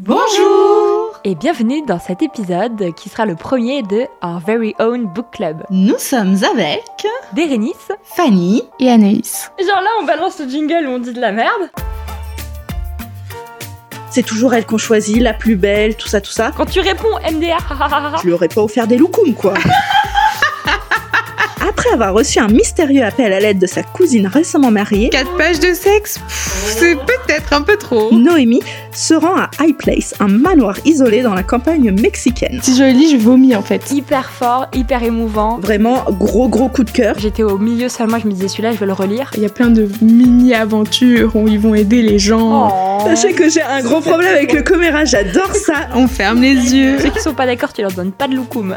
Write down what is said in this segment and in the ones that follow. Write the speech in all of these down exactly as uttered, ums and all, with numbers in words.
Bonjour et bienvenue dans cet épisode qui sera le premier de Our Very Own Book Club. Nous sommes avec Bérénice, Fanny et Anaïs. Genre là on balance le jingle où on dit de la merde. C'est toujours elle qu'on choisit, la plus belle, tout ça, tout ça. Quand tu réponds M D R, je lui aurais pas offert des loukoums quoi. Après avoir reçu un mystérieux appel à l'aide de sa cousine récemment mariée... quatre pages de sexe, pff, c'est peut-être un peu trop. Noémie se rend à High Place, un manoir isolé dans la campagne mexicaine. Si je le lis, je vomis en fait. Hyper fort, hyper émouvant. Vraiment, gros gros coup de cœur. J'étais au milieu seulement, je me disais celui-là, je vais le relire. Il y a plein de mini-aventures où ils vont aider les gens. Oh. Sachez que j'ai un gros problème avec le coméra, j'adore ça. On ferme les yeux. Ceux qui sont pas d'accord, tu leur donnes pas de loukoum.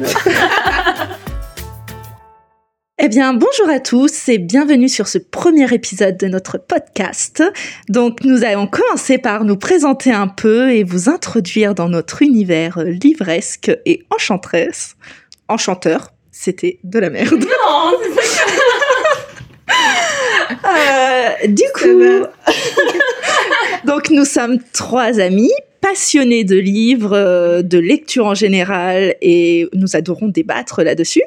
Eh bien, bonjour à tous et bienvenue sur ce premier épisode de notre podcast. Donc, nous allons commencer par nous présenter un peu et vous introduire dans notre univers livresque et enchanteresse. Enchanteur, c'était de la merde. Non, c'est ça que... euh, du coup... Donc, nous sommes trois amis. Passionnés de livres, de lecture en général, et nous adorons débattre là-dessus.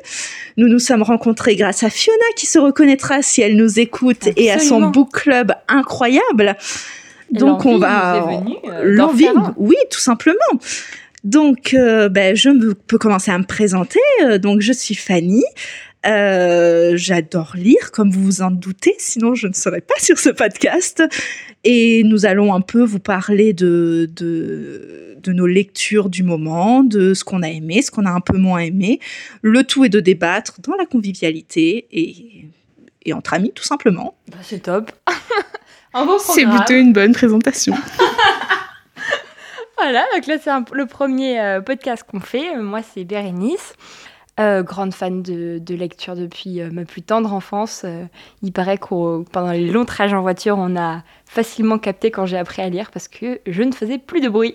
Nous nous sommes rencontrés grâce à Fiona, qui se reconnaîtra si elle nous écoute, absolument. Et à son book club incroyable. Donc, l'envie on va... Nous est venue, euh, l'envie, oui, tout simplement. Donc, euh, ben, je me, peux commencer à me présenter. Donc, je suis Fanny. Euh, j'adore lire, comme vous vous en doutez, sinon je ne serais pas sur ce podcast. Et nous allons un peu vous parler de, de, de nos lectures du moment, de ce qu'on a aimé, ce qu'on a un peu moins aimé. Le tout est de débattre dans la convivialité et, et entre amis, tout simplement. Bah, c'est top. Un bon programme. C'est plutôt une bonne présentation. Voilà, donc là c'est un, le premier euh, podcast qu'on fait. Moi c'est Bérénice. Euh, grande fan de, de lecture depuis euh, ma plus tendre enfance. Euh, il paraît que pendant les longs trajets en voiture, on a facilement capté quand j'ai appris à lire parce que je ne faisais plus de bruit.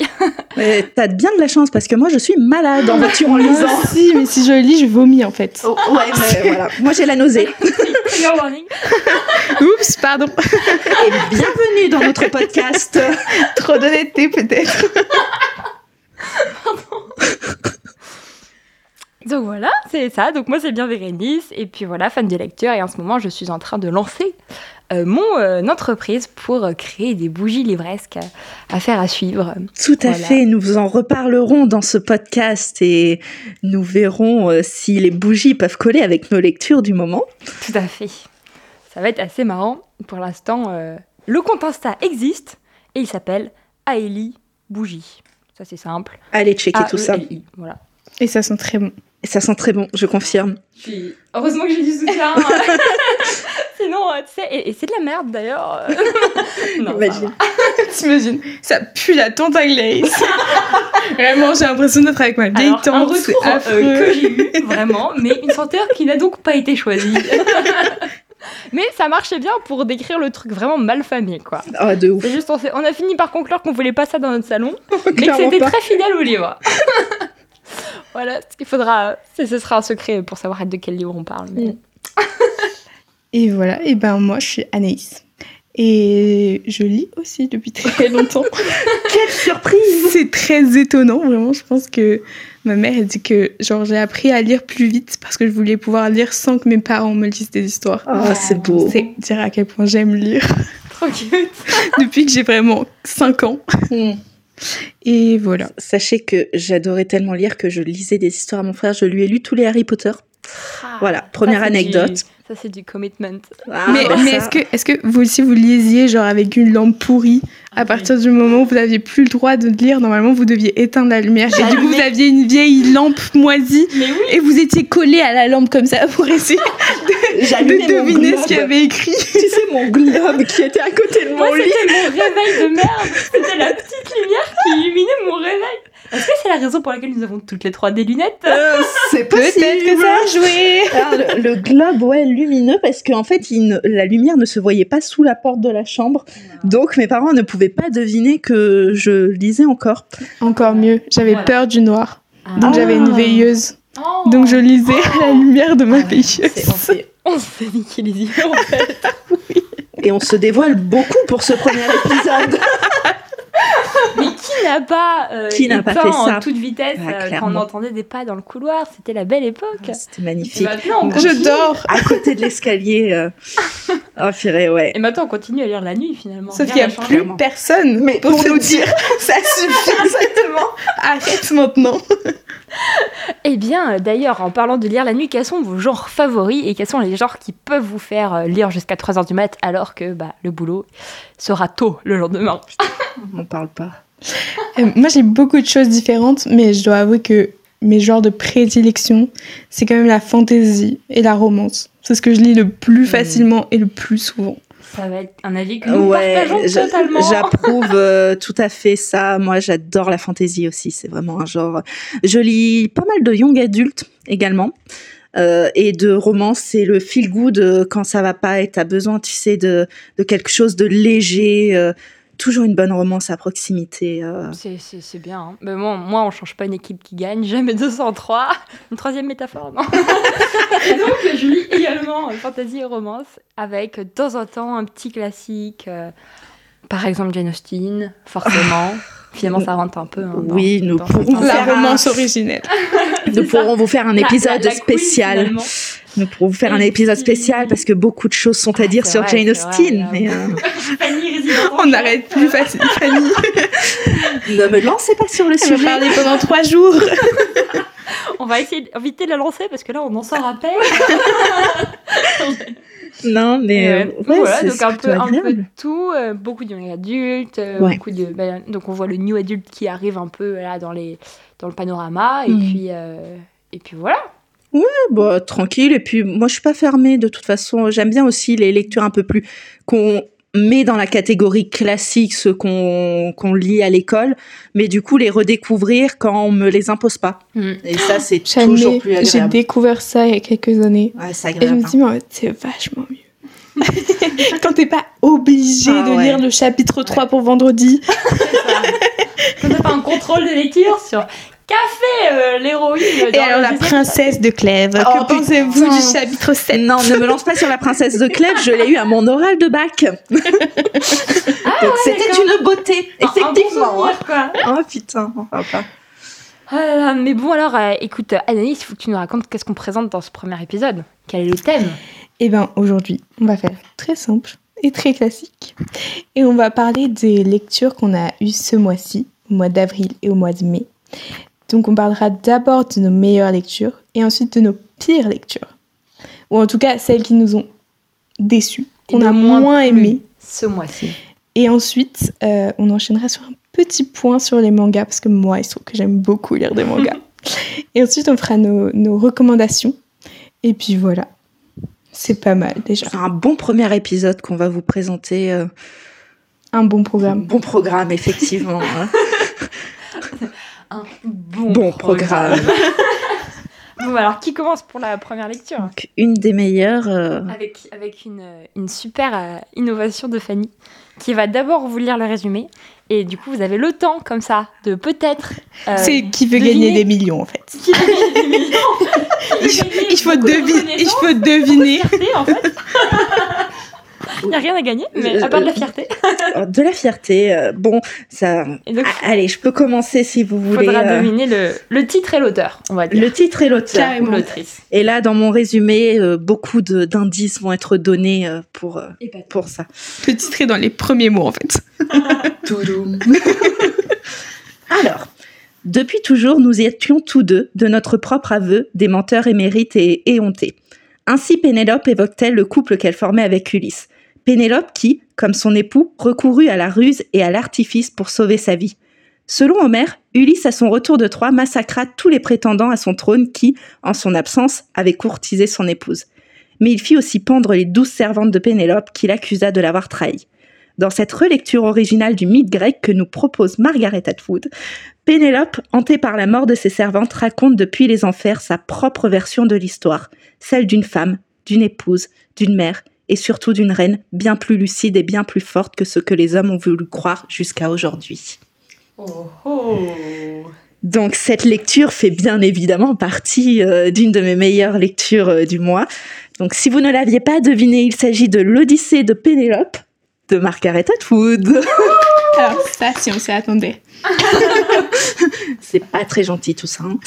Mais t'as bien de la chance parce que moi, je suis malade en voiture en lisant. Moi aussi, mais si je lis, je vomis en fait. Oh, ouais, mais voilà. Moi, j'ai la nausée. Trigger warning. Oups, pardon. Et bienvenue dans notre podcast. Trop d'honnêteté peut-être. Pardon. Donc voilà, c'est ça. Donc moi, c'est bien Bérénice. Et puis voilà, fan de lecture. Et en ce moment, je suis en train de lancer euh, mon euh, entreprise pour euh, créer des bougies livresques à, à faire à suivre. Tout à voilà. fait. Nous vous en reparlerons dans ce podcast et nous verrons euh, si les bougies peuvent coller avec nos lectures du moment. Tout à fait. Ça va être assez marrant. Pour l'instant, euh, le compte Insta existe et il s'appelle Aeli Bougies. Ça, c'est simple. Allez checker A-E-L-I. Tout ça. Voilà. Et ça sent très bon. Et ça sent très bon, je confirme. Puis, heureusement que j'ai du soutien. Sinon, tu sais, et, et c'est de la merde d'ailleurs. Non, imagine. T'imagines, ça pue la tente à glace. Vraiment, j'ai l'impression d'être avec ma vieille tante. Un retour euh, que j'ai eu, vraiment, mais une senteur qui n'a donc pas été choisie. Mais ça marchait bien pour décrire le truc vraiment mal famé, quoi. Ah, de ouf. C'est juste, on, on a fini par conclure qu'on voulait pas ça dans notre salon, oh, mais que c'était pas. Très fidèle au livre. Voilà, il faudra, ce sera un secret pour savoir de quel livre on parle. Mais... et voilà, et ben moi je suis Anaïs et je lis aussi depuis très longtemps. Quelle surprise! C'est très étonnant, vraiment. Je pense que ma mère elle dit que genre j'ai appris à lire plus vite parce que je voulais pouvoir lire sans que mes parents me lisent des histoires. Oh, ouais. C'est beau. C'est dire à quel point j'aime lire. Trop cute. Depuis que j'ai vraiment cinq ans. Mm. Et voilà. Sachez que j'adorais tellement lire que je lisais des histoires à mon frère. Je lui ai lu tous les Harry Potter. Ah, voilà, première ça anecdote. Du, ça, c'est du commitment. Ah, mais bah mais est-ce que, est-ce que vous aussi, vous lisiez genre avec une lampe pourrie à ah, partir oui. du moment où vous n'aviez plus le droit de lire, normalement, vous deviez éteindre la lumière. Et du coup, vous aviez une vieille lampe moisie oui. et vous étiez collé à la lampe comme ça pour essayer de, de deviner ce qu'il y avait écrit. Tu sais, mon globe qui était à côté de mon Moi, lit. C'était mon réveil de merde. C'était la petite lumière qui illuminait mon réveil. Est-ce que c'est la raison pour laquelle nous avons toutes les trois des lunettes ? euh, C'est possible. Peut-être que ça a joué. Alors, le, le globe, ouais, lumineux, parce qu'en fait, il ne, la lumière ne se voyait pas sous la porte de la chambre. Non. Donc, mes parents ne pouvaient pas deviner que je lisais encore. Encore mieux. J'avais voilà. peur du noir. Ah. Donc, j'avais une veilleuse. Oh. Donc, je lisais oh. à la lumière de ma ah, veilleuse. On s'est, on s'est niqué les yeux, en fait. Oui. Et on se dévoile beaucoup pour ce premier épisode. Mais qui n'a pas, euh, qui n'a pas fait ça en toute vitesse bah, euh, quand on entendait des pas dans le couloir, c'était la belle époque. Ah, c'était magnifique. Maintenant, je dors à côté de l'escalier. Euh... oh, purée, ouais. Et maintenant, on continue à lire la nuit finalement. Sauf qu'il n'y a plus clairement. Personne mais pour nous dire, ça suffit exactement. Arrête maintenant. Eh bien, d'ailleurs, en parlant de lire la nuit, quels sont vos genres favoris et quels sont les genres qui peuvent vous faire lire jusqu'à trois heures du mat alors que bah, le boulot sera tôt le lendemain. On n'en parle pas. Euh, moi, j'ai beaucoup de choses différentes, mais je dois avouer que mes genres de prédilection, c'est quand même la fantaisie et la romance. C'est ce que je lis le plus facilement et le plus souvent. Ça va être un avis que nous ouais, partageons j'a- totalement. J'approuve euh, tout à fait ça. Moi, j'adore la fantasy aussi. C'est vraiment un genre... Je lis pas mal de young adultes également. Euh, et de romance, c'est le feel-good quand ça va pas et t'as besoin, tu sais, de, de quelque chose de léger... Euh, toujours une bonne romance à proximité. Euh... C'est, c'est, c'est bien. Hein. Mais moi, moi, on change pas une équipe qui gagne. Jamais deux cent trois. Une troisième métaphore, non. Et donc, je lis également fantasy et romance avec, de temps en temps, un petit classique. Euh, par exemple, Jane Austen, forcément. Finalement, ça rentre un peu. Hein, dans, oui, nous dans pourrons la romance un... originelle. Nous pourrons vous faire un épisode la, la, la spécial. Queen, Nous pourrons vous faire un épisode spécial parce que beaucoup de choses sont à ah, dire sur vrai, Jane Austen. Vrai, mais euh... Fanny, on n'arrête plus, facile, Fanny. Ne me lancez pas sur le Elle sujet. On va parler pendant trois jours. On va essayer d'éviter de la lancer parce que là, on en sort à peine. Non, mais euh, ouais, voilà, donc un peu, un peu de tout, euh, beaucoup de young adultes, euh, ouais. beaucoup de, bah, donc on voit le new adulte qui arrive un peu là dans les, dans le panorama, et mm. puis, euh, et puis voilà. Ouais, bah tranquille. Et puis moi, je suis pas fermée de toute façon. J'aime bien aussi les lectures un peu plus qu'on met dans la catégorie classique, ce qu'on qu'on lit à l'école, mais du coup les redécouvrir quand on me les impose pas. Mmh. Et ça, c'est oh, toujours plus agréable. J'ai découvert ça il y a quelques années. Ouais, c'est agréable. Et je me dis mais c'est vachement mieux. Quand t'es pas obligé ah, de ouais. lire le chapitre trois ouais. pour vendredi. Quand t'as pas un contrôle de lecture sur. Qu'a fait euh, l'héroïne dans Et alors la princesse de Clèves. Oh, que pensez-vous putain. Du chapitre sept? Non, ne me lance pas sur la princesse de Clèves, je l'ai eu à mon oral de bac. Ah, donc ouais, c'était d'accord. une beauté, ah, effectivement. Un bon souvenir, quoi. Oh putain, enfin pas. Euh, mais bon alors, euh, écoute, Anaïs, il faut que tu nous racontes qu'est-ce qu'on présente dans ce premier épisode. Quel est le thème? Eh bien aujourd'hui, on va faire très simple et très classique. Et on va parler des lectures qu'on a eues ce mois-ci, au mois d'avril et au mois de mai. Donc on parlera d'abord de nos meilleures lectures et ensuite de nos pires lectures. Ou en tout cas, celles qui nous ont déçus, qu'on a moins aimées ce mois-ci. Et ensuite, euh, on enchaînera sur un petit point sur les mangas, parce que moi, il se trouve que j'aime beaucoup lire des mangas. Et ensuite, on fera nos, nos recommandations. Et puis voilà, c'est pas mal déjà. C'est un bon premier épisode qu'on va vous présenter. Euh... Un bon programme. Un bon programme, effectivement. Hein. Un bon, bon programme. programme. Bon, alors, qui commence pour la première lecture? Donc, une des meilleures. Euh... Avec, avec une, une super euh, innovation de Fanny, qui va d'abord vous lire le résumé. Et du coup, vous avez le temps, comme ça, de peut-être... Euh, C'est qui veut deviner... gagner des millions, en fait. Qui veut gagner des millions il, faut devine... de il faut deviner. Il faut deviner. En fait. Il n'y a rien à gagner, mais à part de la fierté. De la fierté, euh, bon, ça... Donc, allez, je peux commencer si vous voulez. Il faudra euh... deviner le, le titre et l'auteur, on va dire. Le titre et l'auteur. Carrément. L'autrice. Et là, dans mon résumé, euh, beaucoup de, d'indices vont être donnés euh, pour, euh, pour ça. Le titre est dans les premiers mots, en fait. Toudoum. Alors, depuis toujours, nous étions tous deux, de notre propre aveu, des menteurs émérites et éhontés. Ainsi, Pénélope évoque-t-elle le couple qu'elle formait avec Ulysse. Pénélope qui, comme son époux, recourut à la ruse et à l'artifice pour sauver sa vie. Selon Homère, Ulysse, à son retour de Troie, massacra tous les prétendants à son trône qui, en son absence, avaient courtisé son épouse. Mais il fit aussi pendre les douze servantes de Pénélope qu'il accusa de l'avoir trahie. Dans cette relecture originale du mythe grec que nous propose Margaret Atwood, Pénélope, hantée par la mort de ses servantes, raconte depuis les enfers sa propre version de l'histoire, celle d'une femme, d'une épouse, d'une mère, et surtout d'une reine bien plus lucide et bien plus forte que ce que les hommes ont voulu croire jusqu'à aujourd'hui. Oh oh. Donc cette lecture fait bien évidemment partie euh, d'une de mes meilleures lectures euh, du mois. Donc si vous ne l'aviez pas deviné, il s'agit de L'Odyssée de Pénélope, de Margaret Atwood. Alors ça, si on s'y attendait. C'est pas très gentil tout ça. Hein.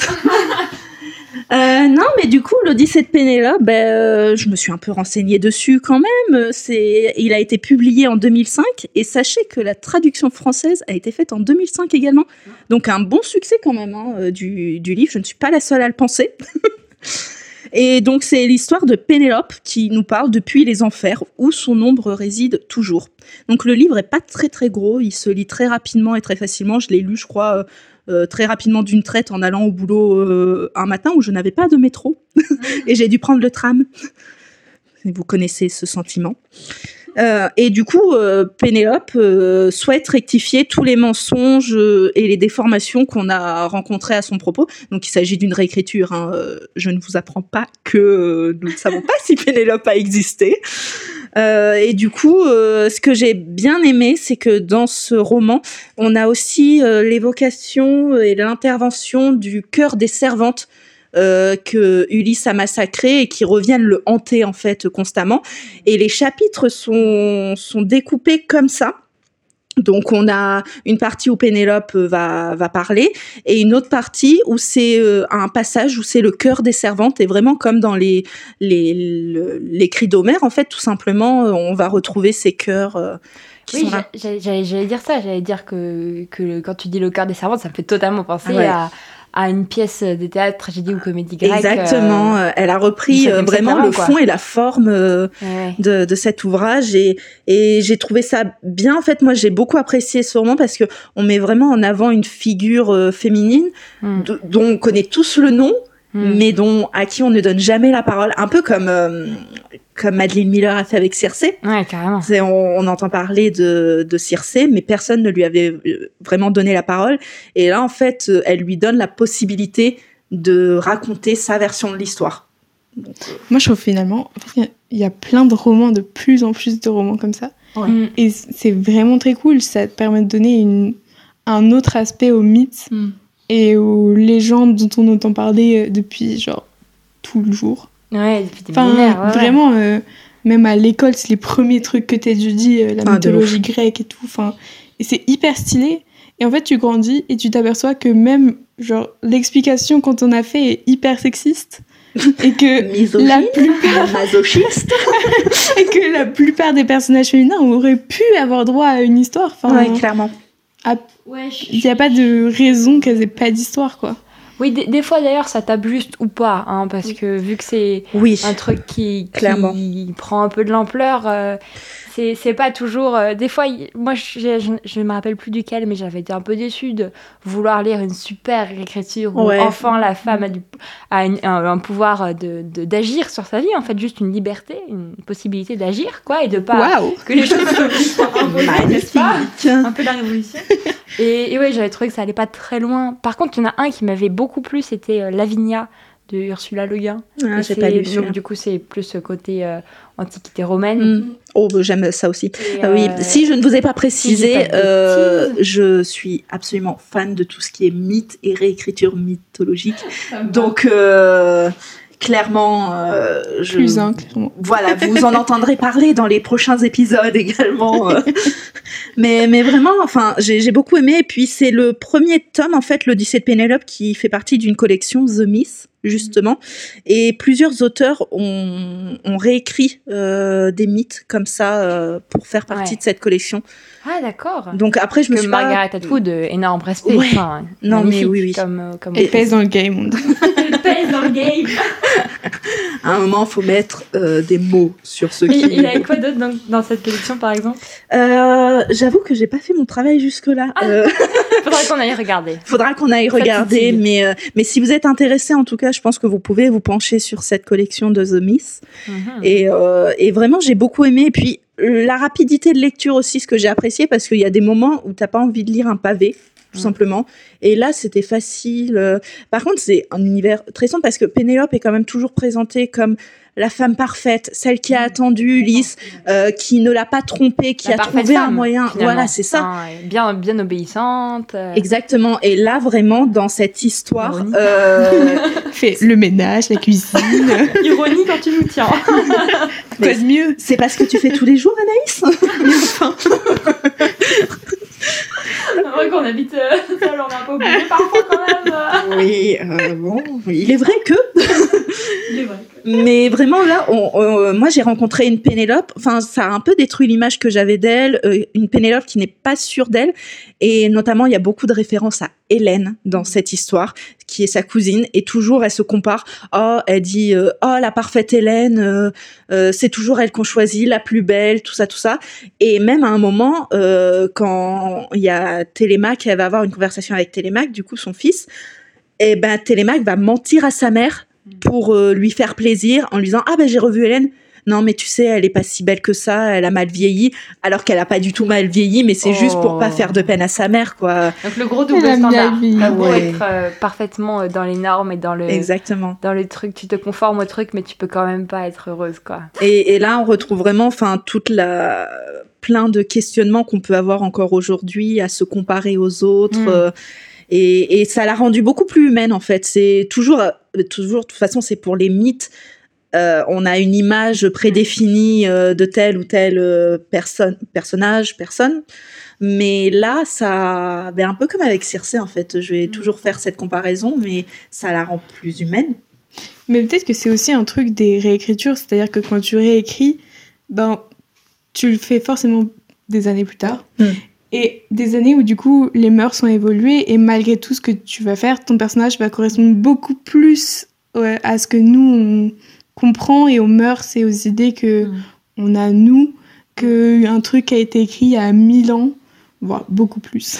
Euh, non, mais du coup, l'Odyssée de Pénélope, ben, euh, je me suis un peu renseignée dessus quand même. C'est, il a été publié en deux mille cinq et sachez que la traduction française a été faite en deux mille cinq également. Donc un bon succès quand même hein, du, du livre. Je ne suis pas la seule à le penser. Et donc c'est l'histoire de Pénélope qui nous parle depuis les enfers où son ombre réside toujours. Donc le livre est pas très très gros, il se lit très rapidement et très facilement. Je l'ai lu, je crois... Euh, Euh, très rapidement d'une traite en allant au boulot euh, un matin où je n'avais pas de métro et j'ai dû prendre le tram. Vous connaissez ce sentiment. Euh, et du coup, euh, Pénélope euh, souhaite rectifier tous les mensonges et les déformations qu'on a rencontrées à son propos. Donc, il s'agit d'une réécriture. Hein. Je ne vous apprends pas que nous ne savons pas si Pénélope a existé. Euh, et du coup, euh, ce que j'ai bien aimé, c'est que dans ce roman, on a aussi euh, l'évocation et l'intervention du cœur des servantes euh, que Ulysse a massacré et qui reviennent le hanter en fait constamment. Et les chapitres sont, sont découpés comme ça. Donc, on a une partie où Pénélope va, va parler et une autre partie où c'est euh, un passage où c'est le cœur des servantes et vraiment comme dans les, les, les, les cris d'Homère, en fait, tout simplement, on va retrouver ces cœurs euh, qui oui, sont là. J'allais, j'allais, j'allais dire ça, j'allais dire que, que le, quand tu dis le cœur des servantes, ça me fait totalement penser ouais. à... à une pièce de théâtre, tragédie ou comédie grecque. Exactement, euh, elle a repris euh, vraiment le fond quoi. Et la forme euh, ouais. de, de cet ouvrage et, et j'ai trouvé ça bien. En fait, moi, j'ai beaucoup apprécié ce roman parce que on met vraiment en avant une figure euh, féminine mm. de, dont on connaît tous le nom, mm. mais dont à qui on ne donne jamais la parole, un peu comme euh, comme Madeleine Miller a fait avec Circé. Ouais, carrément. C'est, on, on entend parler de, de Circé, mais personne ne lui avait vraiment donné la parole. Et là, en fait, elle lui donne la possibilité de raconter sa version de l'histoire. Donc, euh... Moi, je trouve finalement, il y, y a plein de romans, de plus en plus de romans comme ça. Ouais. Mm. Et c'est vraiment très cool. Ça te permet de donner une, un autre aspect aux mythes mm. et aux légendes dont on entend parler depuis, genre, toujours. Ouais, depuis des millénaires. Ouais, vraiment, euh, même à l'école, c'est les premiers trucs que t'étudies, euh, la ah, mythologie grecque et tout. Et c'est hyper stylé. Et en fait, tu grandis et tu t'aperçois que même genre, l'explication qu'on t'en a fait est hyper sexiste. Et que misogyne, la plupart... masochiste. Et que la plupart des personnages féminins auraient pu avoir droit à une histoire. Ouais, euh, clairement. À... Ouais, il n'y a pas de raison qu'elles aient pas d'histoire, quoi. Oui, des, des fois d'ailleurs, ça tape juste ou pas, hein, parce oui. que vu que c'est oui. un truc qui, qui prend un peu de l'ampleur, euh, c'est, c'est pas toujours... Euh, des fois, y, moi je ne me rappelle plus duquel, mais j'avais été un peu déçue de vouloir lire une super réécriture où ouais. enfin la femme a, du, a une, un, un pouvoir de, de, d'agir sur sa vie, en fait, juste une liberté, une possibilité d'agir, quoi, et de pas... Wow. Que les choses soient imposées, n'est-ce pas ? Un peu la révolution. Et, et oui, j'avais trouvé que ça allait pas très loin. Par contre, il y en a un qui m'avait beaucoup plu, c'était euh, Lavinia de Ursula Le Guin. Ah, j'ai pas lu. Donc, du coup, c'est plus ce côté euh, antiquité romaine. Mm. Oh, j'aime ça aussi. Et, euh, oui. Euh, si je ne vous ai pas précisé, si euh, je suis absolument fan de tout ce qui est mythe et réécriture mythologique. Donc, euh, clairement, euh, je... plus un, clairement. Voilà, vous en entendrez parler dans les prochains épisodes également. Euh. Mais, mais vraiment, enfin, j'ai, j'ai beaucoup aimé. Et puis, c'est le premier tome, en fait, l'Odyssée de Pénélope, qui fait partie d'une collection The Myth, justement. Et plusieurs auteurs ont, ont réécrit euh, des mythes comme ça euh, pour faire partie ouais. de cette collection. Ah, d'accord. Donc, après, je que me suis Margaret pas... Atwood, énorme respect. Ouais. Enfin, non, mais oui, oui. Comme, comme... Elle pèse dans le game. Elle pèse dans le game. À un moment, il faut mettre euh, des mots sur ce qui... Il y a quoi d'autre dans, dans cette collection, par exemple ? euh, J'avoue que j'ai pas fait mon travail jusque-là. Ah, euh... Faudra qu'on aille regarder. Faudra qu'on aille regarder, mais, euh, mais si vous êtes intéressés, en tout cas, je pense que vous pouvez vous pencher sur cette collection de The Myth. Mm-hmm. Et, euh, et vraiment, j'ai beaucoup aimé. Et puis, la rapidité de lecture aussi, ce que j'ai apprécié, parce qu'il y a des moments où t'as pas envie de lire un pavé. Tout simplement. Et là, c'était facile. Par contre, c'est un univers très sombre parce que Pénélope est quand même toujours présentée comme la femme parfaite, celle qui a attendu Ulysse, euh, qui ne l'a pas trompée, qui la a trouvé femme, un moyen. Finalement. Voilà, c'est ça. Ah, bien, bien obéissante. Euh... Exactement. Et là, vraiment, dans cette histoire, euh... fait le ménage, la cuisine. Ironie quand tu nous tiens. Pas de mieux. C'est pas ce que tu fais tous les jours, Anaïs. C'est vrai qu'on habite euh, seul, on est un peu oublié parfois quand même. Oui, euh, bon, il est vrai que. Il est vrai que. Mais vraiment là, on, on, moi j'ai rencontré une Pénélope. Enfin, ça a un peu détruit l'image que j'avais d'elle, euh, une Pénélope qui n'est pas sûre d'elle. Et notamment, il y a beaucoup de références à Hélène dans cette histoire, qui est sa cousine. Et toujours, elle se compare. Oh, elle dit, euh, oh la parfaite Hélène, euh, euh, c'est toujours elle qu'on choisit, la plus belle, tout ça, tout ça. Et même à un moment, euh, quand il y a Télémaque, elle va avoir une conversation avec Télémaque, du coup son fils, et ben Télémaque va mentir à sa mère pour euh, lui faire plaisir en lui disant « Ah ben j'ai revu Hélène ». Non mais tu sais, elle est pas si belle que ça, elle a mal vieilli, alors qu'elle a pas du tout mal vieilli, mais c'est oh. juste pour pas faire de peine à sa mère, quoi. Donc le gros double standard, t'as beau ouais. être euh, parfaitement dans les normes et dans le Exactement. dans le truc, tu te conformes au truc, mais tu peux quand même pas être heureuse, quoi. Et, et là, on retrouve vraiment, enfin, toute la plein de questionnements qu'on peut avoir encore aujourd'hui à se comparer aux autres. Mmh. Euh, et, et ça l'a rendue beaucoup plus humaine, en fait. C'est toujours, toujours, de toute façon, c'est pour les mythes. Euh, on a une image prédéfinie euh, de telle ou telle euh, personne, personnage, personne. Mais là, ça, ben un peu comme avec Circé, en fait. Je vais toujours faire cette comparaison, mais ça la rend plus humaine. Mais peut-être que c'est aussi un truc des réécritures, c'est-à-dire que quand tu réécris, ben, tu le fais forcément des années plus tard. Mmh. Et des années où, du coup, les mœurs sont évoluées et malgré tout ce que tu vas faire, ton personnage va correspondre beaucoup plus ouais, à ce que nous, on comprend et aux mœurs et aux idées que mmh. on a nous, qu'un truc a été écrit il y a mille ans, voire beaucoup plus,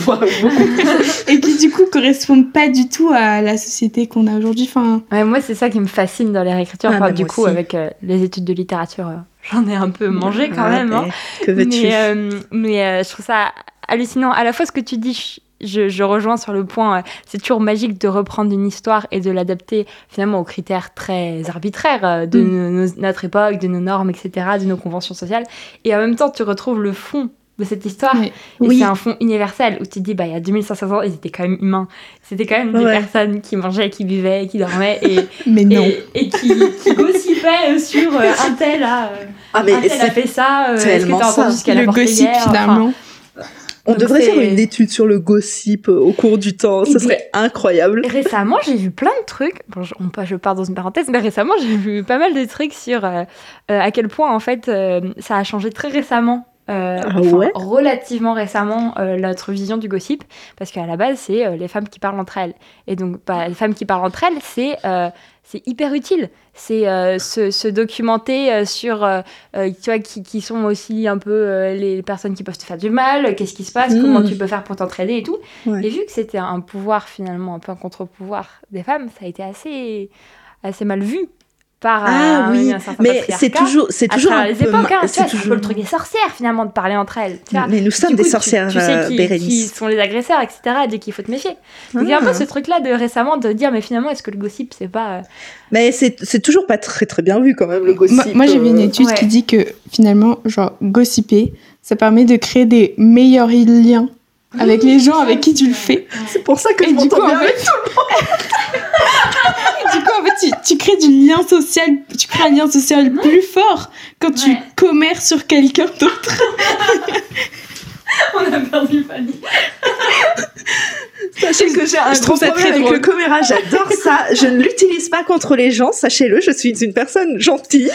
voire beaucoup plus. Et qui du coup correspondent pas du tout à la société qu'on a aujourd'hui. Enfin... Ouais, moi c'est ça qui me fascine dans les réécritures, ah, enfin, bah, du coup aussi. Avec euh, les études de littérature, euh, j'en ai un peu mangé quand ouais, même. Hein. Que veux-tu ? Mais, euh, mais euh, je trouve ça hallucinant, à la fois ce que tu dis... Je, je rejoins sur le point, c'est toujours magique de reprendre une histoire et de l'adapter finalement aux critères très arbitraires de mmh. nos, notre époque, de nos normes, et cetera, de nos conventions sociales. Et en même temps, tu retrouves le fond de cette histoire. Mais, et oui. c'est un fond universel où tu te dis, bah, il y a deux mille cinq cents ans, ils étaient quand même humains. C'était quand même ouais. des personnes qui mangeaient, qui buvaient, qui dormaient et, mais non. et, et qui, qui gossipaient sur euh, un tel a, euh, ah, un tel a fait ça, euh, est-ce que t'as entendu ce qu'elle a porté hier, finalement. Enfin, on donc devrait c'est... faire une étude sur le gossip au cours du temps, ce serait incroyable. Récemment, j'ai vu plein de trucs, bon, je pars dans une parenthèse, mais récemment, j'ai vu pas mal de trucs sur euh, euh, à quel point, en fait, euh, ça a changé très récemment. Euh, ah ouais. enfin, relativement récemment euh, notre vision du gossip, parce qu'à la base c'est euh, les femmes qui parlent entre elles, et donc bah, les femmes qui parlent entre elles c'est, euh, c'est hyper utile, c'est euh, se, se documenter euh, sur euh, tu vois, qui, qui sont aussi un peu euh, les personnes qui peuvent te faire du mal, qu'est-ce qui se passe, mmh. comment tu peux faire pour t'entraider et tout, ouais. et vu que c'était un pouvoir finalement un peu un contre-pouvoir des femmes, ça a été assez, assez mal vu par ah, un, oui. un certain mais c'est toujours c'est toujours un peu, époques, hein, c'est vois, toujours... un peu le truc des sorcières finalement de parler entre elles, tu vois, mais nous sommes coup, des sorcières, tu, tu sais qui, qui sont les agresseurs etc et de qui il faut te méfier, donc il y a un peu ce truc là de récemment de dire mais finalement est-ce que le gossip c'est pas mais c'est c'est toujours pas très très bien vu quand même le gossip. Moi, moi j'ai vu une étude ouais. qui dit que finalement genre gossiper ça permet de créer des meilleurs liens avec les gens avec qui tu le fais. C'est pour ça que et je m'entends coup, bien en fait, avec tout le monde. Et du coup, en fait, tu, tu crées du lien social, tu crées un lien social plus fort quand ouais. tu commères sur quelqu'un d'autre. On a perdu Fanny. Sachez que j'ai un gros problème avec le commérage, j'adore ça. Je ne l'utilise pas contre les gens, sachez-le, je suis une personne gentille.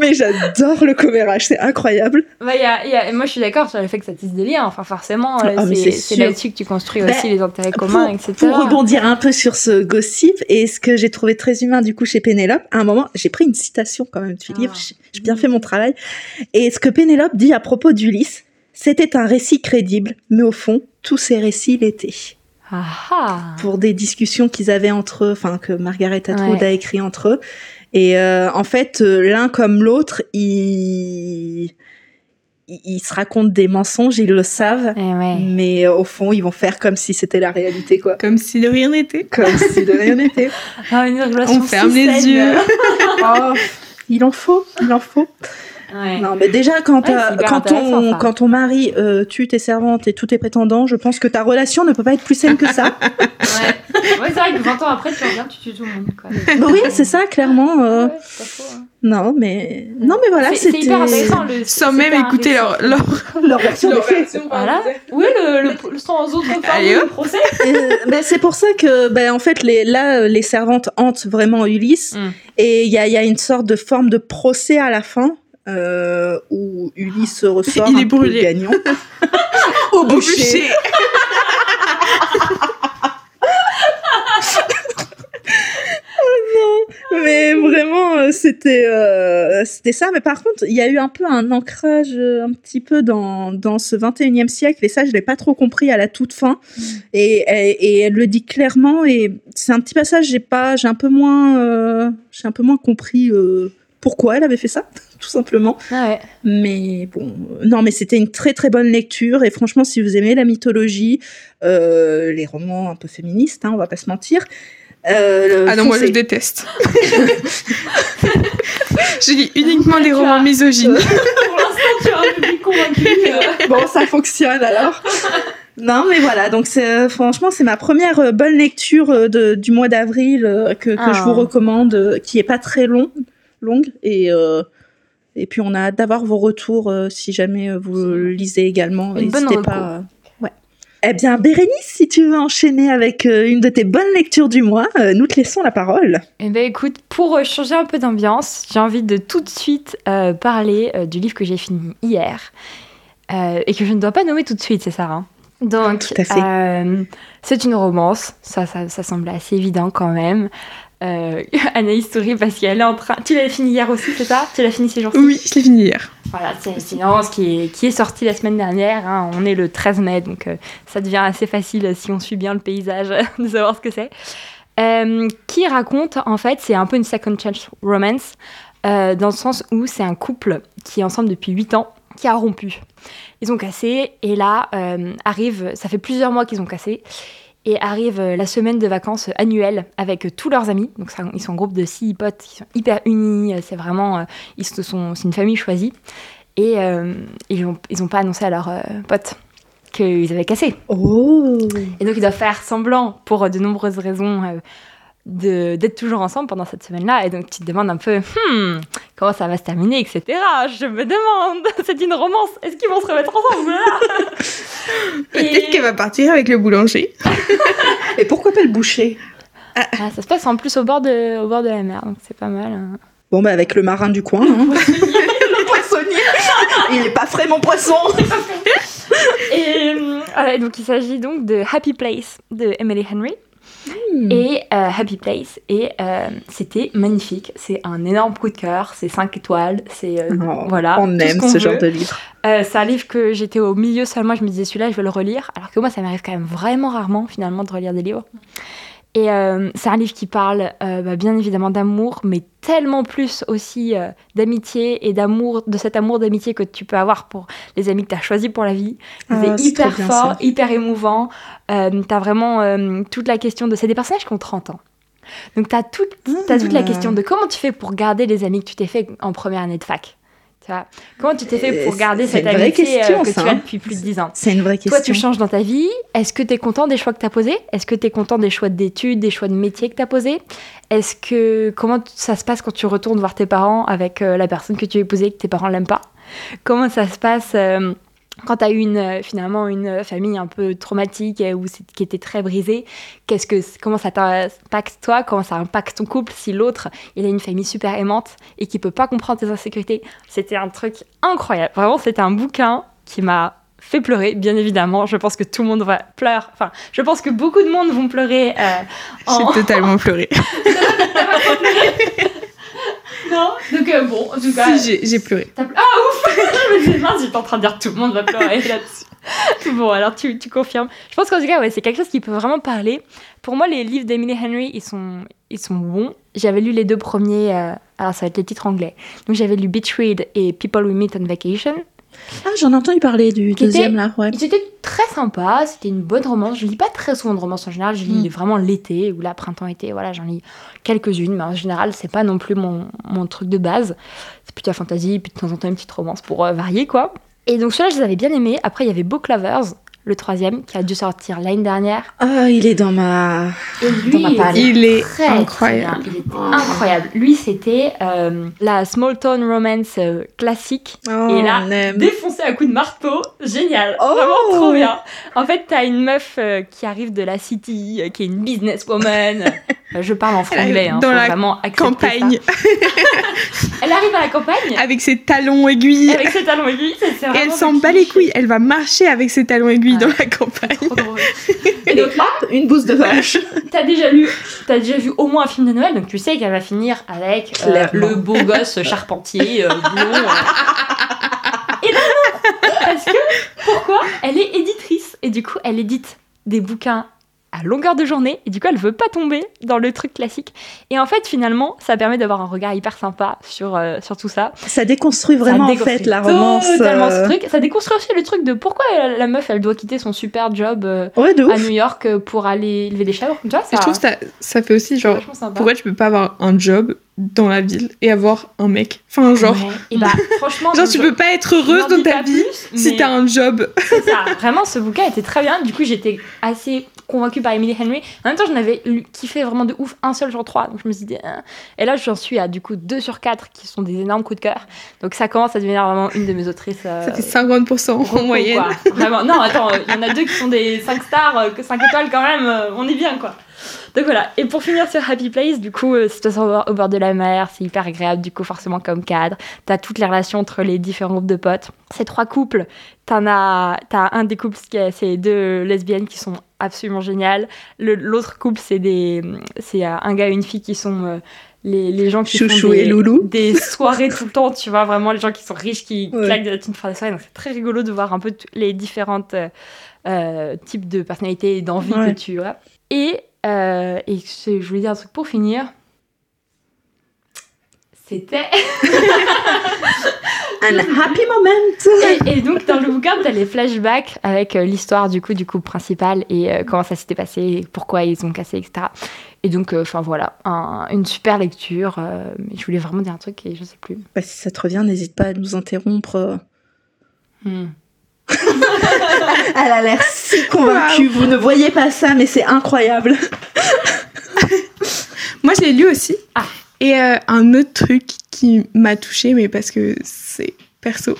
Mais j'adore le commérage, c'est incroyable. Bah, y a, y a, moi, je suis d'accord sur le fait que ça tisse des liens. Enfin, forcément, ah, c'est, c'est, c'est là-dessus que tu construis bah, aussi les intérêts communs, pour, et cetera. Pour rebondir un peu sur ce gossip, et ce que j'ai trouvé très humain, du coup, chez Pénélope, à un moment, j'ai pris une citation quand même du livre, ah. j'ai bien fait mon travail. Et ce que Pénélope dit à propos d'Ulysse, c'était un récit crédible, mais au fond, tous ces récits l'étaient. Aha. Pour des discussions qu'ils avaient entre eux, enfin que Margaret Atwood ouais. a écrit entre eux. Et euh, en fait, l'un comme l'autre, ils ils se racontent des mensonges, ils le savent, ouais. mais au fond, ils vont faire comme si c'était la réalité, quoi. Comme si de rien n'était. Comme si de rien n'était. Ah, une relation on ferme si les yeux. oh, il en faut, il en faut. Ouais. Non, mais déjà, quand, ouais, quand, ton, quand ton mari euh, tue tes servantes et tous tes prétendants, je pense que ta relation ne peut pas être plus saine que ça. ouais. ouais, c'est vrai que vingt ans après, tu reviens, tu tues tout le monde, quoi. Oui, c'est ça, clairement. Euh... Ouais, c'est pas faux, hein. Non, mais... Ouais. non, mais voilà, c'est, c'était... C'est hyper intéressant. Le... Sans même écouter leur, leur... leur version des faits. Voilà. Oui, le, le, le sans autre forme de procès. Et, ben, c'est pour ça que, ben, en fait, les, là, les servantes hantent vraiment Ulysse. Mm. Et il y a, y a une sorte de forme de procès à la fin. Euh, où Ulysse ressort il est un brûlé. Peu gagnant au bûcher. oh non, mais vraiment c'était euh, c'était ça. Mais par contre, il y a eu un peu un ancrage un petit peu dans dans ce vingt et unième siècle et ça je l'ai pas trop compris à la toute fin. Mmh. Et, et et elle le dit clairement et c'est un petit passage j'ai pas j'ai un peu moins euh, j'ai un peu moins compris. Euh, Pourquoi elle avait fait ça, tout simplement. Ah ouais. Mais bon, non, mais c'était une très très bonne lecture. Et franchement, si vous aimez la mythologie, euh, les romans un peu féministes, hein, on va pas se mentir. Euh, ah non, moi c'est... je déteste. je lis uniquement des romans as... misogynes. Pour l'instant, tu as un public convaincu. Euh... Bon, ça fonctionne alors. Non, mais voilà, donc c'est, franchement, c'est ma première euh, bonne lecture euh, de, du mois d'avril euh, que, ah. que je vous recommande, euh, qui est pas très long. longue et euh, et puis on a hâte d'avoir vos retours euh, si jamais vous lisez également. Une n'hésitez pas. Euh, ouais. Eh bien Bérénice, si tu veux enchaîner avec euh, une de tes bonnes lectures du mois, euh, nous te laissons la parole. Eh bien écoute, pour euh, changer un peu d'ambiance, j'ai envie de tout de suite euh, parler euh, du livre que j'ai fini hier euh, et que je ne dois pas nommer tout de suite, c'est ça hein. Donc tout à fait. Euh, c'est une romance, ça, ça ça semble assez évident quand même. Euh, Anaïs sourit parce qu'elle est en train. Tu l'as fini hier aussi, c'est ça ? Tu l'as fini ces jours-ci ? Oui, je l'ai fini hier. Voilà, c'est une romance qui est, qui est sortie la semaine dernière. Hein. On est le treize mai, donc euh, ça devient assez facile si on suit bien le paysage de savoir ce que c'est. Euh, qui raconte, en fait, c'est un peu une second chance romance, euh, dans le sens où c'est un couple qui est ensemble depuis huit ans, qui a rompu. Ils ont cassé, et là, euh, arrive. Ça fait plusieurs mois qu'ils ont cassé. Et arrive la semaine de vacances annuelle avec tous leurs amis. Donc ça, ils sont un groupe de six potes qui sont hyper unis. C'est vraiment, ils se sont, c'est une famille choisie. Et euh, ils n'ont ils ont pas annoncé à leurs euh, potes qu'ils avaient cassé. Oh. Et donc ils doivent faire semblant pour de nombreuses raisons euh, de, d'être toujours ensemble pendant cette semaine-là. Et donc tu te demandes un peu, hmm, comment ça va se terminer, et cetera. Je me demande, c'est une romance. Est-ce qu'ils vont se remettre ensemble là ? Peut-être et... qu'elle va partir avec le boulanger. Et pourquoi pas le boucher ? ah. Ah, ça se passe en plus au bord de, au bord de la mer, donc c'est pas mal. Hein. Bon, bah avec le marin du coin. Hein. Le poissonnier. Il n'est pas frais, mon poisson. Et euh, voilà, donc il s'agit donc de Happy Place de Emily Henry. Mmh. Et euh, Happy Place. Et euh, c'était magnifique. C'est un énorme coup de cœur. C'est cinq étoiles. C'est, euh, oh, voilà, on aime ce, ce genre de livre. Euh, c'est un livre que j'étais au milieu seulement. Je me disais, celui-là, je vais le relire. Alors que moi, ça m'arrive quand même vraiment rarement, finalement, de relire des livres. Et euh, c'est un livre qui parle, euh, bah, bien évidemment, d'amour, mais tellement plus aussi euh, d'amitié et d'amour, de cet amour d'amitié que tu peux avoir pour les amis que tu as choisis pour la vie. Ah, c'est, c'est hyper fort, ça. Hyper émouvant. Euh, tu as vraiment euh, toute la question de... C'est des personnages qui ont trente ans. Donc, tu as toute, t'as toute mmh. la question de comment tu fais pour garder les amis que tu t'es fait en première année de fac. Comment tu t'es fait pour garder c'est cette amitié question, que ça, tu as depuis plus de dix ans ? C'est une vraie question. Toi, tu changes dans ta vie. Est-ce que tu es content des choix que tu as posés ? Est-ce que tu es content des choix d'études, des choix de métier que tu as posés ? Est-ce que... Comment ça se passe quand tu retournes voir tes parents avec euh, la personne que tu as épousée et que tes parents ne l'aiment pas ? Comment ça se passe euh, quand tu as eu une, finalement une famille un peu traumatique ou qui était très brisée ? Qu'est-ce que, comment ça t'impacte toi ? Comment ça impacte ton couple si l'autre, il a une famille super aimante et qui ne peut pas comprendre tes insécurités ? C'était un truc incroyable. Vraiment, c'était un bouquin qui m'a fait pleurer, bien évidemment. Je pense que tout le monde va pleurer. Enfin, je pense que beaucoup de monde vont pleurer. Euh, en... J'ai totalement pleuré. Non, donc euh, bon, en tout cas... Si, j'ai, j'ai pleuré. T'as ple... Ah, ouf. Je me disais, mince, j'étais en train de dire tout le monde va pleurer là-dessus. Bon, alors tu, tu confirmes. Je pense qu'en tout cas, ouais, c'est quelque chose qui peut vraiment parler. Pour moi, les livres d'Emily Henry, ils sont, ils sont bons. J'avais lu les deux premiers, euh, alors ça va être les titres anglais. Donc j'avais lu Beach Read et People We Meet on Vacation. Ah, j'en ai entendu parler du qui deuxième, était, là. Ouais. C'était très sympa, c'était une bonne romance. Je lis pas très souvent de romance en général, je lis mm. vraiment l'été ou là, printemps-été, voilà, j'en lis quelques-unes, mais en général, c'est pas non plus mon, mon truc de base. C'est plutôt la fantasy, puis de temps en temps, une petite romance pour euh, varier, quoi. Et donc, ceux-là, je les avais bien aimés. Après, il y avait Book Lovers, le troisième, qui a dû sortir l'année dernière. Ah, oh, il est dans ma... Et lui, dans ma il est très, incroyable. Très il était oh. incroyable. Lui, c'était euh, la small town romance euh, classique. Oh, et là, défoncé à coups de marteau. Génial. Oh. Vraiment trop bien. En fait, t'as une meuf euh, qui arrive de la city, euh, qui est une businesswoman. euh, je parle en franglais. Hein, dans la vraiment campagne. Elle arrive à la campagne. Avec ses talons aiguilles. Avec ses talons aiguilles. C'est, c'est et elle s'en bat les couilles. Elle va marcher avec ses talons aiguilles. Dans la campagne. Trop drôle. Et donc hop, une bouse de vache. T'as déjà lu, t'as déjà vu au moins un film de Noël, donc tu sais qu'elle va finir avec euh, le beau gosse charpentier euh, blond. Euh. Et non, non, parce que pourquoi ? Elle est éditrice et du coup elle édite des bouquins à longueur de journée et du coup elle veut pas tomber dans le truc classique et en fait finalement ça permet d'avoir un regard hyper sympa sur, euh, sur tout ça. Ça déconstruit vraiment ça déconstruit en fait la romance totalement ce truc, ça déconstruit aussi le truc de pourquoi la meuf elle doit quitter son super job euh, ouais, à New York pour aller élever des chèvres comme ça, ça... Je trouve que ça, ça fait aussi genre pourquoi tu peux pas avoir un job dans la ville et avoir un mec enfin genre ouais. Et bah, franchement, genre tu peux pas être heureuse dans ta vie plus, si t'as un job. C'est ça, vraiment ce bouquin était très bien, du coup j'étais assez convaincue par Emily Henry. En même temps, je n'avais kiffé vraiment de ouf un seul sur trois, donc je me suis dit... Hein. Et là, j'en suis à du coup deux sur quatre qui sont des énormes coups de cœur. Donc ça commence à devenir vraiment une de mes autrices... Euh, ça fait cinquante pour cent en moyenne. Quoi. Vraiment. Non, attends, il y en a deux qui sont des cinq stars, cinq étoiles quand même, on est bien quoi. Donc voilà, et pour finir sur Happy Place, du coup, euh, c'est au bord de la mer, c'est hyper agréable, du coup, forcément comme cadre. T'as toutes les relations entre les différents groupes de potes. Ces trois couples, t'en as, t'as un des couples, c'est deux lesbiennes qui sont absolument géniales. Le, l'autre couple, c'est, des, c'est un gars et une fille qui sont... Euh, Les, les gens qui Chouchou font des, et Loulou. Des soirées tout le temps, tu vois, vraiment les gens qui sont riches, qui ouais. claquent de la thune pour faire des soirées. Donc c'est très rigolo de voir un peu t- les différents euh, types de personnalités et d'envie ouais. que tu as. Et, euh, et je, je voulais dire un truc pour finir. C'était... un happy moment. Et, et donc dans le bouquin t'as les flashbacks avec euh, l'histoire du coup du couple principal et euh, comment ça s'était passé et pourquoi ils ont cassé etc et donc enfin euh, voilà un, une super lecture euh, je voulais vraiment dire un truc et je sais plus bah, si ça te revient n'hésite pas à nous interrompre. hmm. Elle a l'air si convaincue, wow. Vous ne voyez pas ça mais c'est incroyable. Moi je l'ai lu aussi. ah Et euh, un autre truc qui m'a touchée, mais parce que c'est perso,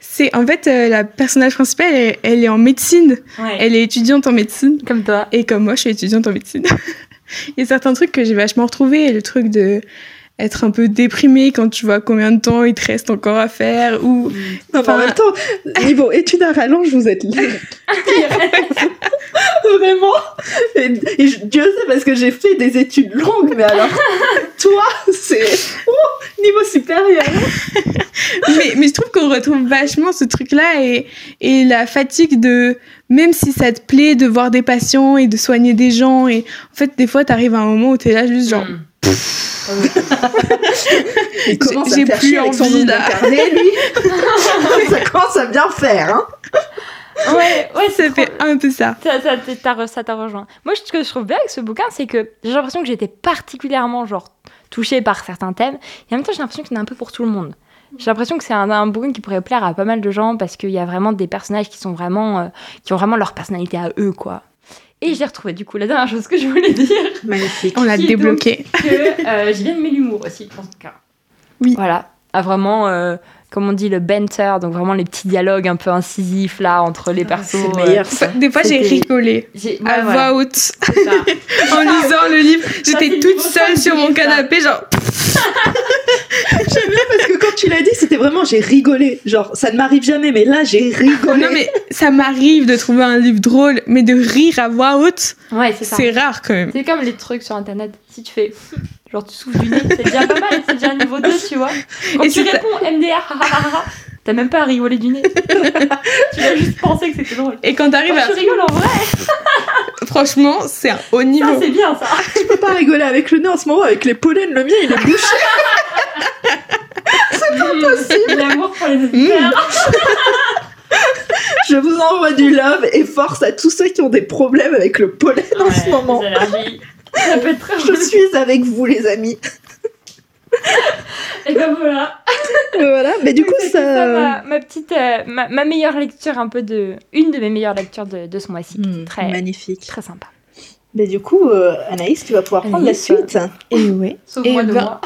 c'est en fait euh, la personnage principale, elle, elle est en médecine. Ouais. Elle est étudiante en médecine. Comme toi. Et comme moi, je suis étudiante en médecine. Il y a certains trucs que j'ai vachement retrouvés, le truc de être un peu déprimée quand tu vois combien de temps il te reste encore à faire ou. Non, enfin, en même temps, niveau études à rallonge, vous êtes libres. Vraiment. Et, et je, Dieu sait parce que j'ai fait des études longues, mais alors toi, c'est oh, niveau supérieur. mais mais je trouve qu'on retrouve vachement ce truc-là et et la fatigue de même si ça te plaît de voir des patients et de soigner des gens et en fait des fois t'arrives à un moment où t'es là juste genre. Mm. Il commence j'ai, à j'ai faire chier avec son nom d'incarné, lui. Ça commence à bien faire, hein. Ouais, ouais, ça fait trop... un peu ça. Ça, ça, ça, ça t'a rejoint. Moi, ce que je trouve bien avec ce bouquin, c'est que j'ai l'impression que j'étais particulièrement genre touchée par certains thèmes, et en même temps, j'ai l'impression qu'il y en a un peu pour tout le monde. J'ai l'impression que c'est un, un bouquin qui pourrait plaire à pas mal de gens parce qu'il y a vraiment des personnages qui sont vraiment, euh, qui ont vraiment leur personnalité à eux, quoi. Et j'ai retrouvé du coup la dernière chose que je voulais dire. Magnifique. On l'a débloqué. Que euh, j'ai bien aimé l'humour aussi dans ce cas. Oui. Voilà. Ah, vraiment, euh, comme on dit, le banter, donc vraiment les petits dialogues un peu incisifs là entre les persos. C'est le meilleur. Ça. Des fois c'était... j'ai rigolé j'ai... Ouais, à ouais. voix haute en lisant le livre. J'étais toute seule sur mon canapé, genre. J'aime bien parce que quand tu l'as dit, c'était vraiment j'ai rigolé. Genre, ça ne m'arrive jamais, mais là j'ai rigolé. Non, mais ça m'arrive de trouver un livre drôle, mais de rire à voix haute, ouais, c'est, ça. C'est rare quand même. C'est comme les trucs sur internet. Si tu fais genre tu souffles du nez, c'est déjà pas mal, c'est déjà un niveau deux, tu vois. Quand et tu réponds ça... M D R, t'as même pas à rigoler du nez. Tu vas juste penser que c'était drôle. Et quand t'arrives quand à. Tu rigoles en vrai. Franchement, c'est un haut niveau. Ça, c'est bien ça. Tu peux pas rigoler avec le nez en ce moment, avec les pollens, le mien il est bouché. C'est pas possible. de l'amour pour les auditeurs. Je vous envoie du love et force à tous ceux qui ont des problèmes avec le pollen ouais, en ce moment. Les allergies. Ça peut être très Je suis avec vous, les amis. Et ben voilà. Et voilà. Mais du coup, ça. ça ma, ma petite, euh, ma, ma meilleure lecture, un peu de, une de mes meilleures lectures de, de ce mois-ci. Mmh, très magnifique, très sympa. Mais du coup, euh, Anaïs, tu vas pouvoir prendre Anaïs, la suite. Euh... Et ouais. Sauf moi de moi.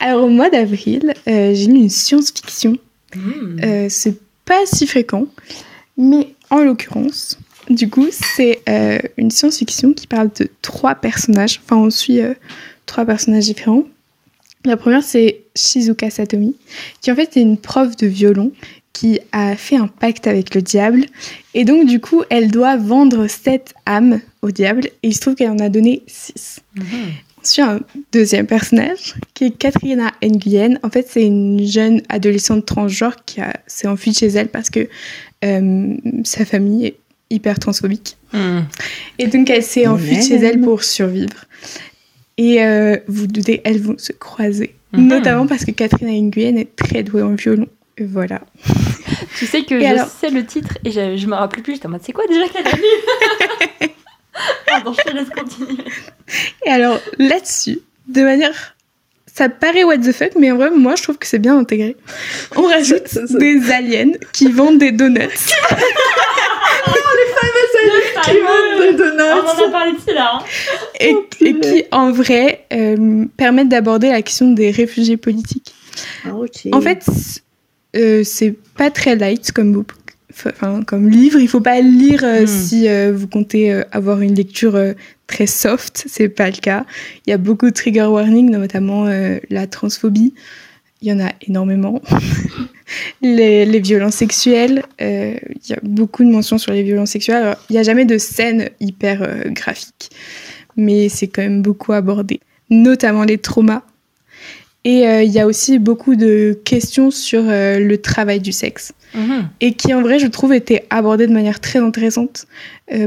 Alors au mois d'avril, euh, j'ai lu une science-fiction. Mmh. Euh, c'est pas si fréquent, mais en l'occurrence, du coup, c'est euh, une science-fiction qui parle de trois personnages. Enfin, on suit euh, trois personnages différents. La première, c'est Shizuka Satomi, qui en fait est une prof de violon qui a fait un pacte avec le diable. Et donc, du coup, elle doit vendre sept âmes au diable. Et il se trouve qu'elle en a donné six. Mmh. On suit un deuxième personnage, qui est Katrina Nguyen. En fait, c'est une jeune adolescente transgenre qui a, s'est enfuie de chez elle parce que euh, sa famille est hyper transphobique. Mmh. Et donc, elle s'est enfuie de chez elle pour survivre. Et euh, vous doutez, elles vont se croiser. Mmh. Notamment parce que Katrina Nguyen est très douée en violon. Et voilà. Tu sais que et je alors... sais le titre et je, je me rappelle plus. J'étais en mode, c'est quoi déjà qu'elle a lu? Pardon, je te laisse continuer. Et alors, là-dessus, de manière... Ça paraît what the fuck, mais en vrai, moi, je trouve que c'est bien intégré. On rajoute ça, ça, ça. des aliens qui vendent des donuts. Oh, les fameuses aliens qui vendent des donuts. On en a parlé de cela. Hein. Et, oh, et qui, en vrai, euh, permettent d'aborder la question des réfugiés politiques. Ah, ok. En fait, euh, c'est pas très light comme book. Enfin, comme livre, il faut pas le lire euh, hmm. si euh, vous comptez euh, avoir une lecture euh, très soft, c'est pas le cas. Il y a beaucoup de trigger warning, notamment euh, la transphobie, il y en a énormément. les, les violences sexuelles, euh, il y a beaucoup de mentions sur les violences sexuelles. Alors, il n'y a jamais de scène hyper euh, graphique, mais c'est quand même beaucoup abordé, notamment les traumas. Et euh, il y a aussi beaucoup de questions sur euh, le travail du sexe. Mmh. Et qui, en vrai, je trouve, était abordée de manière très intéressante. Euh,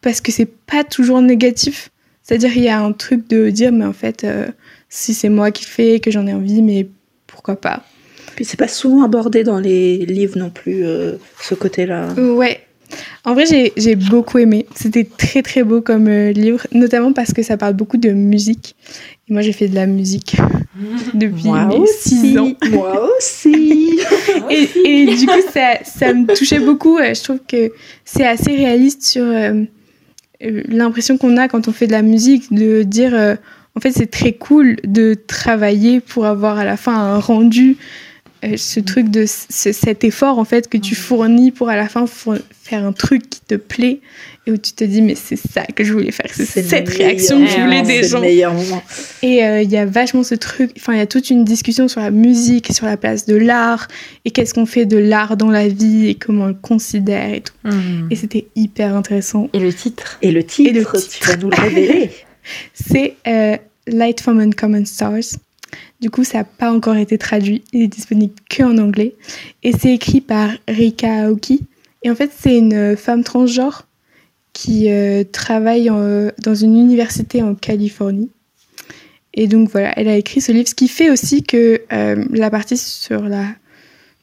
parce que c'est pas toujours négatif. C'est-à-dire, il y a un truc de dire, mais en fait, euh, si c'est moi qui le fais, que j'en ai envie, mais pourquoi pas. Puis c'est pas souvent abordé dans les livres non plus, euh, ce côté-là. Ouais. En vrai, j'ai, j'ai beaucoup aimé. C'était très, très beau comme euh, livre, notamment parce que ça parle beaucoup de musique. Et moi, j'ai fait de la musique depuis moi mes six ans. Moi aussi. et, et du coup, ça, ça me touchait beaucoup. Je trouve que c'est assez réaliste sur euh, l'impression qu'on a quand on fait de la musique, de dire, euh, en fait, c'est très cool de travailler pour avoir à la fin un rendu. Euh, ce truc de ce, cet effort en fait que tu fournis pour à la fin fourn- faire un truc qui te plaît et où tu te dis mais c'est ça que je voulais faire, c'est, c'est cette réaction que je voulais des gens. C'est le meilleur moment. Et il euh, y a vachement ce truc, enfin il y a toute une discussion sur la musique, sur la place de l'art et qu'est-ce qu'on fait de l'art dans la vie et comment on le considère et tout. Mmh. Et c'était hyper intéressant. Et le titre. Et le titre. Et le titre. Tu vas nous le révéler. C'est euh, Light from Uncommon Stars. Du coup, ça n'a pas encore été traduit. Il est disponible qu'en anglais. Et c'est écrit par Ryka Aoki. Et en fait, c'est une femme transgenre qui euh, travaille en, dans une université en Californie. Et donc, voilà, elle a écrit ce livre. Ce qui fait aussi que euh, la partie sur la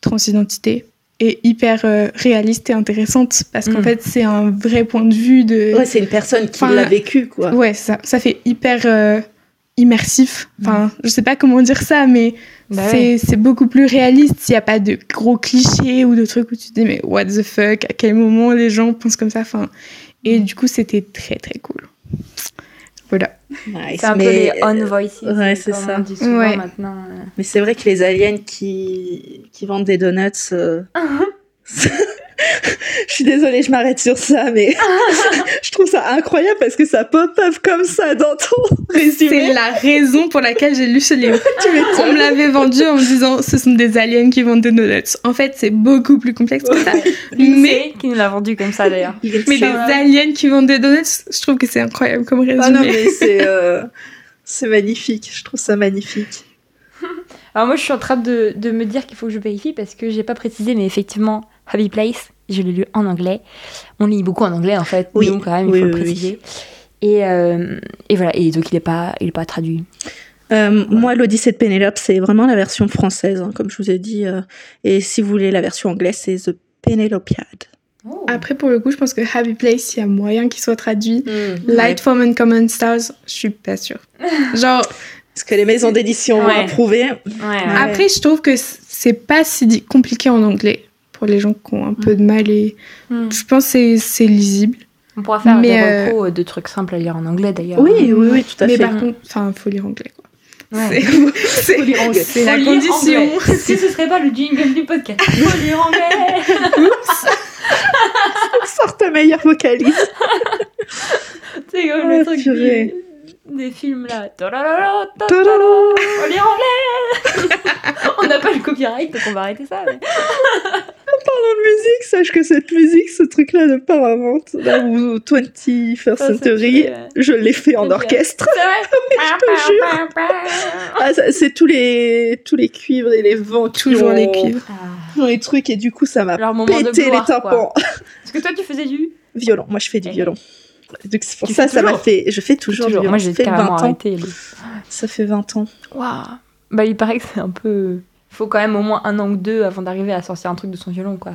transidentité est hyper euh, réaliste et intéressante. Parce qu'en mmh. fait, c'est un vrai point de vue de... Ouais, c'est une personne qui enfin, l'a vécu, quoi. Ouais, ça, ça fait hyper... Euh, immersif, enfin, je sais pas comment dire ça, mais bah c'est, ouais. c'est beaucoup plus réaliste, il n'y a pas de gros clichés ou de trucs où tu te dis, mais what the fuck, à quel moment les gens pensent comme ça, enfin, et du coup, c'était très très cool. Voilà. Nice, c'est un mais... peu les on voices, ouais, c'est ça. On dit souvent ouais. maintenant. Euh... Mais c'est vrai que les aliens qui, qui vendent des donuts... Euh... Je suis désolée, je m'arrête sur ça, mais je trouve ça incroyable parce que ça pop-up comme ça dans ton résumé. C'est la raison pour laquelle j'ai lu ce livre. On me l'avait vendu en me disant ce sont des aliens qui vendent des donuts. En fait, c'est beaucoup plus complexe que ça. mais qui nous l'a vendu comme ça d'ailleurs. Mais des aliens qui vendent des donuts, je trouve que c'est incroyable comme résumé. Ah non, mais c'est euh... c'est magnifique. Je trouve ça magnifique. Alors moi, je suis en train de de me dire qu'il faut que je vérifie parce que j'ai pas précisé, mais effectivement, Happy Place. Je l'ai lu en anglais. On lit beaucoup en anglais, en fait. Oui, donc, quand même, il oui, faut oui, le préciser. Oui. Et, euh, et voilà. Et donc, il n'est pas, pas traduit. Euh, ouais. Moi, l'Odyssée de Pénélope, c'est vraiment la version française, hein, comme je vous ai dit. Euh, et si vous voulez la version anglaise, c'est The Penelopeiad. Oh. Après, pour le coup, je pense que Happy Place, il y a moyen qu'il soit traduit. Mmh. Light from Uncommon Stars, je suis pas sûre. Genre... Parce que les maisons d'édition ouais. ont approuvé. Ouais, ouais. Après, je trouve que c'est pas si compliqué en anglais pour les gens qui ont un mmh. peu de mal. Et... Mmh. Je pense que c'est, c'est lisible. On pourra faire mais des repos euh... de trucs simples à lire en anglais, d'ailleurs. Oui, oui, oui, oui tout à mais fait. Mais par contre, enfin, faut lire anglais, quoi. Ouais. C'est, c'est, c'est, c'est la condition. Est-ce que ce serait pas le jingle du podcast ? Faut lire anglais. Oups. Sorte ta meilleure vocalise. C'est comme ah, le truc des, des films là. Ta-da-da-da, ta-da-da. On lit anglais. On n'a pas le copyright, donc on va arrêter ça. Mais... En parlant de musique, sache que cette musique, ce truc-là de Paramount, là où twenty-first century, oh, ouais. je l'ai fait en orchestre. C'est vrai. Je te jure. Ah, ça, c'est tous les, tous les cuivres et les vents toujours ont... les cuivres. Ah. Les trucs, et du coup, ça m'a pété gloire, les tympans. Parce que toi, tu faisais du violon. Moi, je fais du violon. Donc, c'est pour tu ça, ça m'a fait. Je fais toujours, toujours. du violon. Moi, j'ai carrément arrêté. Les... Ça fait vingt ans. Waouh. Bah, il paraît que c'est un peu. Faut quand même au moins un an ou deux avant d'arriver à sortir un truc de son violon, quoi.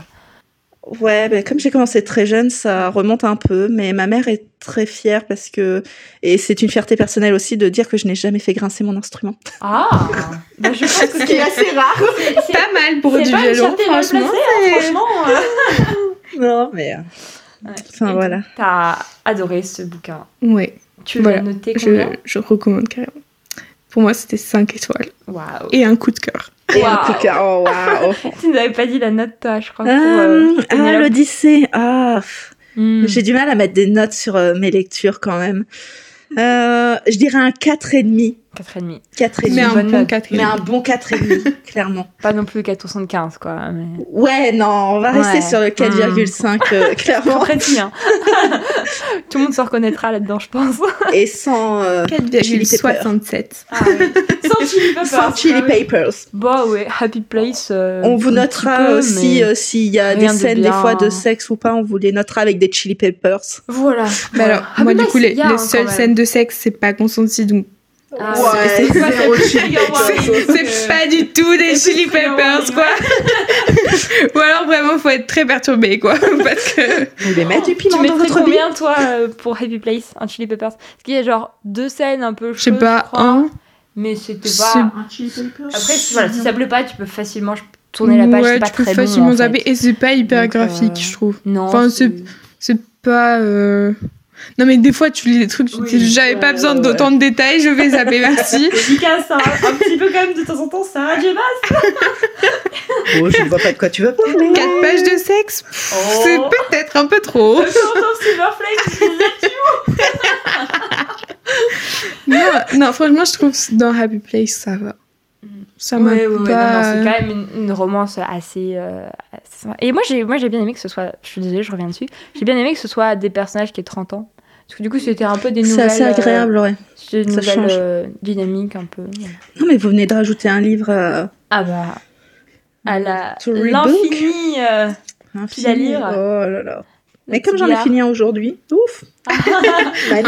Ouais, bah, comme j'ai commencé très jeune, ça remonte un peu, mais ma mère est très fière parce que... Et c'est une fierté personnelle aussi de dire que je n'ai jamais fait grincer mon instrument. Ah ben, je pense que ce qui est assez rare. C'est, c'est... Pas mal pour c'est du violon, franchement. Placée, c'est... Hein, franchement euh... Non, mais... Euh... Ouais. Enfin, et voilà. T'as adoré ce bouquin. Ouais. Tu l'as voilà. noté combien ? Je, je recommande carrément. Pour moi, c'était cinq étoiles. Waouh. Et un coup de cœur. Wow. Oh, wow. Tu nous avais pas dit la note, toi, je crois. Um, pour, euh, ah, l'Odyssée. Ah, mm. J'ai du mal à mettre des notes sur euh, mes lectures, quand même. Euh, je dirais un quatre virgule cinq. quatre virgule cinq. quatre virgule cinq. Mais, bon bon mais un bon quatre virgule cinq, clairement. Pas non plus quatre virgule soixante-quinze, quoi. Mais... Ouais, non, on va rester ouais. sur le quatre virgule cinq, mm. euh, clairement. Très bien. Tout le monde se reconnaîtra là-dedans, je pense. Et sans... Euh, quatre virgule soixante-sept. Ah, ouais. Sans Chili Papers. Sans Chili Papers. Bon, ouais, Happy Place. Euh, on vous notera peu, aussi euh, s'il y a des scènes, de des fois, de sexe ou pas, on vous les notera avec des Chili Papers. Voilà. Mais alors, Happy moi, Place, du coup, les, les seules scènes de sexe, c'est pas consenti, donc... Ah, ouais, c'est, c'est, zéro chili c'est, c'est pas du tout des Chili Peppers, quoi. Ou alors vraiment, faut être très perturbé, quoi, parce que. Vous les mettre du piment tu dans votre vie. Combien toi pour Happy Place, un Chili Peppers ? Parce qu'il y a genre deux scènes un peu. Je sais pas un. Mais c'était pas. C'est... Un Chili Peppers. Après, voilà, si ça plaît pas, tu peux facilement tourner la page. Ouais, c'est pas tu peux très facilement bon, zapper en fait. Et c'est pas hyper donc, graphique, euh... je trouve. Non. Enfin, c'est, c'est pas. Euh... Non, mais des fois, tu lis des trucs, tu oui, te dis, j'avais euh, pas besoin d'autant ouais. de détails, je vais zapper, merci. Dédicace, hein, un petit peu quand même, de temps en temps, ça je passe. Oh, je ne vois pas de quoi tu veux parler. Quatre pages de sexe, pff, oh. c'est peut-être un peu trop. De temps en temps, Silverflake, tu les as-tu ? Non, franchement, je trouve que dans Happy Place, ça va. Ça m'a ouais, ouais, pas... non, non, c'est quand même une, une romance assez, euh, assez... Et moi j'ai, moi, j'ai bien aimé que ce soit... Je suis désolée, je reviens dessus. J'ai bien aimé que ce soit des personnages qui aient trente ans. Parce que du coup, c'était un peu des nouvelles... C'est assez agréable, euh, ouais. C'est une ça nouvelle euh, dynamique, un peu. Ouais. Non, mais vous venez de rajouter un livre... Euh... Ah bah... À la... L'infini... Euh, L'infini... À lire. Oh là là... Mais comme j'en ai fini un aujourd'hui, ouf! On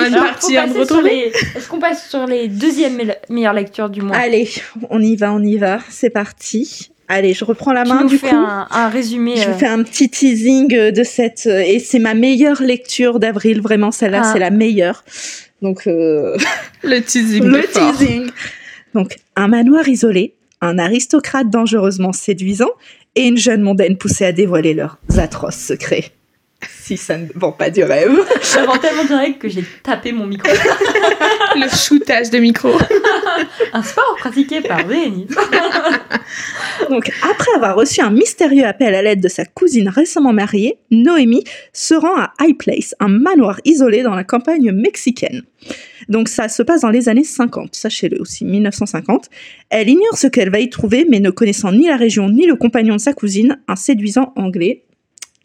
va partir me retrouver. Est-ce qu'on passe sur les deuxièmes me- meilleures lectures du mois? Allez, on y va, on y va, c'est parti. Allez, je reprends la main tu nous du fais coup. Un, un résumé. Je euh... fais un petit teasing de cette. Et c'est ma meilleure lecture d'avril, vraiment, celle-là, ah. c'est la meilleure. Donc. Euh... Le teasing. Le teasing. Donc, un manoir isolé, un aristocrate dangereusement séduisant et une jeune mondaine poussée à dévoiler leurs atroces secrets. Si ça ne vend pas du rêve. Ça vend tellement du rêve que j'ai tapé mon micro. Le shootage de micro. Un sport pratiqué par Bérénice. Donc, après avoir reçu un mystérieux appel à l'aide de sa cousine récemment mariée, Noémie se rend à High Place, un manoir isolé dans la campagne mexicaine. Donc ça se passe dans les années cinquante, sachez-le aussi, dix-neuf cent cinquante. Elle ignore ce qu'elle va y trouver, mais ne connaissant ni la région ni le compagnon de sa cousine, un séduisant anglais...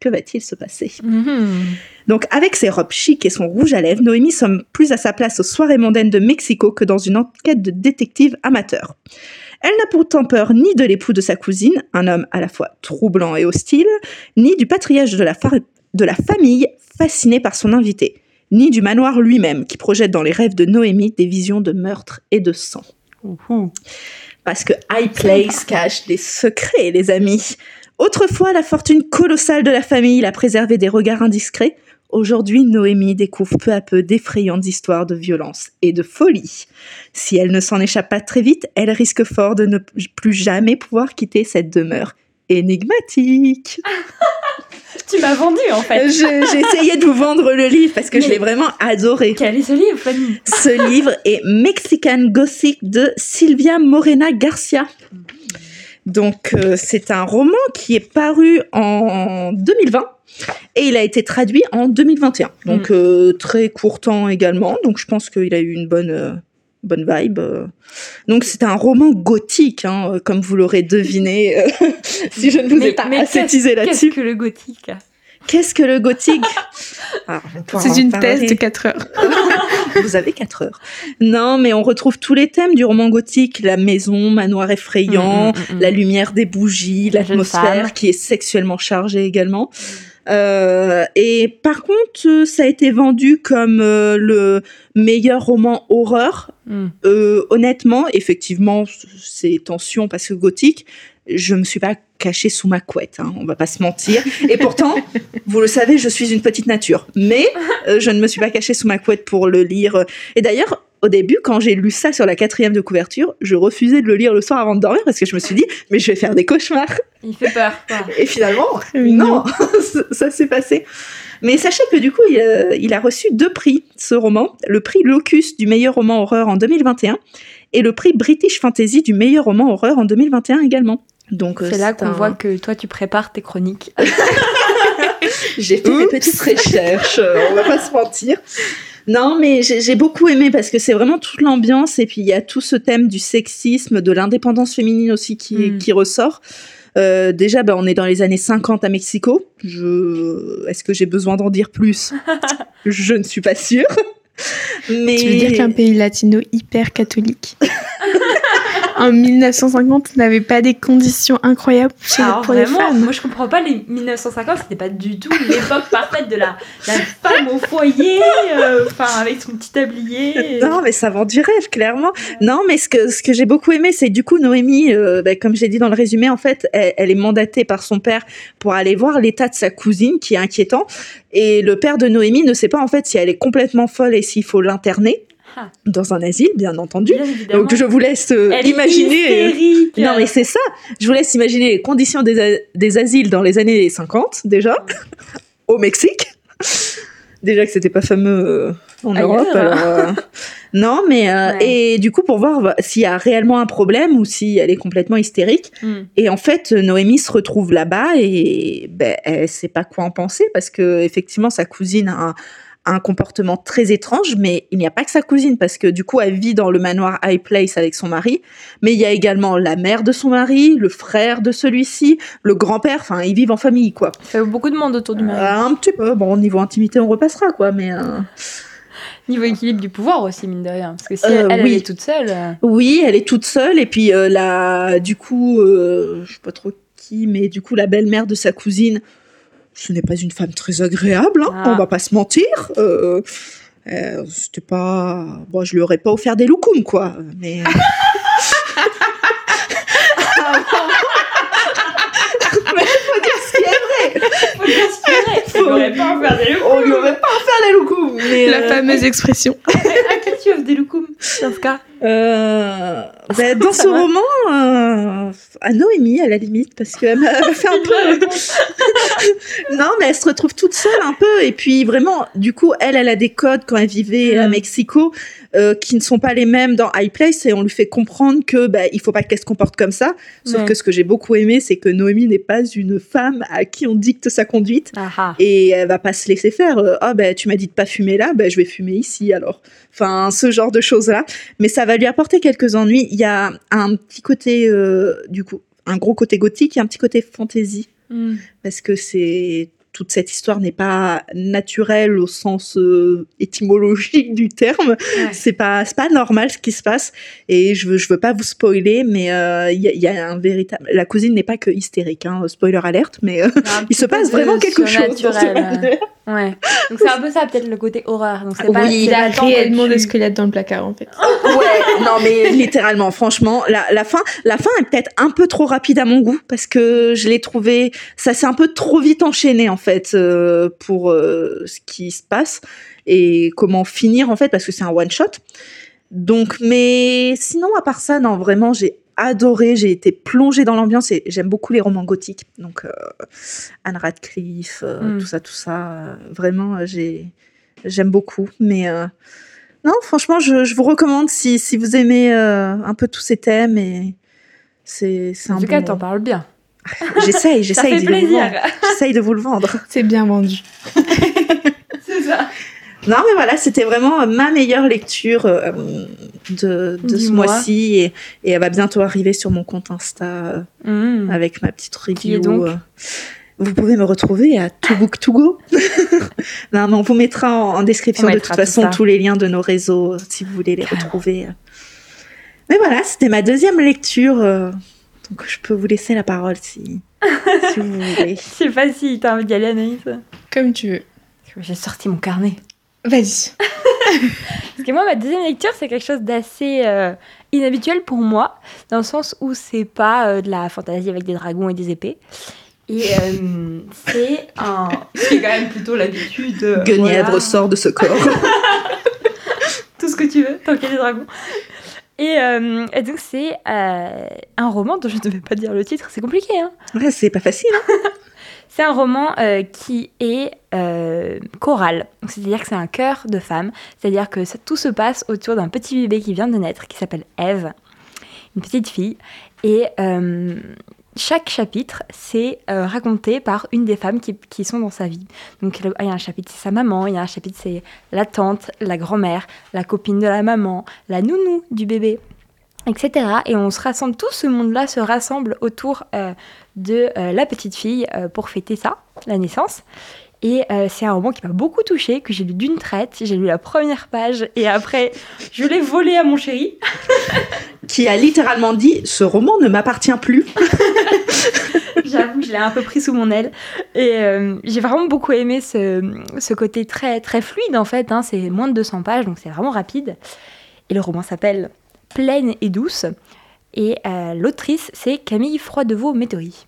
Que va-t-il se passer ? Mmh. Donc, avec ses robes chic et son rouge à lèvres, Noémie sommes plus à sa place aux soirées mondaines de Mexico que dans une enquête de détective amateur. Elle n'a pourtant peur ni de l'époux de sa cousine, un homme à la fois troublant et hostile, ni du patriarche de la, fa- de la famille fascinée par son invité, ni du manoir lui-même qui projette dans les rêves de Noémie des visions de meurtre et de sang. Ouhou. Parce que High Place cache des secrets, les amis. Autrefois, la fortune colossale de la famille l'a préservée des regards indiscrets. Aujourd'hui, Noémie découvre peu à peu d'effrayantes histoires de violence et de folie. Si elle ne s'en échappe pas très vite, elle risque fort de ne plus jamais pouvoir quitter cette demeure énigmatique. Tu m'as vendu, en fait. Je, j'ai essayé de vous vendre le livre parce que Mais je l'ai vraiment adoré. Quel est ce livre, Fanny ? Ce livre est Mexican Gothic de Silvia Moreno-Garcia. Donc, euh, c'est un roman qui est paru en deux mille vingt et il a été traduit en deux mille vingt et un. Donc, mmh. euh, très court temps également. Donc, je pense qu'il a eu une bonne, euh, bonne vibe. Donc, c'est un roman gothique, hein, comme vous l'aurez deviné, euh, si je ne vous ai pas assez teasé là-dessus. Qu'est-ce que le gothique ? Qu'est-ce que le gothique ? Alors, c'est une parler. thèse de quatre heures. Vous avez quatre heures. Non, mais on retrouve tous les thèmes du roman gothique. La maison, manoir effrayant, mmh, mmh, la lumière des bougies, la l'atmosphère qui est sexuellement chargée également. Mmh. Euh, et par contre, ça a été vendu comme euh, le meilleur roman horreur. Mmh. Euh, honnêtement, effectivement, c'est tension parce que gothique, je me suis pas cachée sous ma couette, hein, on va pas se mentir. Et pourtant, vous le savez, je suis une petite nature. Mais euh, je ne me suis pas cachée sous ma couette pour le lire. Et d'ailleurs, au début, quand j'ai lu ça sur la quatrième de couverture, je refusais de le lire le soir avant de dormir parce que je me suis dit, mais je vais faire des cauchemars. Il fait peur. Quoi. Et finalement, non, ça s'est passé. Mais sachez que du coup, il a, il a reçu deux prix, ce roman. Le prix Locus du meilleur roman horreur en deux mille vingt et un et le prix British Fantasy du meilleur roman horreur en deux mille vingt et un également. Donc, c'est, c'est là qu'on un... voit que toi, tu prépares tes chroniques. J'ai fait Oups. mes petites recherches, on va pas se mentir. Non, mais j'ai, j'ai beaucoup aimé parce que c'est vraiment toute l'ambiance et puis il y a tout ce thème du sexisme, de l'indépendance féminine aussi qui, mm. qui ressort. Euh, déjà, ben, on est dans les années cinquante à Mexico. Je... Est-ce que j'ai besoin d'en dire plus ? Je ne suis pas sûre. Mais... Tu veux dire qu'un pays latino hyper catholique en dix-neuf cent cinquante n'avait pas des conditions incroyables chez Alors, pour vraiment, les femmes. Moi je comprends pas, les dix-neuf cent cinquante c'était pas du tout l'époque parfaite de la, la femme au foyer, euh, enfin avec son petit tablier. Et... Non mais ça vend du rêve clairement. Ouais. Non mais ce que ce que j'ai beaucoup aimé, c'est du coup Noémie, euh, bah, comme j'ai dit dans le résumé en fait, elle, elle est mandatée par son père pour aller voir l'état de sa cousine qui est inquiétant et le père de Noémie ne sait pas en fait si elle est complètement folle et s'il faut l'interner. Dans un asile, bien entendu. Bien, donc je vous laisse euh, imaginer. Euh, non mais c'est ça. Je vous laisse imaginer les conditions des, a- des asiles dans les années cinquante déjà ouais. au Mexique. Déjà que c'était pas fameux euh, en Ailleurs. Europe. Alors, euh... non mais euh, ouais. et du coup pour voir s'il y a réellement un problème ou si elle est complètement hystérique. Mm. Et en fait Noémie se retrouve là-bas et ben elle sait pas quoi en penser parce que effectivement sa cousine a un un comportement très étrange, mais il n'y a pas que sa cousine, parce que du coup, elle vit dans le manoir High Place avec son mari, mais il y a également la mère de son mari, le frère de celui-ci, le grand-père, enfin, ils vivent en famille, quoi. Ça fait beaucoup de monde autour du mari. Euh, un petit peu, bon, niveau intimité, on repassera, quoi, mais... Euh... Niveau équilibre du pouvoir aussi, mine de rien, parce que si euh, elle, elle, oui. elle est toute seule... Euh... Oui, elle est toute seule, et puis euh, la... du coup, euh, je sais pas trop qui, mais du coup, la belle-mère de sa cousine... Ce n'est pas une femme très agréable, hein, ah. on va pas se mentir. Euh, euh, c'était pas... Bon, je lui aurais pas offert des loukoums, quoi. Mais... mais faut dire ce qui est vrai. Faut dire ce qui est vrai. Faut... On lui aurait pas offert des loukoums. On lui aurait pas offert des loukoums. Mais La euh... fameuse expression. À qui tu offres des loukoums, dans ce cas euh... bah, dans ce va. roman, euh... à Noémie, à la limite, parce qu'elle m'a fait un peu... Non, mais elle se retrouve toute seule un peu. Et puis vraiment, du coup, elle, elle a des codes quand elle vivait mmh. à Mexico euh, qui ne sont pas les mêmes dans High Place. Et on lui fait comprendre que bah, il faut pas qu'elle se comporte comme ça. Sauf mmh. que ce que j'ai beaucoup aimé, c'est que Noémie n'est pas une femme à qui on dicte sa conduite. Aha. Et elle va pas se laisser faire. Ah, oh, ben, bah, tu m'as dit de pas fumer là, ben, bah, je vais fumer ici alors. Enfin, ce genre de choses-là. Mais ça va lui apporter quelques ennuis. Il y a un petit côté, euh, du coup, un gros côté gothique et un petit côté fantasy. Mm. Parce que c'est... toute cette histoire n'est pas naturelle au sens euh, étymologique du terme. Ouais. C'est pas, c'est pas normal ce qui se passe. Et je veux, je veux pas vous spoiler, mais il euh, y, y a un véritable... La cousine n'est pas que hystérique, hein. Spoiler alerte, mais euh, il se passe vraiment quelque chose. Surnaturel. Ouais. Donc c'est un peu ça peut-être le côté horreur. Donc c'est pas oui, il y a réellement des squelettes dans le placard en fait. Ouais, non mais littéralement, franchement, la, la fin, la fin est peut-être un peu trop rapide à mon goût parce que je l'ai trouvé, ça s'est un peu trop vite enchaîné en fait euh, pour euh, ce qui se passe et comment finir en fait parce que c'est un one shot. Donc mais sinon à part ça non vraiment j'ai adoré, j'ai été plongée dans l'ambiance et j'aime beaucoup les romans gothiques. Donc euh, Anne Radcliffe, euh, mm. tout ça, tout ça. Euh, vraiment, euh, j'ai, j'aime beaucoup. Mais euh, non, franchement, je, je vous recommande si, si vous aimez euh, un peu tous ces thèmes. Et c'est, c'est en un tout bon cas, t'en parles bien. J'essaye, j'essaye, de vous j'essaye de vous le vendre. C'est bien vendu. C'est ça. Non, mais voilà, c'était vraiment ma meilleure lecture euh, de, de ce mois-ci. Et, et elle va bientôt arriver sur mon compte Insta euh, mmh. avec ma petite review. Donc euh, vous pouvez me retrouver à To Book To Go. non, mais on vous mettra en, en description on de toute façon ça. Tous les liens de nos réseaux si vous voulez les Carrément. Retrouver. Mais voilà, c'était ma deuxième lecture. Euh, donc je peux vous laisser la parole si, si vous voulez. Je sais pas si t'as envie d'y aller, Anaïs. Comme tu veux. J'ai sorti mon carnet. Vas-y. Parce que moi, ma deuxième lecture, c'est quelque chose d'assez euh, inhabituel pour moi, dans le sens où c'est pas euh, de la fantasy avec des dragons et des épées. Et euh, c'est un. C'est quand même plutôt l'habitude. Euh, Guenièvre voilà. sort de ce corps. Tout ce que tu veux, tant qu'il y a des dragons. Et, euh, et donc, c'est euh, un roman dont je ne devais pas dire le titre, c'est compliqué, hein. Ouais, c'est pas facile, hein. C'est un roman euh, qui est euh, choral, donc, c'est-à-dire que c'est un chœur de femmes, c'est-à-dire que ça, tout se passe autour d'un petit bébé qui vient de naître, qui s'appelle Ève, une petite fille, et euh, chaque chapitre, c'est euh, raconté par une des femmes qui, qui sont dans sa vie. Donc il y a un chapitre, c'est sa maman, il y a un chapitre, c'est la tante, la grand-mère, la copine de la maman, la nounou du bébé, et cetera. Et on se rassemble, tout ce monde-là se rassemble autour euh, de euh, la petite fille euh, pour fêter ça, la naissance. Et euh, c'est un roman qui m'a beaucoup touchée, que j'ai lu d'une traite. J'ai lu la première page et après, je l'ai volé à mon chéri. qui a littéralement dit « Ce roman ne m'appartient plus ». J'avoue, je l'ai un peu pris sous mon aile. Et euh, j'ai vraiment beaucoup aimé ce, ce côté très, très fluide, en fait. Hein. C'est moins de deux cents pages, donc c'est vraiment rapide. Et le roman s'appelle Pleine et douce, et euh, l'autrice c'est Camille Froidevaux-Metterie.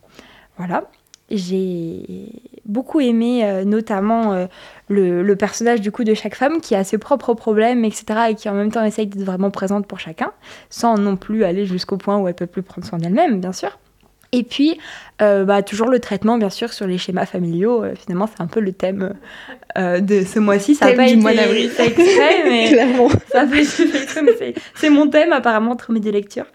Voilà, j'ai beaucoup aimé euh, notamment euh, le, le personnage du coup de chaque femme qui a ses propres problèmes, et cetera, et qui en même temps essaye d'être vraiment présente pour chacun, sans non plus aller jusqu'au point où elle peut plus prendre soin d'elle-même, bien sûr. Et puis, euh, bah, toujours le traitement, bien sûr, sur les schémas familiaux. Euh, finalement, c'est un peu le thème euh, de ce mois-ci. Ça n'a pas été fait exprès, mais clairement. Ça a pas été fait exprès, mais c'est, c'est mon thème, apparemment, entre mes deux lectures.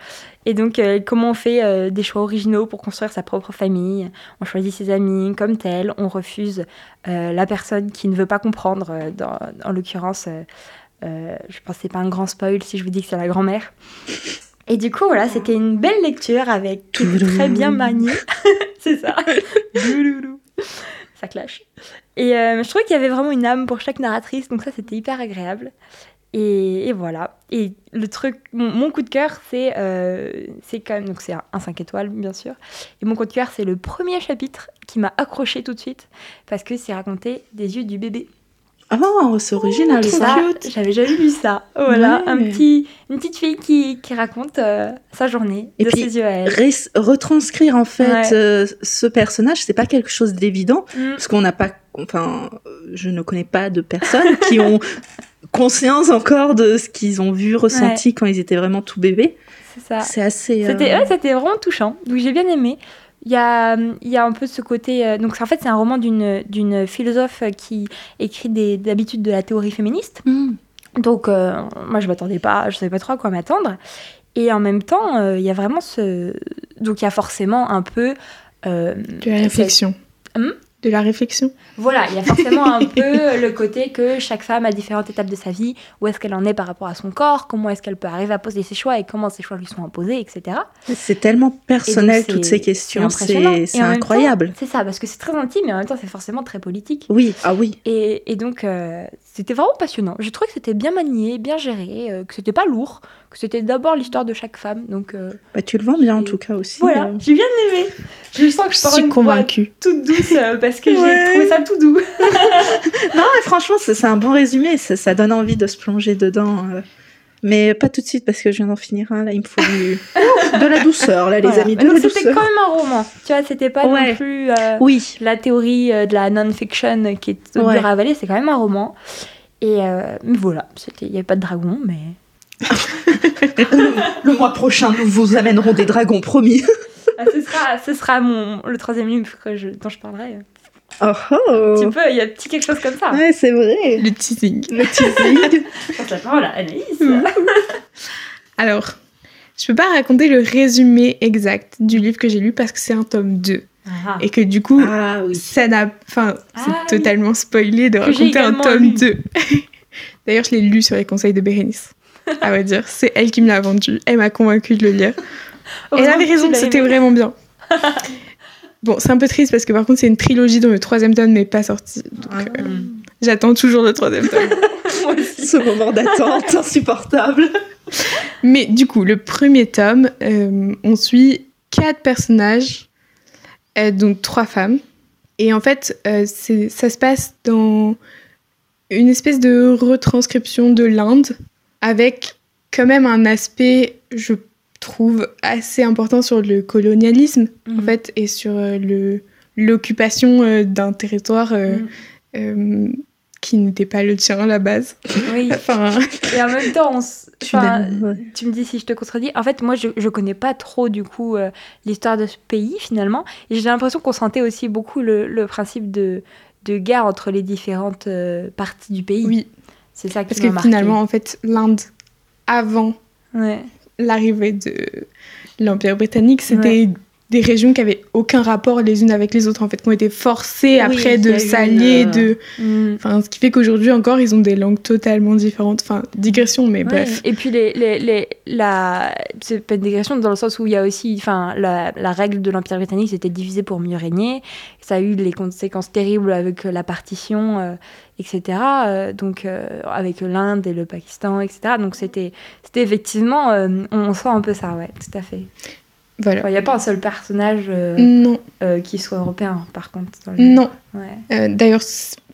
Et donc, euh, comment on fait euh, des choix originaux pour construire sa propre famille. On choisit ses amis comme tels. On refuse euh, la personne qui ne veut pas comprendre. Euh, dans, en l'occurrence, euh, euh, je pense que ce n'est pas un grand spoil si je vous dis que c'est la grand-mère. Et du coup, voilà, c'était une belle lecture avec qui était très bien maniée. C'est ça. Ça clash. Et euh, je trouvais qu'il y avait vraiment une âme pour chaque narratrice, donc ça, c'était hyper agréable. Et, et voilà. Et le truc, mon, mon coup de cœur, c'est, euh, c'est quand même, donc c'est un, un cinq étoiles, bien sûr. Et mon coup de cœur, c'est le premier chapitre qui m'a accroché tout de suite, parce que c'est raconté des yeux du bébé. Oh, c'est original, oh, ça, cute. J'avais jamais vu ça. Voilà, ouais. un petit, une petite fille qui, qui raconte euh, sa journée et de puis, ses yeux à elle. Re- retranscrire en fait ouais. euh, ce personnage, c'est pas quelque chose d'évident mm. parce qu'on n'a pas, enfin, je ne connais pas de personnes qui ont conscience encore de ce qu'ils ont vu, ressenti ouais. quand ils étaient vraiment tout bébés. C'est ça. C'est assez. Euh... C'était, ouais, c'était vraiment touchant. Donc j'ai bien aimé. Il y a, y a un peu ce côté... Donc, en fait, c'est un roman d'une, d'une philosophe qui écrit des, d'habitude de la théorie féministe. Mmh. Donc, euh, moi, je ne m'attendais pas, je ne savais pas trop à quoi m'attendre. Et en même temps, il euh, y a vraiment ce... Donc, il y a forcément un peu... Euh, de la réflexion. Hum de la réflexion. Voilà, il y a forcément un peu le côté que chaque femme a différentes étapes de sa vie, où est-ce qu'elle en est par rapport à son corps, comment est-ce qu'elle peut arriver à poser ses choix et comment ses choix lui sont imposés, et cetera. C'est tellement personnel, donc, c'est, toutes ces questions, c'est, c'est, c'est incroyable. Temps, c'est ça, parce que c'est très intime, et en même temps, c'est forcément très politique. Oui, ah oui. Et, et donc, euh, C'était vraiment passionnant. J'ai trouvé que c'était bien manié, bien géré, euh, que c'était pas lourd, que c'était d'abord l'histoire de chaque femme. Donc, euh, bah, tu le vends bien, j'ai... en tout cas, aussi. Voilà, euh... j'ai bien aimé. Je sens que je parle une convaincue. Voix toute douce, euh, parce que ouais. j'ai trouvé ça tout doux. Non, mais franchement, c'est, c'est un bon résumé. Ça, ça donne envie de se plonger dedans. Euh... Mais pas tout de suite, parce que je viens d'en finir un. Hein. Là, il me faut du... de la douceur, là, les voilà. amis. De la c'était douceur. Quand même un roman. Tu vois, c'était pas ouais. non plus euh, oui. la théorie euh, de la non-fiction qui est dure ouais. à avaler. C'est quand même un roman. Et euh, voilà, il n'y avait pas de dragon, mais... Le mois prochain, nous vous amènerons des dragons, promis. Ah, ce sera, ce sera mon, le troisième livre que je, dont je parlerai. Oh oh. Tu peux, il y a petit quelque chose comme ça. Ouais, c'est vrai. Le teasing. Le teasing. Passe la parole à Anaïs. Alors, je peux pas raconter le résumé exact du livre que j'ai lu parce que c'est un tome deux. Ah. Et que du coup, ah, oui. ça n'a... Enfin, ah, c'est oui. totalement spoilé de que raconter un tome lu. deux. D'ailleurs, je l'ai lu sur les conseils de Bérénice. À vrai dire, c'est elle qui me l'a vendu. Elle m'a convaincue de le lire. Oh, elle avait raison, c'était aimé. Vraiment bien. Bon, c'est un peu triste parce que par contre, c'est une trilogie dont le troisième tome n'est pas sorti. Donc, ah. euh, j'attends toujours le troisième tome. Moi aussi. Ce moment d'attente insupportable. Mais du coup, le premier tome, euh, on suit quatre personnages, euh, donc trois femmes. Et en fait, euh, c'est, ça se passe dans une espèce de retranscription de l'Inde avec quand même un aspect, je pense, trouve assez important sur le colonialisme mmh. en fait et sur euh, le l'occupation euh, d'un territoire euh, mmh. euh, qui n'était pas le tien à la base. Oui. Enfin, et en même temps, on s... enfin, tu me dis si je te contredis. En fait, moi, je je connais pas trop du coup euh, l'histoire de ce pays finalement. Et j'ai l'impression qu'on sentait aussi beaucoup le le principe de de guerre entre les différentes euh, parties du pays. Oui. C'est ça qui Parce m'a que marqué. Finalement, en fait, l'Inde avant. Ouais. L'arrivée de l'Empire britannique, c'était ouais. des régions qui n'avaient aucun rapport les unes avec les autres, en fait, qui ont été forcées oui, après de s'allier, une... de... Mm. Enfin, ce qui fait qu'aujourd'hui encore, ils ont des langues totalement différentes. Enfin, digression, mais ouais. bref. Et puis, les, les, les, la... c'est pas une digression dans le sens où il y a aussi... Enfin, la, la règle de l'Empire britannique, c'était divisé pour mieux régner. Ça a eu des conséquences terribles avec la partition... Euh... et cetera. Euh, donc, euh, avec l'Inde et le Pakistan, et cetera. Donc, c'était, c'était effectivement... Euh, on sent un peu ça, ouais, tout à fait. Voilà. Enfin, il n'y a pas un seul personnage euh, non. Euh, qui soit européen, par contre. Dans le... Non. Ouais. Euh, d'ailleurs,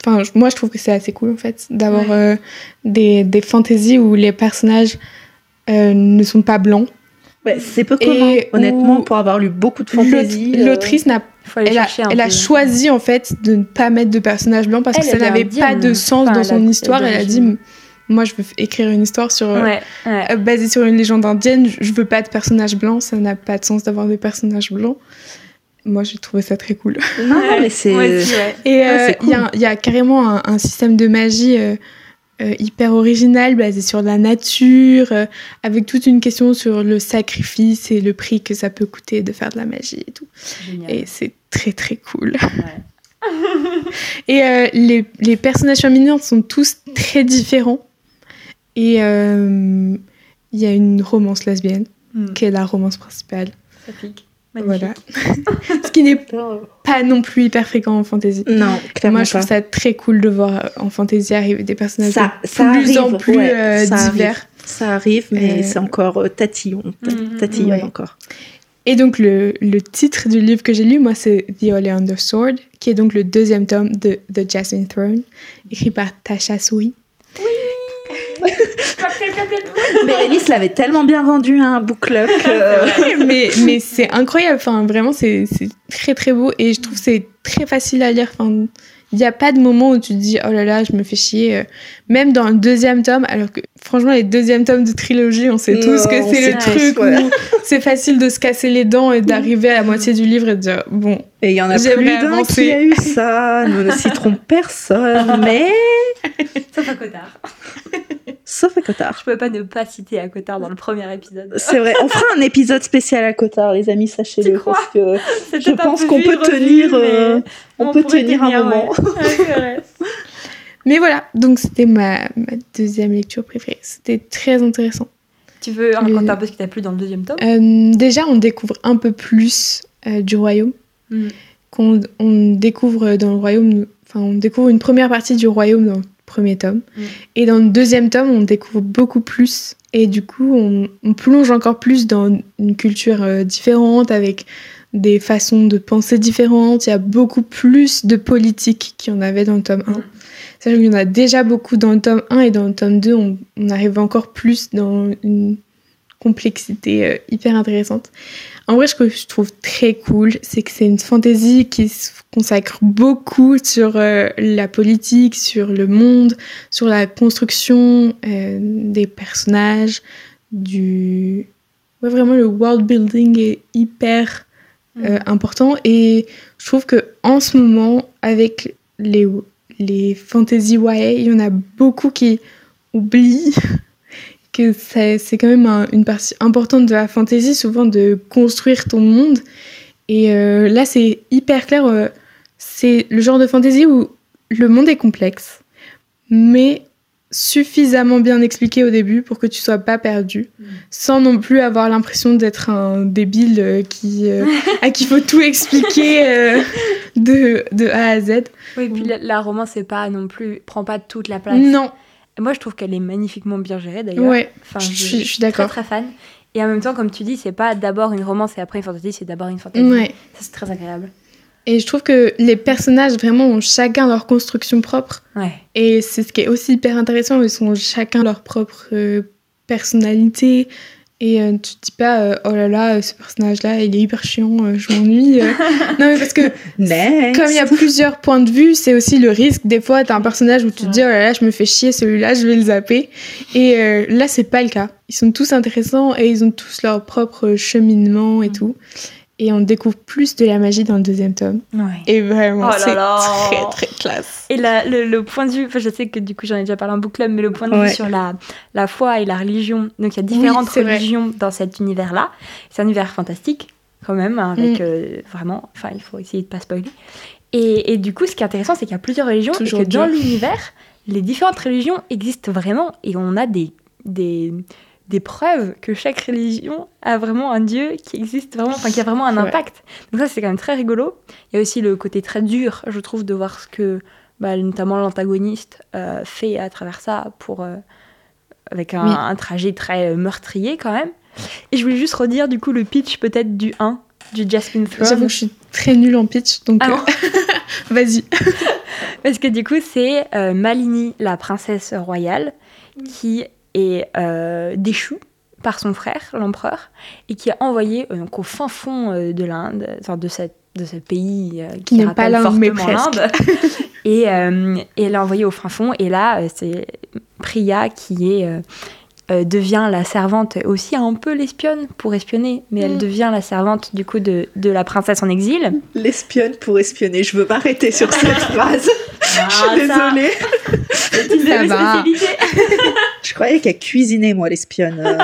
enfin, moi, je trouve que c'est assez cool, en fait, d'avoir ouais. euh, des, des fantaisies où les personnages euh, ne sont pas blancs. Ouais, c'est peu commun, honnêtement, pour avoir lu beaucoup de fantaisies. L'aut- euh... L'autrice n'a pas... Elle, a, elle a choisi en fait de ne pas mettre de personnage blanc parce elle que ça n'avait pas de sens enfin, dans son la, histoire. Elle a dit moi je veux écrire une histoire sur, ouais, ouais. Euh, basée sur une légende indienne, je veux pas de personnage blanc, ça n'a pas de sens d'avoir des personnages blancs. Moi j'ai trouvé ça très cool. Non, non mais c'est. Ouais, c'est vrai. Et il euh, cool. y, y a carrément un, un système de magie euh, euh, hyper original basé sur la nature, euh, avec toute une question sur le sacrifice et le prix que ça peut coûter de faire de la magie et tout. Génial. Et c'est très très cool. Ouais. Et euh, les, les personnages féminins sont tous très différents. Et il euh, y a une romance lesbienne mm. qui est la romance principale. Ça pique. Magnifique. Voilà. Ce qui n'est pas non plus hyper fréquent en fantasy. Non, clairement. Moi, je trouve pas. Ça très cool de voir en fantasy arriver des personnages ça, de ça plus arrive, en plus ouais, euh, ça divers. Arrive. Ça arrive, mais euh... c'est encore tatillon. Mm-hmm. Tatillon ouais. encore. Et donc, le, le titre du livre que j'ai lu, moi, c'est The Oleander Sword, qui est donc le deuxième tome de The Jasmine Throne, écrit par Tasha Suri. Oui Mais Alice l'avait tellement bien vendu, hein, book club. Euh... mais, mais c'est incroyable, enfin, vraiment, c'est, c'est très, très beau, et je trouve que c'est très facile à lire. Enfin, il n'y a pas de moment où tu te dis « Oh là là, je me fais chier », même dans le deuxième tome, alors que franchement, les deuxièmes tomes de trilogie, on sait tous oh, que c'est le truc ouais. où c'est facile de se casser les dents et d'arriver à la moitié du livre et de dire « Bon, et il y en a plus d'un qui a eu ça, nous ne citerons personne, mais... » Sauf à Cotard. Sauf à Cotard. Je ne pouvais pas ne pas citer à Cotard dans le premier épisode. C'est vrai, on fera un épisode spécial à Cotard, les amis, sachez-le. Parce que C'était je pense qu'on peut tenir... Vu, euh... On, on peut tenir, tenir un moment. Ouais. Mais voilà, donc c'était ma, ma deuxième lecture préférée. C'était très intéressant. Tu veux raconter un peu ce qui t'a plu dans le deuxième tome ? euh, Déjà, on découvre un peu plus euh, du royaume. Mm. Qu'on on découvre dans le royaume, enfin, on découvre une première partie du royaume dans le premier tome. Mmh. Et dans le deuxième tome, on découvre beaucoup plus. Et du coup, on, on plonge encore plus dans une culture euh, différente, avec des façons de penser différentes. Il y a beaucoup plus de politique qu'il y en avait dans le tome un. Mmh. C'est-à-dire qu'il y en a déjà beaucoup dans le tome un, et dans le tome deux, on, on arrive encore plus dans une complexité euh, hyper intéressante. En vrai, ce que je trouve très cool, c'est que c'est une fantaisie qui se consacre beaucoup sur euh, la politique, sur le monde, sur la construction euh, des personnages, du... Ouais, vraiment, le world building est hyper euh, mmh. important. Et je trouve qu'en ce moment, avec les, les fantaisies Y A, il y en a beaucoup qui oublient... que c'est, c'est quand même un, une partie importante de la fantasy, souvent, de construire ton monde. Et euh, là, c'est hyper clair. Euh, c'est le genre de fantasy où le monde est complexe, mais suffisamment bien expliqué au début pour que tu sois pas perdu, mmh. sans non plus avoir l'impression d'être un débile euh, qui, euh, à qui faut tout expliquer euh, de, de A à Z. Oui, et puis la, la romance est pas non plus, prend pas toute la place. Non. Moi, je trouve qu'elle est magnifiquement bien gérée, d'ailleurs. Ouais, enfin, je, je, je suis d'accord. Très, très fan. Et en même temps, comme tu dis, c'est pas d'abord une romance et après une fantasy, c'est d'abord une fantasy. Ouais. Ça, c'est très agréable. Et je trouve que les personnages, vraiment, ont chacun leur construction propre. Ouais. Et c'est ce qui est aussi hyper intéressant. Ils ont chacun leur propre euh, personnalité. Et euh, tu te dis pas euh, « Oh là là, ce personnage-là, il est hyper chiant, euh, je m'ennuie. Euh. » Non, mais parce que comme il y a plusieurs points de vue, c'est aussi le risque. Des fois, t'as un personnage où tu te dis « Oh là là, je me fais chier, celui-là, je vais le zapper. » Et euh, là, c'est pas le cas. Ils sont tous intéressants et ils ont tous leur propre cheminement et mmh. tout. Et on découvre plus de la magie dans le deuxième tome. Ouais. Et vraiment, oh là c'est là. Très, très classe. Et la, le, le point de vue... Enfin, je sais que du coup, j'en ai déjà parlé en book club, mais le point de ouais. vue sur la, la foi et la religion. Donc, il y a différentes oui, religions vrai. Dans cet univers-là. C'est un univers fantastique, quand même, avec mm. euh, vraiment... Enfin, il faut essayer de ne pas spoiler. Et, et du coup, ce qui est intéressant, c'est qu'il y a plusieurs religions. Toujours et que bien. Dans l'univers, les différentes religions existent vraiment. Et on a des... des des preuves que chaque religion a vraiment un dieu qui existe vraiment, enfin qui a vraiment un impact. Ouais. Donc ça, c'est quand même très rigolo. Il y a aussi le côté très dur, je trouve, de voir ce que, bah, notamment l'antagoniste euh, fait à travers ça, pour euh, avec un, oui. un trajet très meurtrier quand même. Et je voulais juste redire du coup le pitch peut-être du un, du Jasmine Throne. J'avoue que je suis très nulle en pitch, donc... Ah euh... bon vas-y. Parce que du coup, c'est euh, Malini, la princesse royale, qui... est euh, déchu par son frère, l'empereur, et qui est envoyé euh, donc, au fin fond euh, de l'Inde, enfin, de, cette, de ce pays euh, qui n'est pas l'Inde, mais presque. L'Inde. et, euh, et elle est envoyée au fin fond, et là, euh, c'est Priya qui est, euh, euh, devient la servante, aussi un peu l'espionne pour espionner, mais mmh. elle devient la servante du coup de, de la princesse en exil. L'espionne pour espionner, je veux m'arrêter sur cette phrase. Ah, je suis désolée. Ça, ça va. Je croyais qu'elle cuisinait, moi, l'espionne, euh,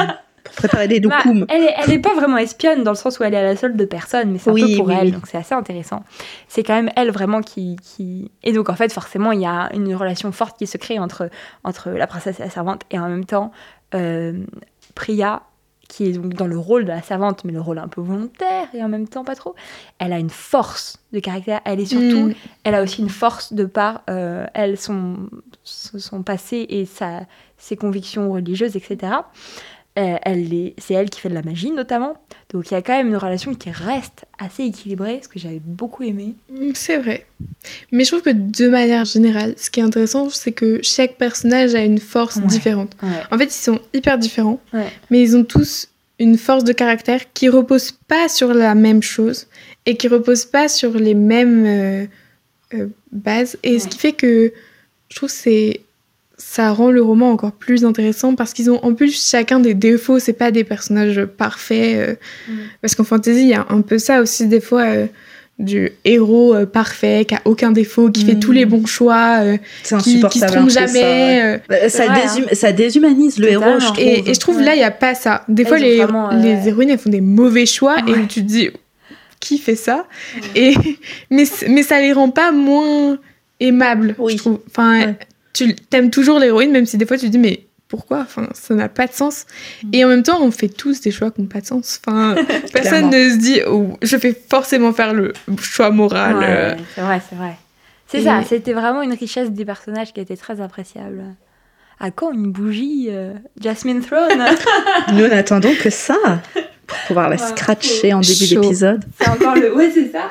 pour préparer des doukoums. Bah, elle n'est pas vraiment espionne, dans le sens où elle est à la solde de personne, mais c'est un oui, peu pour oui, elle, oui. donc c'est assez intéressant. C'est quand même elle, vraiment, qui, qui... Et donc, en fait, forcément, il y a une relation forte qui se crée entre, entre la princesse et la servante, et en même temps, euh, Priya, qui est donc dans le rôle de la servante, mais le rôle un peu volontaire, et en même temps pas trop, elle a une force de caractère, elle est surtout, mmh. elle a aussi une force de par, euh, elle, son, son passé et sa, ses convictions religieuses, et cetera. Euh, elle est, c'est elle qui fait de la magie, notamment. Donc il y a quand même une relation qui reste assez équilibrée, ce que j'avais beaucoup aimé. C'est vrai. Mais je trouve que de manière générale, ce qui est intéressant, c'est que chaque personnage a une force ouais. différente. Ouais. En fait, ils sont hyper différents, ouais. mais ils ont tous une force de caractère qui repose pas sur la même chose et qui repose pas sur les mêmes euh, euh, bases. Et ouais. ce qui fait que je trouve que c'est... ça rend le roman encore plus intéressant parce qu'ils ont en plus chacun des défauts, c'est pas des personnages parfaits euh, mmh. parce qu'en fantasy il y a un peu ça aussi des fois euh, du héros euh, parfait qui a aucun défaut, qui mmh. fait tous les bons choix, euh, qui, qui se trompe jamais, ça, euh, ça, ouais, désum- hein. ça déshumanise le héros, je trouve. Et, et je trouve ouais. là il y a pas ça, des fois les, vraiment, euh... les héroïnes elles font des mauvais choix ouais. et tu te dis qui fait ça ouais. et mais mais ça les rend pas moins aimables oui. je trouve, enfin ouais. tu t'aimes toujours l'héroïne, même si des fois tu te dis mais pourquoi, enfin, ça n'a pas de sens. Mmh. Et en même temps, on fait tous des choix qui n'ont pas de sens. Enfin, personne ne se dit oh, je vais forcément faire le choix moral. Ouais, euh... C'est vrai, c'est vrai. C'est et... ça, c'était vraiment une richesse des personnages qui était très appréciable. À quand une bougie euh, Jasmine Throne? Nous n'attendons que ça pour pouvoir la ouais, scratcher en début chaud. d'épisode. C'est encore le... Ouais, c'est ça.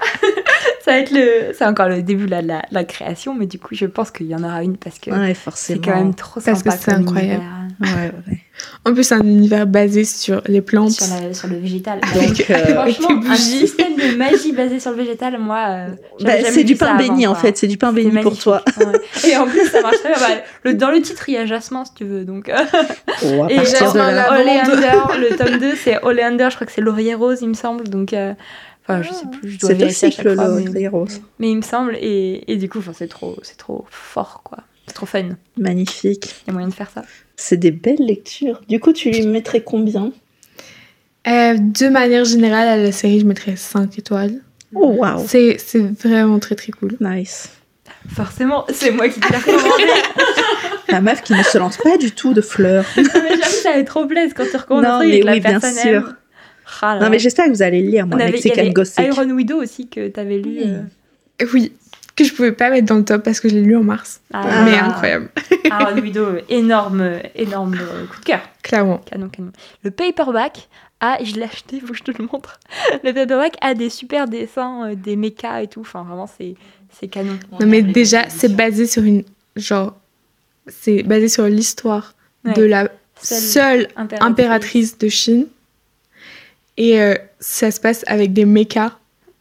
Ça va être le... C'est encore le début là, de, la, de la création, mais du coup, je pense qu'il y en aura une parce que ouais, c'est quand même trop sympa. Parce que c'est incroyable. Ouais, ouais. En plus, c'est un univers basé sur les plantes. Sur, la, sur le végétal. Donc, euh, franchement, un système de magie basé sur le végétal, moi... Euh, bah, c'est du pain béni, avant, en fait. C'est du pain béni pour toi. Ouais. Et en plus, ça marche très bien. Bah, le, dans le titre, il y a Jasmin, si tu veux. Donc, oh, et Jasmin, Oleander, le tome deux, c'est Oleander. Je crois que c'est Laurier Rose, il me semble. Donc... Euh, Enfin, je sais plus, je dois c'est vérifier à chaque fois. C'est mais, mais il me semble, et, et du coup, enfin, c'est, trop, c'est trop fort, quoi. C'est trop fun. Magnifique. Il y a moyen de faire ça. C'est des belles lectures. Du coup, tu lui mettrais combien euh, De manière générale, à la série, je mettrais cinq étoiles. Oh, waouh, c'est, c'est vraiment très, très cool. Nice. Forcément, c'est moi qui te l'ai recommandé. La meuf qui ne se lance pas du tout de fleurs. Mais j'avoue, j'avais trop plaise quand tu recommandes un truc avec oui, la personne. Non, mais oui, bien sûr. Ah, non mais j'espère que vous allez le lire, moi, Mexican Gothic. Iron Widow aussi que t'avais lu. Mmh. Euh... Oui, que je pouvais pas mettre dans le top parce que je l'ai lu en mars. Ah. Mais incroyable. Iron Widow, énorme, énorme coup de cœur. Clairement. Canon, canon. Le paperback a, je l'ai acheté, faut que je te le montre. Le paperback a des super dessins, euh, des mechas et tout. Enfin vraiment c'est, c'est canon. Non mais déjà c'est basé sur une genre, c'est basé sur l'histoire ouais. de la seule, seule impératrice. impératrice de Chine. Et euh, ça se passe avec des mechas.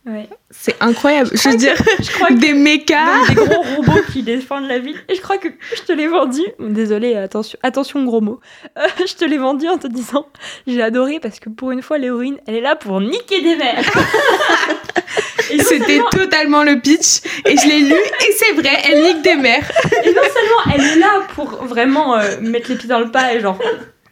Ouais. C'est incroyable. Je, je veux que, dire, je crois des mechas. Des gros robots qui défendent la ville. Et je crois que je te l'ai vendu. Désolée, attention, attention gros mots. Euh, je te l'ai vendu en te disant, j'ai adoré parce que pour une fois, l'héroïne, elle est là pour niquer des mères. Et c'était seulement... totalement le pitch. Et je l'ai lu. Et c'est vrai, elle nique des mères. Et non seulement, elle est là pour vraiment euh, mettre les pieds dans le pas et genre...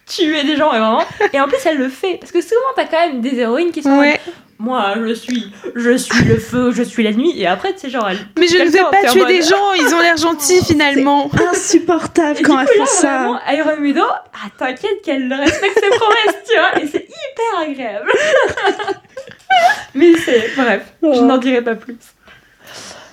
tuer des gens, mais vraiment. Et en plus, elle le fait. Parce que souvent, t'as quand même des héroïnes qui sont... Ouais. Moi, je suis, je suis le feu, je suis la nuit. Et après, tu sais, genre... Elle, mais je ne vais pas tuer mode... des gens, ils ont l'air gentils, oh, finalement. C'est insupportable et quand elle fait ça. Vraiment, Iron Widow, ah, t'inquiète qu'elle respecte ses promesses, tu vois. Et c'est hyper agréable. Mais c'est... Bref, oh. Je n'en dirai pas plus.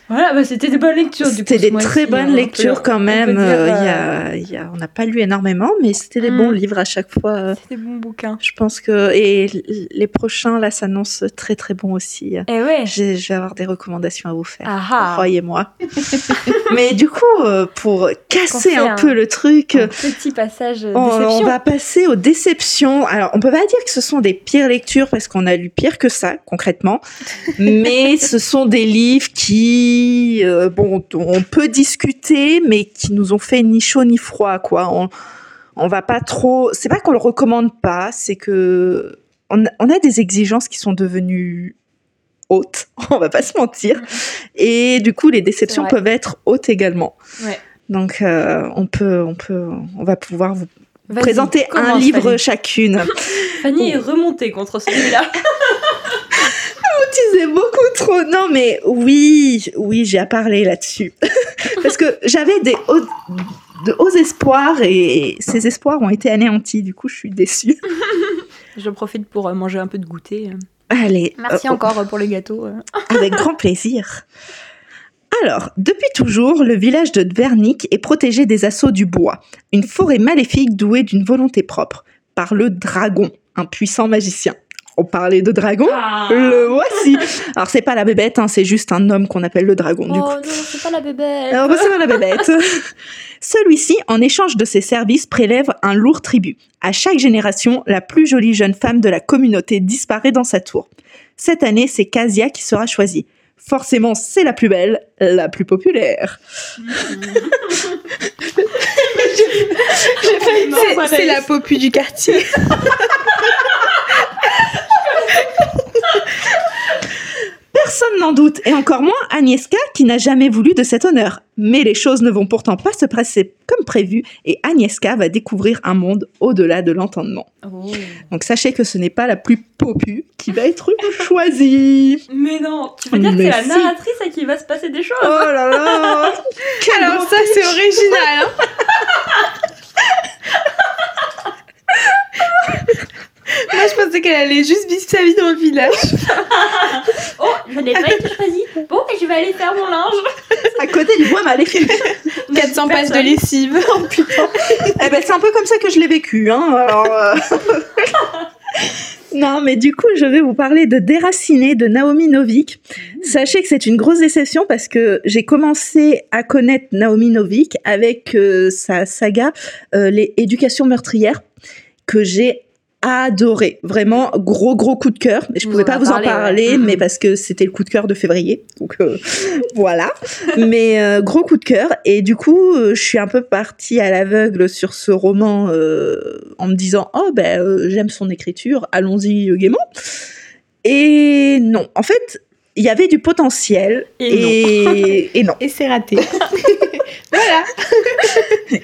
Voilà, bah c'était des bonnes lectures. C'était du coup, des très bonnes lectures quand même. On euh, y a, y a, on n'a pas lu énormément, mais c'était des mmh. bons livres à chaque fois. C'était des bons bouquins. Je pense que et les prochains là s'annoncent très très bons aussi. Et ouais. J'ai, je vais avoir des recommandations à vous faire. Aha. Croyez-moi. Mais du coup, pour casser un, un peu le truc, un petit passage. On, on va passer aux déceptions. Alors, on peut pas dire que ce sont des pires lectures parce qu'on a lu pire que ça concrètement, mais ce sont des livres qui Euh, bon, on peut discuter, mais qui nous ont fait ni chaud ni froid, quoi. On, on va pas trop. C'est pas qu'on le recommande pas, c'est que on, on a des exigences qui sont devenues hautes. On va pas se mentir. Et du coup, les déceptions peuvent être hautes également. Ouais. Donc, euh, on peut, on peut, on va pouvoir vous Vas-y, présenter un livre Fanny. Chacune. Fanny est remontée contre celui-là. Disais beaucoup trop. Non, mais oui, oui, j'ai à parler là-dessus. Parce que j'avais des hauts, de hauts espoirs et ces espoirs ont été anéantis. Du coup, je suis déçue. Je profite pour manger un peu de goûter. Allez. Merci euh, encore oh. pour le gâteau. Avec grand plaisir. Alors, depuis toujours, le village de Dvernik est protégé des assauts du bois. Une forêt maléfique douée d'une volonté propre. Par le dragon, un puissant magicien. On parlait de dragon, ah. le voici. Alors, c'est pas la bébête, hein, c'est juste un homme qu'on appelle le dragon, oh, du coup. Oh non, c'est pas la bébête. Alors, bah, c'est pas la bébête. Celui-ci, en échange de ses services, prélève un lourd tribut. À chaque génération, la plus jolie jeune femme de la communauté disparaît dans sa tour. Cette année, c'est Kasia qui sera choisie. Forcément, c'est la plus belle, la plus populaire. Mmh. j'ai, j'ai fait, non, c'est, c'est la popu du quartier. Personne n'en doute, et encore moins Agnieszka qui n'a jamais voulu de cet honneur. Mais les choses ne vont pourtant pas se passer comme prévu, et Agnieszka va découvrir un monde au-delà de l'entendement. Oh. Donc sachez que ce n'est pas la plus popue qui va être choisie. Mais non, tu veux dire mais que c'est si. La narratrice à qui va se passer des choses. Oh là là. Alors ça c'est original. Hein. Moi, je pensais qu'elle allait juste vivre sa vie dans le village. Oh, je n'ai pas été choisie. Bon, je vais aller faire mon linge. Ça côté du bois mal écrit. quatre cents pages de lessive. Oh, putain. Eh ben, c'est un peu comme ça que je l'ai vécu. Hein. Alors, euh... non, mais du coup, je vais vous parler de Déracinée de Naomi Novik. Sachez que c'est une grosse déception parce que j'ai commencé à connaître Naomi Novik avec euh, sa saga euh, Les Éducations meurtrières que j'ai adoré, vraiment gros gros coup de cœur. Je pouvais pas vous parler, en parler, ouais. mais parce que c'était le coup de cœur de février, donc euh, voilà. Mais euh, gros coup de cœur et du coup, euh, je suis un peu partie à l'aveugle sur ce roman euh, en me disant oh ben euh, j'aime son écriture, allons-y euh, gaiement. Et non, en fait, il y avait du potentiel et, et non. et non. Et c'est raté. Voilà.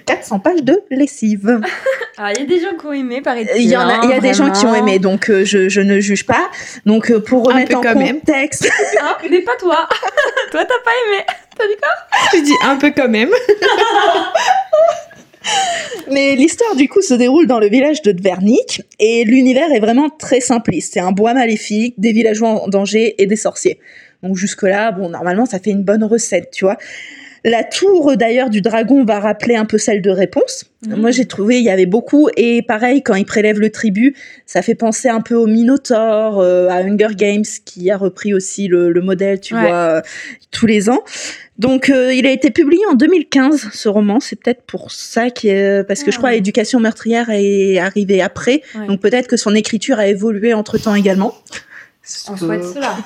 quatre cents pages de lessive. Alors, il y a des gens qui ont aimé, paraît-il. Il y, en a, il y a des gens qui ont aimé, donc euh, je, je ne juge pas. Donc, euh, pour remettre en contexte... Hein, mais pas toi. Toi, t'as pas aimé. T'as dit quoi ? J'ai dit un peu quand même. Mais l'histoire, du coup, se déroule dans le village de Dvernik, et l'univers est vraiment très simpliste. C'est un bois maléfique, des villageois en danger et des sorciers. Donc, jusque-là, bon, normalement, ça fait une bonne recette, tu vois. La tour, d'ailleurs, du dragon va rappeler un peu celle de Réponse. Mmh. Moi, j'ai trouvé, il y avait beaucoup. Et pareil, quand il prélève le tribut, ça fait penser un peu au Minotaure, euh, à Hunger Games, qui a repris aussi le, le modèle, tu ouais. vois, euh, tous les ans. Donc, euh, il a été publié en deux mille quinze, ce roman. C'est peut-être pour ça, qu'il est, parce que ah, je crois ouais. Éducation meurtrière est arrivée après. Ouais. Donc, peut-être que son écriture a évolué entre-temps également. On euh... souhaite cela.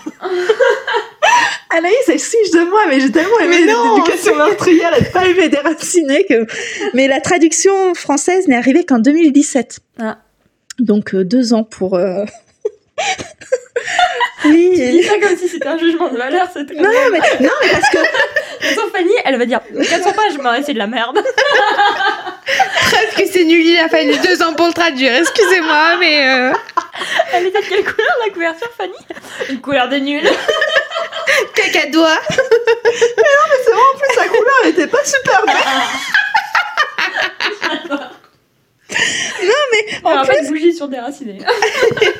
Anaïs, elle fiche de moi, mais j'ai tellement aimé L'éducation meurtrière, elle n'a pas aimé Déracinée. Que... Mais la traduction française n'est arrivée qu'en deux mille dix-sept. Ah. Donc euh, deux ans pour... Euh... Oui. Tu dis ça comme si c'était un jugement de valeur, c'est non, mais, non, mais parce que... Sans Fanny, elle va dire, quatre cents pages, mais c'est de la merde. Presque, c'est nul, il a fallu deux ans pour le traduire, excusez-moi, mais... Euh... Elle était de quelle couleur, la couverture, Fanny ? Une couleur de nul. Caca doigt. Mais non, mais c'est vrai, en plus, sa couleur était pas super belle. Non, mais en alors, plus... bougie sur Déracinée.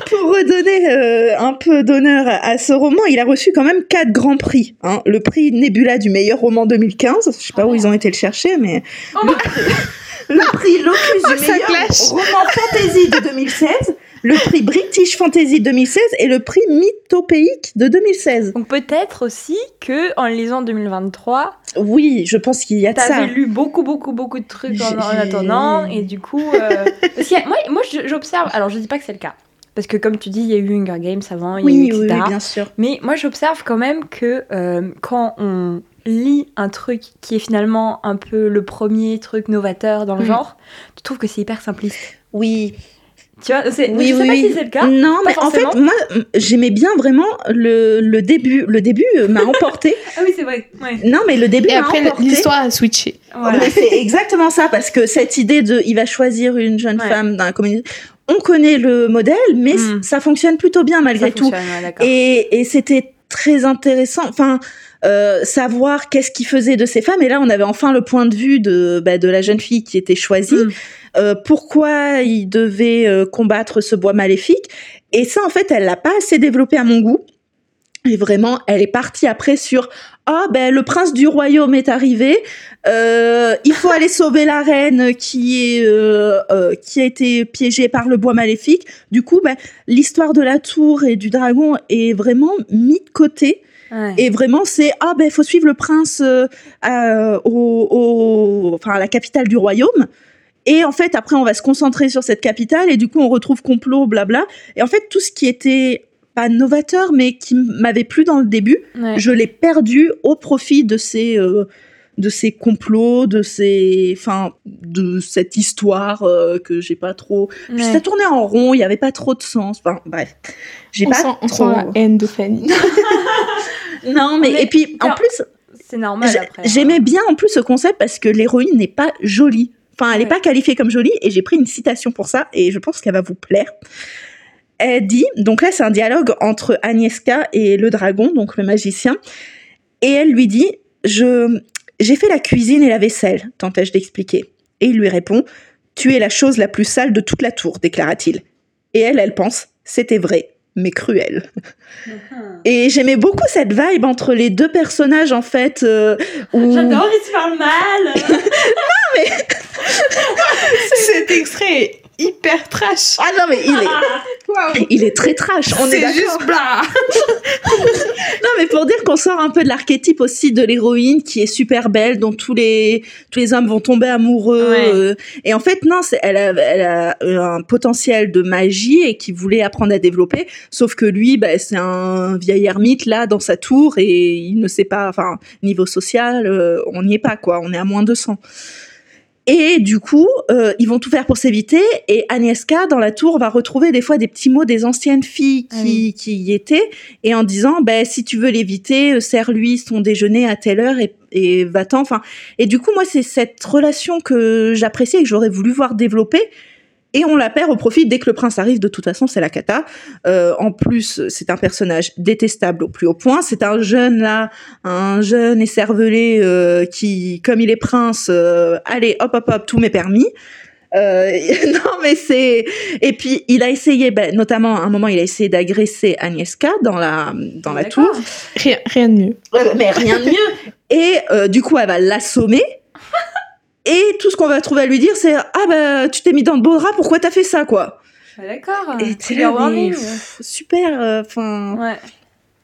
Pour redonner euh, un peu d'honneur à ce roman, il a reçu quand même quatre grands prix. Hein. Le prix Nebula du meilleur roman deux mille quinze. Je sais pas oh. où ils ont été le chercher, mais... Oh, le... le prix Locus oh, du meilleur clash. Roman fantasy de deux mille seize. Le prix British Fantasy deux mille seize et le prix Mythopéique de deux mille seize. Donc peut-être aussi qu'en lisant deux mille vingt-trois... Oui, je pense qu'il y a de ça. T'avais lu beaucoup, beaucoup, beaucoup de trucs en, en attendant. Et du coup... Euh... Parce que, moi, moi, j'observe... Alors, je dis pas que c'est le cas. Parce que comme tu dis, il y a eu Hunger Games avant, il y a eu, et cetera. Oui, oui, bien sûr. Mais moi, j'observe quand même que euh, quand on... lis un truc qui est finalement un peu le premier truc novateur dans le mmh. genre, tu trouves que c'est hyper simpliste. Oui. Tu vois, c'est, oui, je sais oui, pas oui. si c'est le cas. Non, mais forcément. En fait, moi, j'aimais bien vraiment le, le début. Le début m'a emporté. Ah oui, c'est vrai. Ouais. Non, mais le début Et m'a après, emporté. L'histoire a switché. Voilà. Mais c'est exactement ça, parce que cette idée de il va choisir une jeune ouais. femme dans la communauté. On connaît le modèle, mais mmh. ça fonctionne plutôt bien malgré tout. Ouais, et, et c'était très intéressant. Enfin. Euh, savoir qu'est-ce qu'il faisait de ces femmes et là on avait enfin le point de vue de, bah, de la jeune fille qui était choisie mmh. euh, pourquoi il devait euh, combattre ce bois maléfique et ça en fait elle l'a pas assez développé à mon goût et vraiment elle est partie après sur ah oh, ben le prince du royaume est arrivé euh, il faut aller sauver la reine qui est euh, euh, qui a été piégée par le bois maléfique du coup ben, l'histoire de la tour et du dragon est vraiment mise de côté. Ouais. Et vraiment, c'est ah ben faut suivre le prince euh, euh, au, au, enfin à la capitale du royaume. Et en fait, après, on va se concentrer sur cette capitale et du coup, on retrouve complot, blabla. Et en fait, tout ce qui était pas novateur, mais qui m'avait plu dans le début, ouais. je l'ai perdu au profit de ces euh, de ces complots, de ces, enfin, de cette histoire euh, que j'ai pas trop. Ouais. Puis ça tournait en rond, il y avait pas trop de sens. Enfin bref, j'ai on pas sent, trop. On sent la haine de Fanny. Non, mais, mais et puis en plus, c'est normal. Après, j'aimais ouais. bien en plus ce concept parce que l'héroïne n'est pas jolie. Enfin, elle n'est ouais. pas qualifiée comme jolie. Et j'ai pris une citation pour ça et je pense qu'elle va vous plaire. Elle dit, donc là c'est un dialogue entre Agnieszka et le dragon, donc le magicien. Et elle lui dit, je, j'ai fait la cuisine et la vaisselle, tentai-je d'expliquer. Et il lui répond, tu es la chose la plus sale de toute la tour, déclara-t-il. Et elle, elle pense, c'était vrai. mais cruel. Et j'aimais beaucoup cette vibe entre les deux personnages, en fait. Euh, où... J'adore, ils se parlent mal. Non, mais... Cet extrait est hyper trash. Ah non, mais il est... Wow. Il est très trash, on C'est est d'accord. C'est juste bla. Non, mais pour dire qu'on sort un peu de l'archétype aussi de l'héroïne qui est super belle, dont tous les, tous les hommes vont tomber amoureux. Ouais. Euh, et en fait, non, c'est, elle, a, elle a un potentiel de magie et qu'il voulait apprendre à développer. Sauf que lui, bah, c'est un vieil ermite, là, dans sa tour, et il ne sait pas... Enfin, niveau social, euh, on n'y est pas, quoi. On est à moins deux cents. Et du coup, euh, ils vont tout faire pour s'éviter. Et Agnieszka, dans la tour, va retrouver des fois des petits mots des anciennes filles qui, ah oui. qui y étaient. Et en disant, ben, bah, si tu veux l'éviter, sers-lui son déjeuner à telle heure et, et va-t'en. Enfin, et du coup, moi, c'est cette relation que j'appréciais et que j'aurais voulu voir développer. Et on la perd au profit dès que le prince arrive. De toute façon, c'est la cata. Euh, en plus, c'est un personnage détestable au plus haut point. C'est un jeune là, un jeune écervelé euh, qui, comme il est prince, euh, allez, hop, hop, hop, tout m'est permis. Euh, non, mais c'est. Et puis, il a essayé, ben, notamment à un moment, il a essayé d'agresser Agnieszka dans la dans la D'accord. tour. Rien, rien de mieux. Euh, mais rien de mieux. Et euh, du coup, elle va l'assommer. Et tout ce qu'on va trouver à lui dire, c'est « Ah bah, tu t'es mis dans le beau drap, pourquoi t'as fait ça, quoi ?» Ah, d'accord. Et t'es là, mais, pff, super, enfin... Euh, ouais.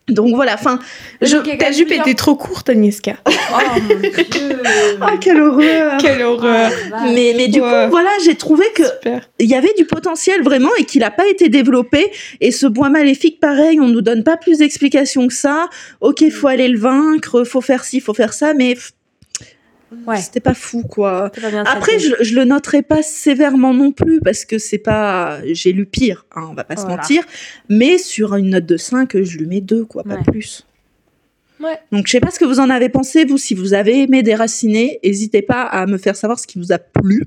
Donc voilà, enfin... Ta jupe était trop courte, Agnieszka. Oh mon Dieu. Ah, quelle horreur. Quelle horreur. Ah, mais, mais du coup, ouais. voilà, j'ai trouvé qu'il y avait du potentiel, vraiment, et qu'il n'a pas été développé. Et ce bois maléfique, pareil, on ne nous donne pas plus d'explications que ça. Ok, il faut aller le vaincre, faut faire ci, faut faire ça, mais... Ouais. C'était pas fou, quoi. Pas Après, je, je le noterai pas sévèrement non plus, parce que c'est pas... J'ai lu pire, hein, on va pas voilà. se mentir. Mais sur une note de cinq, je lui mets deux, quoi, ouais. pas plus. Ouais. Donc, je sais pas ce que vous en avez pensé, vous. Si vous avez aimé Déracinée, n'hésitez pas à me faire savoir ce qui vous a plu.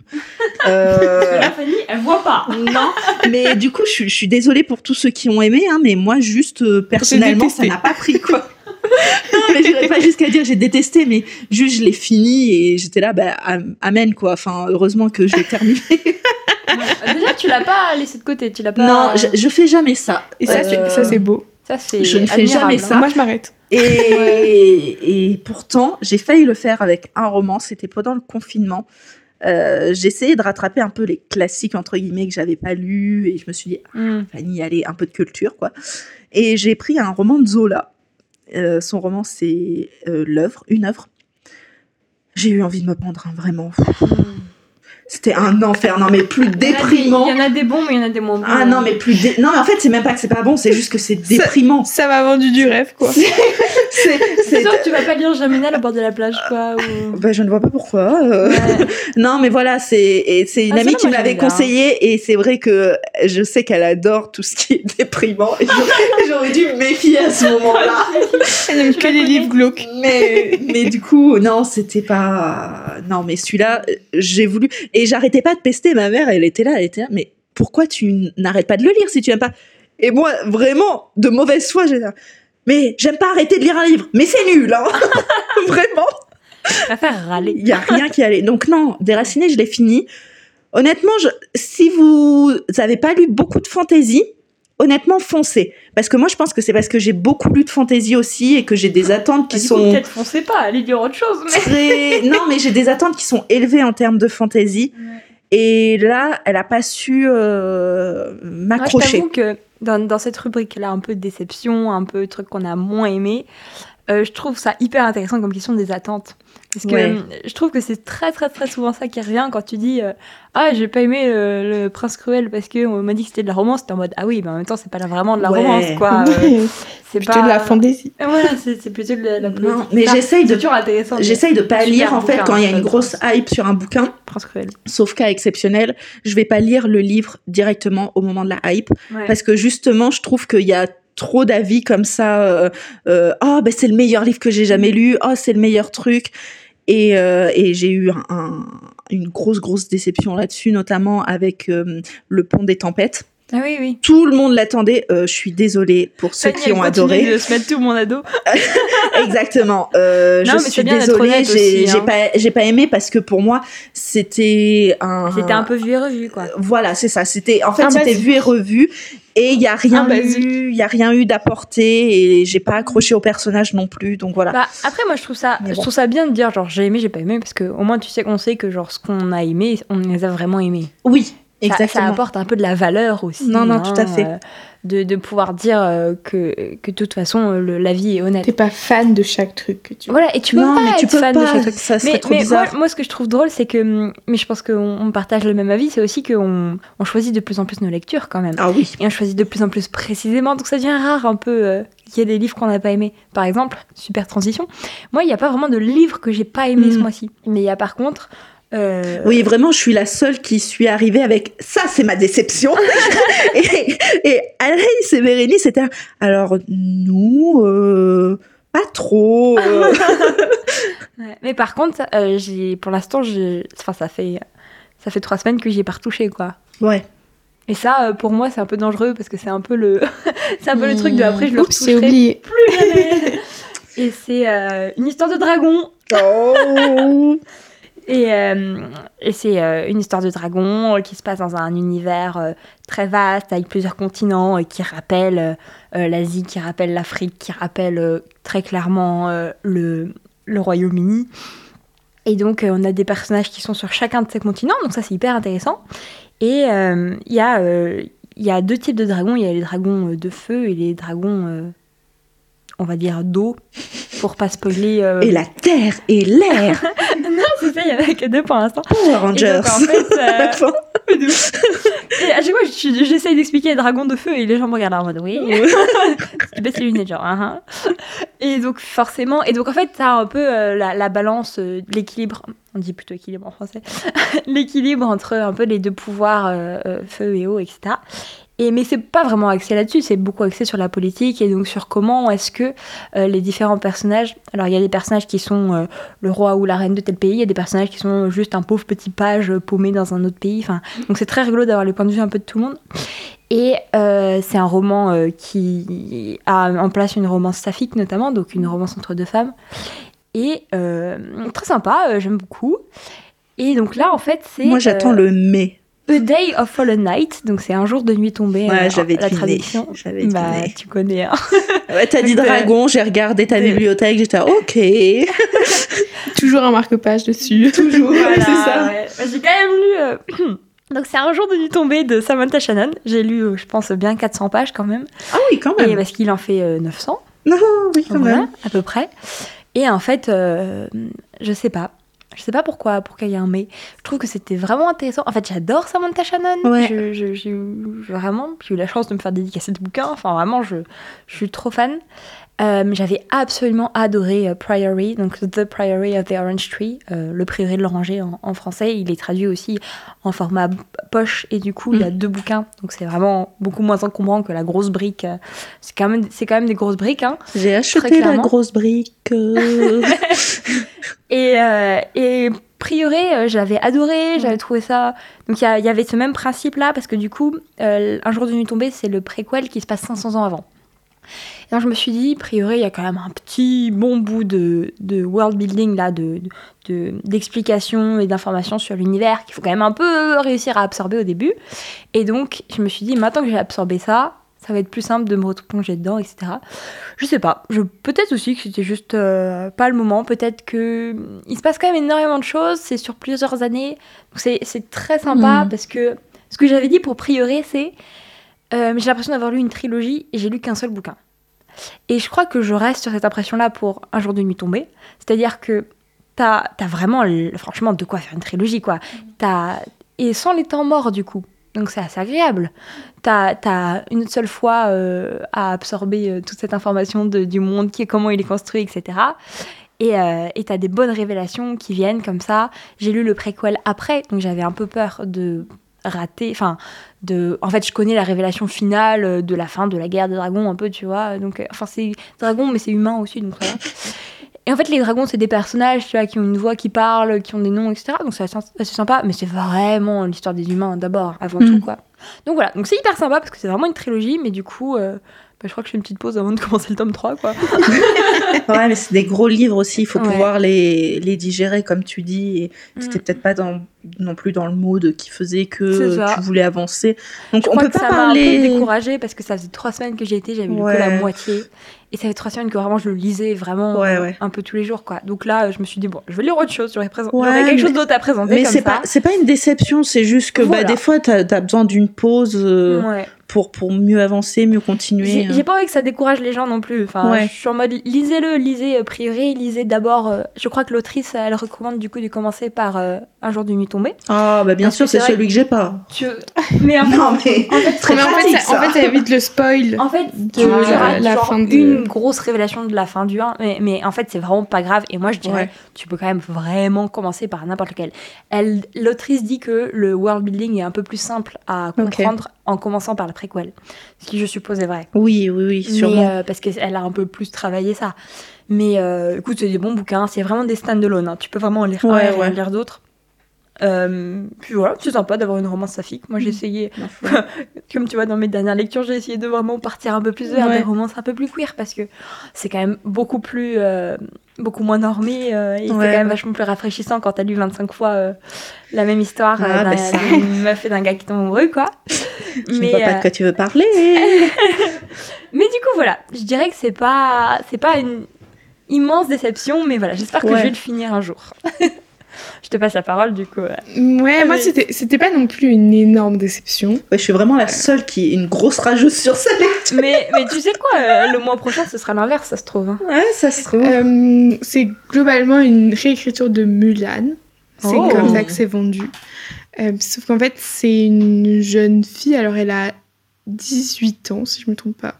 euh... La Fanny, elle voit pas. Non, mais du coup, je, je suis désolée pour tous ceux qui ont aimé, hein, mais moi, juste, euh, personnellement, ça n'a pas pris, quoi. Non, mais j'irais pas jusqu'à dire j'ai détesté, mais juste je l'ai fini et j'étais là, bah, amen, quoi. Enfin, heureusement que je l'ai terminé. Ouais. Déjà, tu l'as pas laissé de côté, tu l'as pas. Non, je, je fais jamais ça. Et ça, euh... ça c'est beau. Ça, c'est je ne fais jamais ça. Moi, je m'arrête. Et... et, et pourtant, j'ai failli le faire avec un roman, c'était pendant le confinement. Euh, j'essayais de rattraper un peu les classiques entre guillemets que j'avais pas lus et je me suis dit, ah, mm. Fanny, allez, un peu de culture, quoi. Et j'ai pris un roman de Zola. Euh, son roman, c'est euh, l'œuvre, une œuvre. J'ai eu envie de me pendre, hein, vraiment. C'était un enfer, non mais plus déprimant. Il y en a des bons, mais il y en a des moins bons. Ah non, mais plus dé... non, mais en fait, c'est même pas que c'est pas bon, c'est juste que c'est déprimant. Ça, ça m'a vendu du rêve, quoi. C'est, c'est, c'est sûr que tu vas pas lire Jamina au bord de la plage, quoi. Ou... Bah, je ne vois pas pourquoi. Euh... Ouais. Non, mais voilà, c'est, et c'est une ah, amie ça, qui me l'avait conseillé, et c'est vrai que je sais qu'elle adore tout ce qui est déprimant. Et j'aurais, j'aurais dû me méfier à ce moment-là. Elle n'aime que les livres glauques. Mais, mais du coup, non, c'était pas. Non, mais celui-là, j'ai voulu. Et j'arrêtais pas de pester ma mère, elle était là, elle était là, mais pourquoi tu n'arrêtes pas de le lire si tu n'aimes pas ? Et moi, vraiment, de mauvaise foi, j'étais là, mais j'aime pas arrêter de lire un livre, mais c'est nul, hein. Vraiment. Ça va faire râler. Il n'y a rien qui allait. Donc non, Déracinée, je l'ai fini. Honnêtement, je, si vous n'avez pas lu beaucoup de fantaisie, honnêtement, foncez. Parce que moi, je pense que c'est parce que j'ai beaucoup lu de fantasy aussi et que j'ai des attentes qui bah, du coup, sont... Peut-être foncez pas, allez lire autre chose. Mais... Très... Non, mais j'ai des attentes qui sont élevées en termes de fantasy. Ouais. Et là, elle n'a pas su euh, m'accrocher. Moi, je t'avoue que dans, dans cette rubrique-là, un peu de déception, un peu de trucs qu'on a moins aimé, euh, je trouve ça hyper intéressant comme question des attentes. Parce que ouais. je trouve que c'est très très très souvent ça qui revient quand tu dis euh, ah j'ai pas aimé euh, le Prince Cruel parce que on m'a dit que c'était de la romance, t'es en mode ah oui mais en même temps c'est pas vraiment de la ouais. romance quoi, euh, c'est plutôt pas... de la fantaisie. Voilà, c'est, c'est plutôt de la, la non mais ah, j'essaye de toujours intéressant. J'essaye de pas lire en fait bouquin, quand il y a une grosse hype sur un bouquin. Prince Cruel. Sauf cas exceptionnel, je vais pas lire le livre directement au moment de la hype ouais. parce que justement je trouve qu'il y a trop d'avis comme ça, euh, euh, oh, ben c'est le meilleur livre que j'ai jamais lu, oh, c'est le meilleur truc. Et, euh, et j'ai eu un, un, une grosse, grosse déception là-dessus, notamment avec euh, Le Pont des Tempêtes. Ah oui, oui. Tout le monde l'attendait. Euh, je suis désolée pour ceux Fanny, qui ont adoré. De se mettre tout le monde à dos. Exactement. Euh, non, je suis désolée. J'ai, aussi, hein. j'ai pas, j'ai pas aimé parce que pour moi, c'était un. C'était un peu vu et revu, quoi. Voilà, c'est ça. C'était en fait, ah, c'était bah, vu et revu Et il n'y a rien ah, eu, il y a rien eu d'apporté et j'ai pas accroché au personnage non plus, donc voilà. Bah, après moi je trouve ça, bon. je trouve ça bien de dire genre j'ai aimé, j'ai pas aimé, parce que au moins tu sais qu'on sait que genre ce qu'on a aimé, on les a vraiment aimés. Oui, exactement. Ça, ça apporte un peu de la valeur aussi. Non non, hein, tout à fait. Euh, de de pouvoir dire euh, que que de toute façon le, la vie est honnête. T'es pas fan de chaque truc que tu. Voilà, et tu peux non, pas mais être tu peux fan pas, de chaque truc. Ça serait mais, trop mais bizarre. Moi, moi ce que je trouve drôle c'est que mais je pense qu'on on partage le même avis, c'est aussi que on, on choisit de plus en plus nos lectures quand même. Ah oui. Et on choisit de plus en plus précisément, donc ça devient rare un peu euh, qu'il y ait des livres qu'on n'a pas aimés. Par exemple, super transition. Moi, il y a pas vraiment de livre que j'ai pas aimé mmh. ce mois-ci. Mais il y a par contre Euh... oui, vraiment, je suis la seule qui suis arrivée avec ça, c'est ma déception. et, et Anaïs et Bérénice étaient alors nous, euh, pas trop. Euh... ouais, mais par contre, euh, j'ai, pour l'instant, j'ai, enfin, ça fait ça fait trois semaines que j'y ai pas retouché, quoi. Ouais. Et ça, pour moi, c'est un peu dangereux parce que c'est un peu le c'est un peu mmh. le truc de après je le retoucherai oublié. Plus jamais. et c'est euh, une histoire de dragon. Oh. Et, euh, et c'est euh, une histoire de dragon euh, qui se passe dans un univers euh, très vaste, avec plusieurs continents, euh, qui rappelle euh, l'Asie, qui rappelle l'Afrique, qui rappelle euh, très clairement euh, le, le Royaume-Uni. Et donc, euh, on a des personnages qui sont sur chacun de ces continents, donc ça, c'est hyper intéressant. Et il euh, y, euh, y a deux types de dragons. Il y a les dragons euh, de feu et les dragons... Euh, on va dire d'eau, pour pas spoiler... Euh... Et la terre et l'air. Non, c'est ça, il y en a que deux pour l'instant. Power Rangers. Et donc, en fait, euh... et à chaque fois, je, j'essaye d'expliquer les dragons de feu et les gens me regardent en mode, oui. Tu baisses les lunettes, genre, hein. Uh-huh. Et donc, forcément... Et donc, en fait, t'as un peu euh, la, la balance, euh, l'équilibre... On dit plutôt équilibre en français. L'équilibre entre un peu les deux pouvoirs, euh, feu et eau, et cetera. Et, mais c'est pas vraiment axé là-dessus, c'est beaucoup axé sur la politique et donc sur comment est-ce que euh, les différents personnages... Alors il y a des personnages qui sont euh, le roi ou la reine de tel pays, il y a des personnages qui sont juste un pauvre petit page paumé dans un autre pays. Enfin, donc c'est très rigolo d'avoir les points de vue un peu de tout le monde. Et euh, c'est un roman euh, qui a en place une romance saphique notamment, donc une romance entre deux femmes. Et euh, très sympa, euh, j'aime beaucoup. Et donc là en fait c'est... Moi j'attends euh, le mai. A Day of Fallen Night, donc c'est un jour de nuit tombée. Ouais, euh, j'avais la traduction. J'avais deviné. Bah, tu connais. Hein. Ouais, t'as dit dragon, j'ai regardé ta bibliothèque, j'étais là, ok. Toujours un marque-page dessus. Toujours, voilà, c'est ça. Ouais. Bah, j'ai quand même lu... Euh... Donc c'est un jour de nuit tombée de Samantha Shannon. J'ai lu, euh, je pense, bien quatre cents pages quand même. Ah oui, quand même. Et parce qu'il en fait euh, neuf cents. Non, oui, quand voilà, même. À peu près. Et en fait, euh, je sais pas. Je sais pas pourquoi, pourquoi il y a un mais. Je trouve que c'était vraiment intéressant. En fait, j'adore Samantha Shannon. Ouais. Je, je, j'ai, eu, je, vraiment, j'ai eu la chance de me faire dédicacer de bouquins. Enfin, vraiment, je, je suis trop fan. Euh, j'avais absolument adoré euh, Priory, donc The Priory of the Orange Tree, euh, le prieuré de l'oranger en, en français. Il est traduit aussi en format poche et du coup, mmh. il y a deux bouquins. Donc, c'est vraiment beaucoup moins encombrant que la grosse brique. C'est quand même, c'est quand même des grosses briques. Hein, j'ai acheté la grosse brique. Euh... et, euh, et Priory, euh, j'avais adoré, j'avais trouvé ça... Donc, il y, y avait ce même principe-là parce que du coup, euh, Un jour de nuit tombée, c'est le préquel qui se passe cinq cents ans avant. Et donc je me suis dit, Priory, il y a quand même un petit bon bout de, de world building, là, de, de, d'explications et d'informations sur l'univers qu'il faut quand même un peu réussir à absorber au début. Et donc, je me suis dit, maintenant que j'ai absorbé ça, ça va être plus simple de me replonger dedans, et cetera. Je sais pas, je, peut-être aussi que c'était juste euh, pas le moment, peut-être que... Il se passe quand même énormément de choses, c'est sur plusieurs années, donc c'est, c'est très sympa, mmh. parce que ce que j'avais dit pour Priory, c'est... Euh, j'ai l'impression d'avoir lu une trilogie et j'ai lu qu'un seul bouquin. Et je crois que je reste sur cette impression-là pour Un jour de nuit tombée. C'est-à-dire que t'as, t'as vraiment, franchement, de quoi faire une trilogie, quoi. T'as... Et sans les temps morts, du coup. Donc c'est assez agréable. T'as, t'as une seule fois euh, à absorber toute cette information de, du monde, qui, comment il est construit, et cetera. Et, euh, et t'as des bonnes révélations qui viennent comme ça. J'ai lu le préquel après, donc j'avais un peu peur de... raté, enfin, de... En fait, je connais la révélation finale de la fin de la guerre des dragons, un peu, tu vois, donc... Enfin, c'est dragon, mais c'est humain aussi, donc voilà. Et en fait, les dragons, c'est des personnages, tu vois, qui ont une voix, qui parlent, qui ont des noms, et cetera, donc c'est assez sympa, mais c'est vraiment l'histoire des humains, d'abord, avant mmh. tout, quoi. Donc voilà, donc c'est hyper sympa, parce que c'est vraiment une trilogie, mais du coup, euh, bah, je crois que je fais une petite pause avant de commencer le tome trois, quoi. Ouais, mais c'est des gros livres aussi, il faut ouais. pouvoir les, les digérer, comme tu dis. Et mm. t'étais peut-être pas dans, non plus dans le mood qui faisait que tu voulais avancer. Donc, je on crois peut que pas ça parler... m'a un peu découragée parce que ça faisait trois semaines que j'y étais, j'avais ouais. lu que la moitié. Et ça fait trois semaines que vraiment je le lisais vraiment ouais, ouais. un peu tous les jours, quoi. Donc là, je me suis dit, bon, je vais lire autre chose, j'aurais présent... ouais, quelque mais... chose d'autre à présenter. Mais comme c'est, ça. Pas, c'est pas une déception, c'est juste que voilà. bah, des fois, t'as, t'as besoin d'une pause. Euh... Ouais. Pour, pour mieux avancer, mieux continuer. J'ai, j'ai pas envie que ça décourage les gens non plus. Enfin, ouais. Je suis en mode, lisez-le, lisez Priory, lisez d'abord... Euh, je crois que l'autrice, elle recommande du coup de commencer par euh, Un jour de nuit tombée. Ah, bah bien parce sûr, c'est, c'est celui que, que j'ai pas. Tu... Mais, un non, mais... En fait, très mais pratique, en fait, ça, ça. En fait, ça évite le spoil. En fait, tu auras de... une grosse révélation de la fin du un, mais, mais en fait, c'est vraiment pas grave. Et moi, je dirais, ouais. tu peux quand même vraiment commencer par n'importe lequel. Elle, l'autrice dit que le world building est un peu plus simple à comprendre okay. en commençant par le préquel, ce qui je suppose est vrai. Oui, oui, oui, sûrement. Mais, euh, parce qu'elle a un peu plus travaillé ça. Mais euh, écoute, c'est des bons bouquins, c'est vraiment des stand-alone, hein. Tu peux vraiment en lire ouais, un ouais. et en lire d'autres. Euh, puis voilà, c'est sympa d'avoir une romance saphique. Moi j'ai essayé, comme tu vois dans mes dernières lectures, j'ai essayé de vraiment partir un peu plus vers ouais. des romances un peu plus queer parce que c'est quand même beaucoup plus, euh, beaucoup moins normé euh, et ouais. c'est quand même vachement plus rafraîchissant quand t'as lu vingt-cinq fois euh, la même histoire ah, euh, bah d'un, d'une meuf et d'un gars qui tombe amoureux, quoi. Je mais, ne vois pas euh... de quoi tu veux parler. Mais du coup voilà, je dirais que c'est pas, c'est pas une immense déception, mais voilà, j'espère ouais. que je vais le finir un jour. Je te passe la parole, du coup. Ouais, ouais moi, mais... c'était, c'était pas non plus une énorme déception. Ouais, je suis vraiment la seule qui est une grosse rageuse sur sa lecture. Mais, mais tu sais quoi, euh, le mois prochain, ce sera l'inverse, ça se trouve. Hein. Ouais, ça se trouve. Euh, c'est globalement une réécriture de Mulan. C'est oh. comme ça que c'est vendu. Euh, sauf qu'en fait, c'est une jeune fille. Alors, elle a dix-huit ans, si je me trompe pas.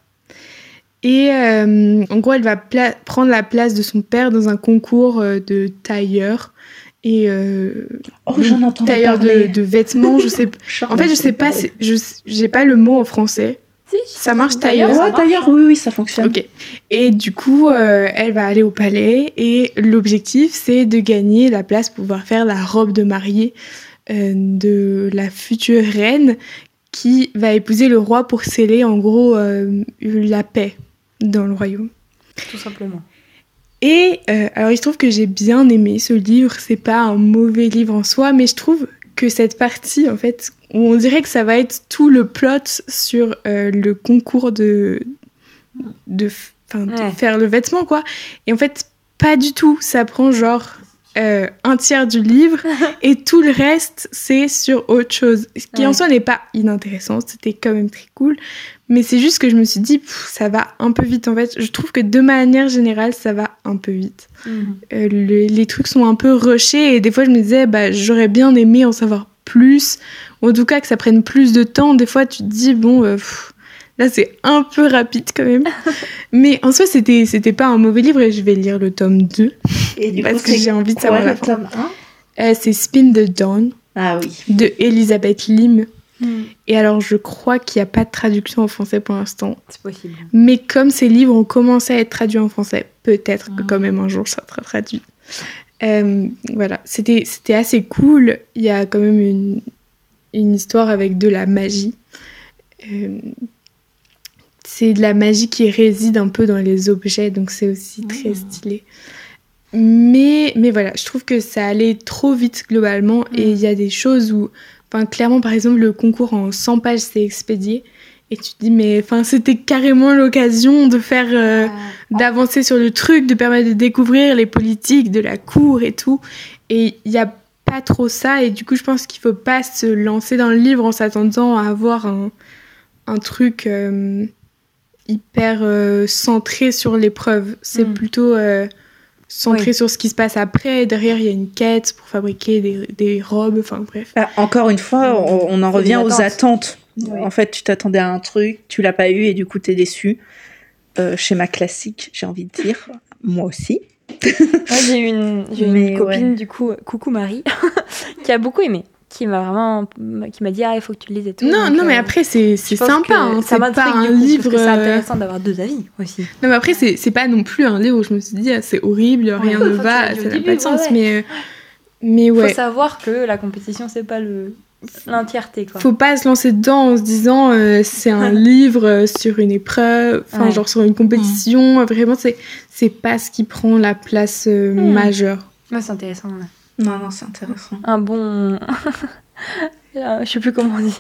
Et euh, en gros, elle va pla- prendre la place de son père dans un concours de tailleurs. Et euh, oh, j'en entends tailleur de, de vêtements, je sais. En fait, je sais pas, c'est, je j'ai pas le mot en français. Si, ça marche tailleur. Ouais, tailleur, oui, oui, ça fonctionne. Ok. Et du coup, euh, elle va aller au palais et l'objectif, c'est de gagner la place pour pouvoir faire la robe de mariée euh, de la future reine qui va épouser le roi pour sceller en gros euh, la paix dans le royaume. Tout simplement. Et euh, alors il se trouve que j'ai bien aimé ce livre, c'est pas un mauvais livre en soi, mais je trouve que cette partie en fait, où on dirait que ça va être tout le plot sur euh, le concours de, de, fin, de ouais. faire le vêtement quoi, et en fait pas du tout, ça prend genre euh, un tiers du livre et tout le reste c'est sur autre chose, ce qui ouais. en soi n'est pas inintéressant, c'était quand même très cool. Mais c'est juste que je me suis dit, pff, ça va un peu vite en fait. Je trouve que de manière générale, ça va un peu vite. Mmh. Euh, le, les trucs sont un peu rushés et des fois je me disais, bah, j'aurais bien aimé en savoir plus. Ou en tout cas que ça prenne plus de temps. Des fois tu te dis, bon, euh, pff, là c'est un peu rapide quand même. Mais en soi, c'était, c'était pas un mauvais livre et je vais lire le tome deux. Et du parce coup, que c'est... j'ai envie de savoir ouais, la fin. Tome un euh, c'est Spin the Dawn ah, oui. de Elisabeth Lim. Et alors, je crois qu'il n'y a pas de traduction en français pour l'instant. C'est possible. Mais comme ces livres ont commencé à être traduits en français, peut-être que quand même un jour ça sera traduit. Euh, voilà, c'était, c'était assez cool. Il y a quand même une, une histoire avec de la magie. Euh, c'est de la magie qui réside un peu dans les objets, donc c'est aussi très stylé. Mais, mais voilà, je trouve que ça allait trop vite globalement et il y a des choses où... Enfin, clairement, par exemple, le concours en cent pages, c'est expédié. Et tu te dis, mais enfin, c'était carrément l'occasion de faire, euh, d'avancer sur le truc, de permettre de découvrir les politiques de la cour et tout. Et il n'y a pas trop ça. Et du coup, je pense qu'il ne faut pas se lancer dans le livre en s'attendant à avoir un, un truc euh, hyper euh, centré sur l'épreuve. C'est mmh. plutôt... Euh, centré oui. sur ce qui se passe après. Derrière, il y a une quête pour fabriquer des, des robes. Enfin, bref. Ah, encore une fois, on, on en revient aux attentes. Ouais. En fait, tu t'attendais à un truc, tu l'as pas eu et du coup, t'es déçu. Euh, schéma classique, j'ai envie de dire. Moi aussi. Moi, j'ai une, j'ai une copine, ouais. du coup, coucou Marie, qui a beaucoup aimé. Qui m'a vraiment, qui m'a dit ah il faut que tu le lises et tout. Non donc, non mais euh, après c'est c'est sympa hein, c'est pas un coup, livre. C'est intéressant d'avoir deux avis aussi. Non mais après c'est c'est pas non plus un livre où je me suis dit ah, c'est horrible ouais, rien ne va ça n'a pas de sens ouais. mais mais ouais. Faut savoir que la compétition c'est pas le l'entièreté, quoi. Faut pas se lancer dedans en se disant euh, c'est un livre euh, sur une épreuve, enfin ouais. genre sur une compétition. Ouais. Vraiment, c'est c'est pas ce qui prend la place euh, mmh. majeure. Ouais, c'est intéressant. Ouais. Non, non, c'est intéressant. Un bon. Je sais plus comment on dit.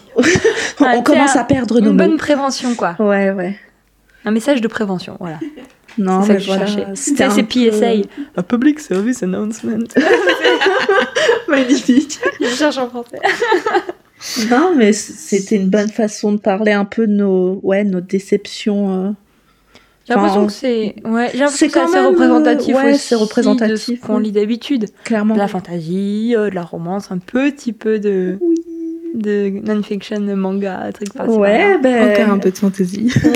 on ah, commence à perdre nos mots. Une bonne prévention, quoi. Ouais, ouais. Un message de prévention, voilà. Non, c'est mais voilà. C'était un, un P S A. Un public service announcement. Magnifique. Je cherche en français. Non, mais c'était une bonne façon de parler un peu de nos, ouais, nos déceptions. Euh... J'ai l'impression enfin, que c'est, ouais, j'ai l'impression c'est que quand c'est assez même... représentatif ouais, aussi c'est représentatif, de ce qu'on lit d'habitude. Clairement. De la fantasy, de la romance, un petit peu de... Oui. De non-fiction, de manga, trucs par-ci. Ouais, ben... Encore un peu de fantasy. Ouais.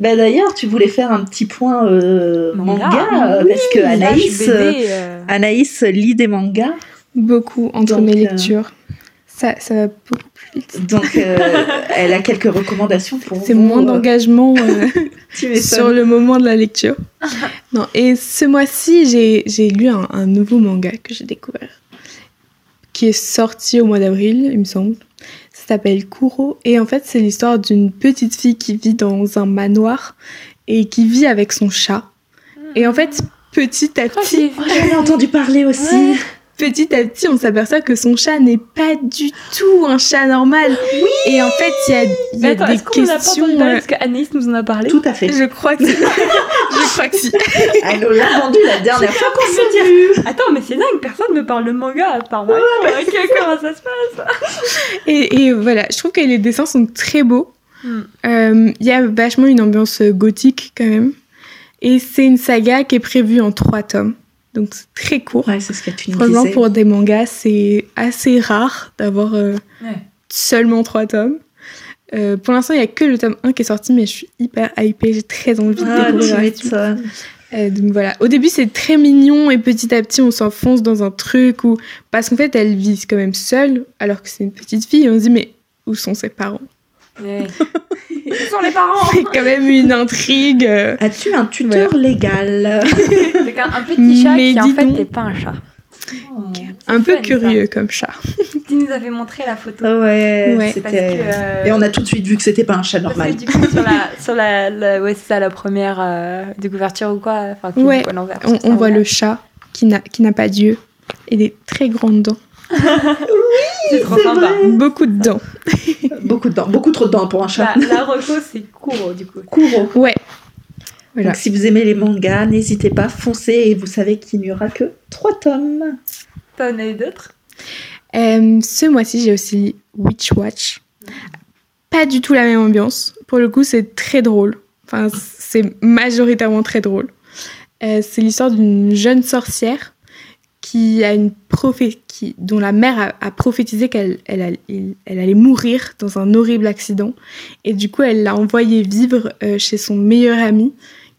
Ben d'ailleurs, tu voulais faire un petit point euh, manga, manga oui, parce que Anaïs, H B D, euh... Anaïs lit des mangas. Beaucoup, entre Donc, mes lectures. Euh... Ça, ça va beaucoup plus vite. Donc, euh, elle a quelques recommandations pour C'est vous. C'est moins d'engagement euh, sur le moment de la lecture. Non, et ce mois-ci, j'ai, j'ai lu un, un nouveau manga que j'ai découvert, qui est sorti au mois d'avril, il me semble. Ça s'appelle Kuro. Et en fait, c'est l'histoire d'une petite fille qui vit dans un manoir et qui vit avec son chat. Et en fait, petit à petit... Oh, j'en ai entendu parler aussi. Ouais. Petit à petit, on s'aperçoit que son chat n'est pas du tout un chat normal. Oui. Et en fait, il y a, y a attends, des est-ce questions. Est-ce qu'on n'a pas entendu parler parce qu'Anaïs nous en a parlé ? Tout à fait. Je crois que si. Je crois que si. Elle nous l'a vendu la dernière fois qu'on s'est vu. Attends, mais c'est dingue, personne ne parle de manga à part moi. Ouais, ouais, okay, comment ça se passe ? et, et voilà, je trouve que les dessins sont très beaux. Il hmm. euh, y a vachement une ambiance gothique quand même. Et c'est une saga qui est prévue en trois tomes. Donc, c'est très court. Ouais, c'est ce que tu nous disais. Vraiment, pour des mangas, c'est assez rare d'avoir euh, ouais. seulement trois tomes. Euh, pour l'instant, il n'y a que le tome un qui est sorti, mais je suis hyper hypée. J'ai très envie ah, de découvrir ça. Euh, donc, voilà. Au début, c'est très mignon et petit à petit, on s'enfonce dans un truc où... Parce qu'en fait, elle vit quand même seule, alors que c'est une petite fille. Et on se dit, mais où sont ses parents ? Ouais. Où sont les parents ? C'est quand même une intrigue. As-tu un tuteur ouais. légal ? C'est un petit chat mais qui en fait n'est pas un chat. Oh, un peu fun, curieux ça. Comme chat. Tu nous avais montré la photo. Ouais, ouais. C'était... Que, euh... et on a tout de suite vu que c'était pas un chat normal. Parce que, du coup, sur la, sur la, la, ouais, c'est ça, la première euh, découverture ou quoi. Enfin, qui ouais. on, on voit ouvert. Le chat qui n'a, qui n'a pas d'yeux et des très grandes dents. Oui, c'est trop c'est sympa. Vrai. Beaucoup de dents. Beaucoup de dents, beaucoup trop de dents pour un chat. La, la reco, c'est Kuro du coup. Kuro. Ouais. Voilà. Donc si vous aimez les mangas, n'hésitez pas, foncez et vous savez qu'il n'y aura que trois tomes. T'en as eu d'autres ? euh, Ce mois-ci, j'ai aussi lu Witch Watch. Pas du tout la même ambiance. Pour le coup, c'est très drôle. Enfin, c'est majoritairement très drôle. Euh, c'est l'histoire d'une jeune sorcière qui a une prophé- qui, dont la mère a, a prophétisé qu'elle elle allait, elle allait mourir dans un horrible accident. Et du coup, elle l'a envoyée vivre euh, chez son meilleur ami,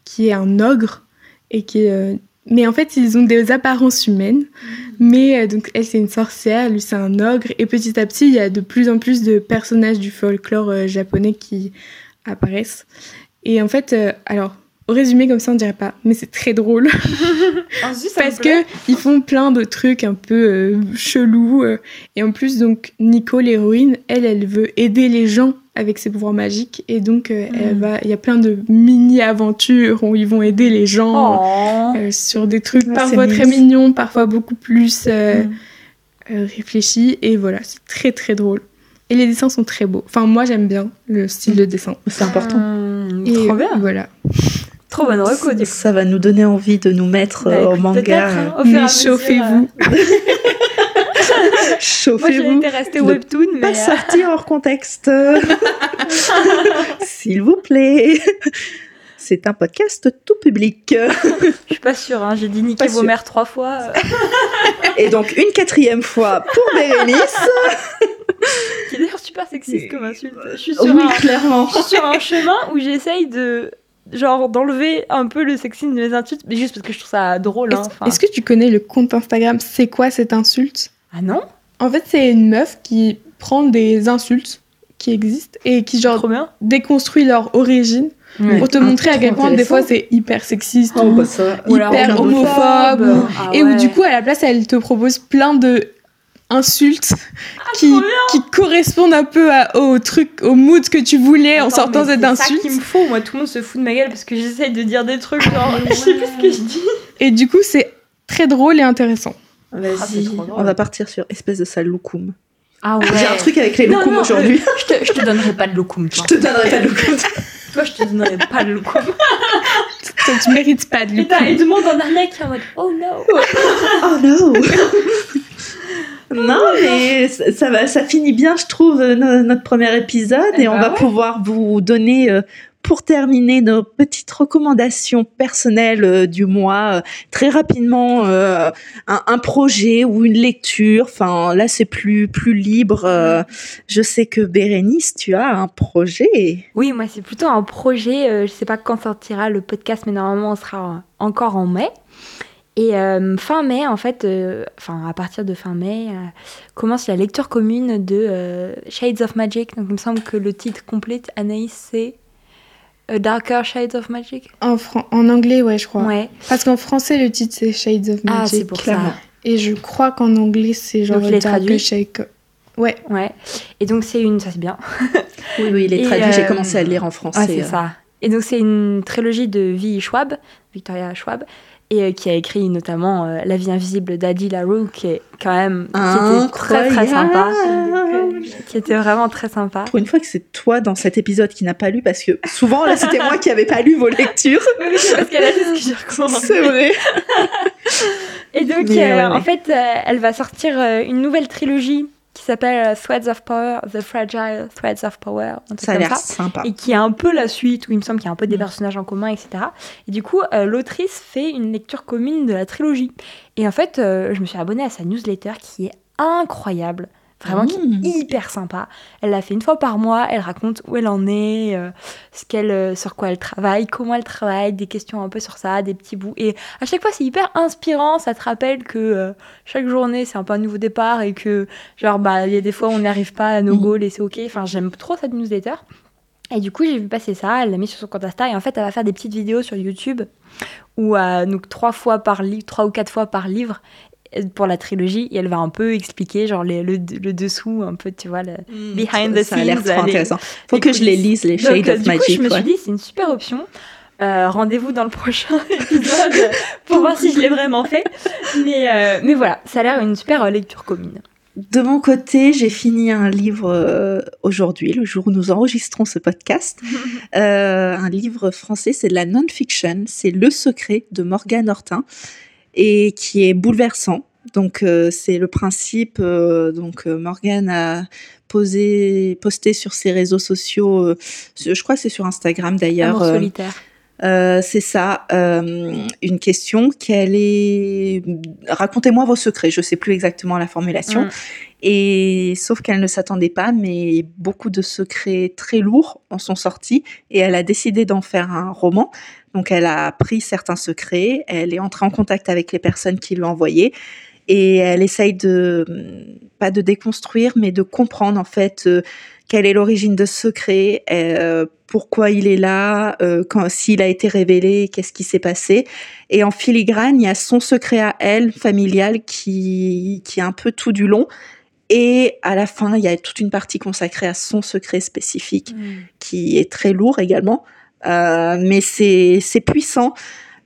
qui est un ogre. Et qui, euh... mais en fait, ils ont des apparences humaines. Mmh. Mais euh, donc, elle, c'est une sorcière, lui, c'est un ogre. Et petit à petit, il y a de plus en plus de personnages du folklore euh, japonais qui apparaissent. Et en fait, euh, alors... Au résumé, comme ça, on dirait pas, mais c'est très drôle. Parce que ils font plein de trucs un peu euh, chelous. Euh. Et en plus, donc, Nico, l'héroïne, elle, elle veut aider les gens avec ses pouvoirs magiques. Et donc, euh, mm. elle va, il y a plein de mini-aventures où ils vont aider les gens oh. euh, sur des trucs ouais, parfois très mignons, parfois beaucoup plus euh, mm. euh, réfléchis. Et voilà, c'est très, très drôle. Et les dessins sont très beaux. Enfin, moi, j'aime bien le style de dessin. C'est important. Mm, et trop bien. Voilà. Trop bonne reco, du coup. Ça va nous donner envie de nous mettre euh, au manga. Hein, au mais chauffez-vous. Euh... chauffez-vous. Moi, j'étais restée webtoon, mais... Pas euh... sortir hors contexte. S'il vous plaît. C'est un podcast tout public. Je suis pas sûre, hein, j'ai dit niquer vos mères trois fois. Et donc, une quatrième fois pour Bérénice. Qui est d'ailleurs super sexiste comme insulte. Je suis sur, oui, un... clairement. Je suis sur un chemin où j'essaye de... genre d'enlever un peu le sexisme de mes insultes, mais juste parce que je trouve ça drôle. Hein, est-ce, est-ce que tu connais le compte Instagram C'est quoi cette insulte ? Ah non ? En fait, c'est une meuf qui prend des insultes qui existent et qui genre déconstruit leur origine ouais. pour te ah, montrer à quel point des fois c'est hyper sexiste oh, ou bah ça, hyper homophobe. Ou... Ah ouais. Et où du coup, à la place, elle te propose plein de insultes ah, qui, qui correspondent un peu à, au truc, au mood que tu voulais. Attends, en sortant cette insulte. C'est ça qu'il me faut. Moi, tout le monde se fout de ma gueule parce que j'essaye de dire des trucs genre je sais plus ce que je dis. Et du coup, c'est très drôle et intéressant. Vas-y, ah, on va partir sur espèce de sale loukoum. Ah ouais. J'ai un truc avec les loukoums aujourd'hui. Je te, je te donnerai pas de loukoum. Je te donnerai pas de loukoum. Toi, je te donnerai pas de loukoum. Toi, tu mérites pas de loukoum. Putain, il demande un arnaque en mode oh no. Oh no. Non, mais ça, va, ça finit bien, je trouve, notre premier épisode. Et, et bah on va ouais. pouvoir vous donner, euh, pour terminer, nos petites recommandations personnelles euh, du mois. Euh, très rapidement, euh, un, un projet ou une lecture. Enfin, là, c'est plus, plus libre. Euh, je sais que, Bérénice, tu as un projet. Oui, moi, c'est plutôt un projet. Euh, je ne sais pas quand sortira le podcast, mais normalement, on sera encore en mai. Et euh, fin mai, en fait, euh, enfin à partir de fin mai, euh, commence la lecture commune de euh, Shades of Magic. Donc il me semble que le titre complet, Anaïs, c'est A Darker Shade of Magic. En, fran- en anglais, ouais, je crois. Ouais. Parce qu'en français, le titre, c'est Shades of Magic. Ah, c'est pour clairement. Ça. Et je crois qu'en anglais, c'est genre A Darker Shade. Ouais. Ouais. Et donc c'est une... Ça, c'est bien. Oui, oui, il est traduit. Euh... J'ai commencé à le lire en français. Ah, c'est euh... ça. Et donc c'est une trilogie de V. Schwab, Victoria Schwab, et euh, qui a écrit notamment euh, La vie invisible d'Adi LaRue, qui est quand même qui très très sympa, qui était vraiment très sympa. Pour une fois que c'est toi dans cet épisode qui n'a pas lu, parce que souvent là c'était moi qui n'avais pas lu vos lectures. Oui, oui, parce qu'elle a lu ce que j'ai recommandé. C'est vrai. Et donc euh, ouais. en fait euh, elle va sortir euh, une nouvelle trilogie qui s'appelle Threads of Power, The Fragile Threads of Power. Ça a l'air ça. Sympa. Et qui est un peu la suite, où il me semble qu'il y a un peu des mmh. personnages en commun, et cetera. Et du coup, euh, l'autrice fait une lecture commune de la trilogie. Et en fait, euh, je me suis abonnée à sa newsletter qui est incroyable. Vraiment, mmh. qui est hyper sympa. Elle la fait une fois par mois, elle raconte où elle en est, euh, ce qu'elle, euh, sur quoi elle travaille, comment elle travaille, des questions un peu sur ça, des petits bouts. Et à chaque fois, c'est hyper inspirant. Ça te rappelle que euh, chaque journée, c'est un peu un nouveau départ et que, genre, bah, il y a des fois, on n'arrive pas à nos mmh. goals et c'est OK. Enfin, j'aime trop cette newsletter. Et du coup, j'ai vu passer ça, elle l'a mis sur son compte Insta et en fait, elle va faire des petites vidéos sur YouTube où, euh, donc, trois fois par livre, trois ou quatre fois par livre. Pour la trilogie, et elle va un peu expliquer genre les, le, le dessous, un peu, tu vois, le mmh, behind the scenes. Ça a l'air trop intéressant. Faut les que coulisses. Je les lise, les Shades donc, of du Magic. Coup, je me suis dit, c'est une super option. Euh, rendez-vous dans le prochain épisode pour voir si je l'ai vraiment fait. Mais, euh, mais voilà, ça a l'air une super lecture commune. De mon côté, j'ai fini un livre aujourd'hui, le jour où nous enregistrons ce podcast. euh, un livre français, c'est de la non-fiction, c'est Le Secret de Morgane Hortin, et qui est bouleversant. Donc, euh, c'est le principe. Euh, donc, euh, Morgane a posé, posté sur ses réseaux sociaux, euh, je crois que c'est sur Instagram d'ailleurs. Amour solitaire. Euh, c'est ça, euh, une question qu'elle est... Racontez-moi vos secrets, je ne sais plus exactement la formulation. Mmh. Et sauf qu'elle ne s'attendait pas, mais beaucoup de secrets très lourds en sont sortis et elle a décidé d'en faire un roman. Donc, elle a pris certains secrets, elle est entrée en contact avec les personnes qui lui ont envoyé et elle essaye de, pas de déconstruire, mais de comprendre en fait euh, quelle est l'origine de ce secret, euh, pourquoi il est là, euh, quand, s'il a été révélé, qu'est-ce qui s'est passé. Et en filigrane, il y a son secret à elle, familial, qui, qui est un peu tout du long. Et à la fin, il y a toute une partie consacrée à son secret spécifique, mmh. qui est très lourd également. Euh, mais c'est, c'est puissant.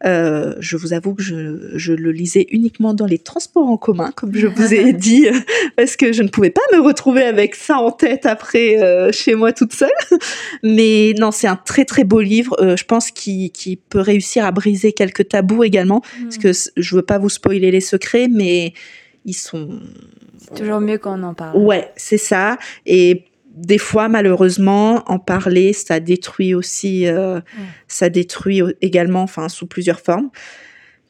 Euh, je vous avoue que je, je le lisais uniquement dans les transports en commun, comme je vous ai dit, parce que je ne pouvais pas me retrouver avec ça en tête après euh, chez moi toute seule. Mais non, c'est un très très beau livre. Euh, je pense qu'il, qu'il peut réussir à briser quelques tabous également, mmh. parce que je veux pas vous spoiler les secrets, mais ils sont. C'est toujours mieux quand on en parle. Ouais, c'est ça. Et des fois, malheureusement, en parler, ça détruit aussi, euh, ouais. ça détruit également, enfin, sous plusieurs formes.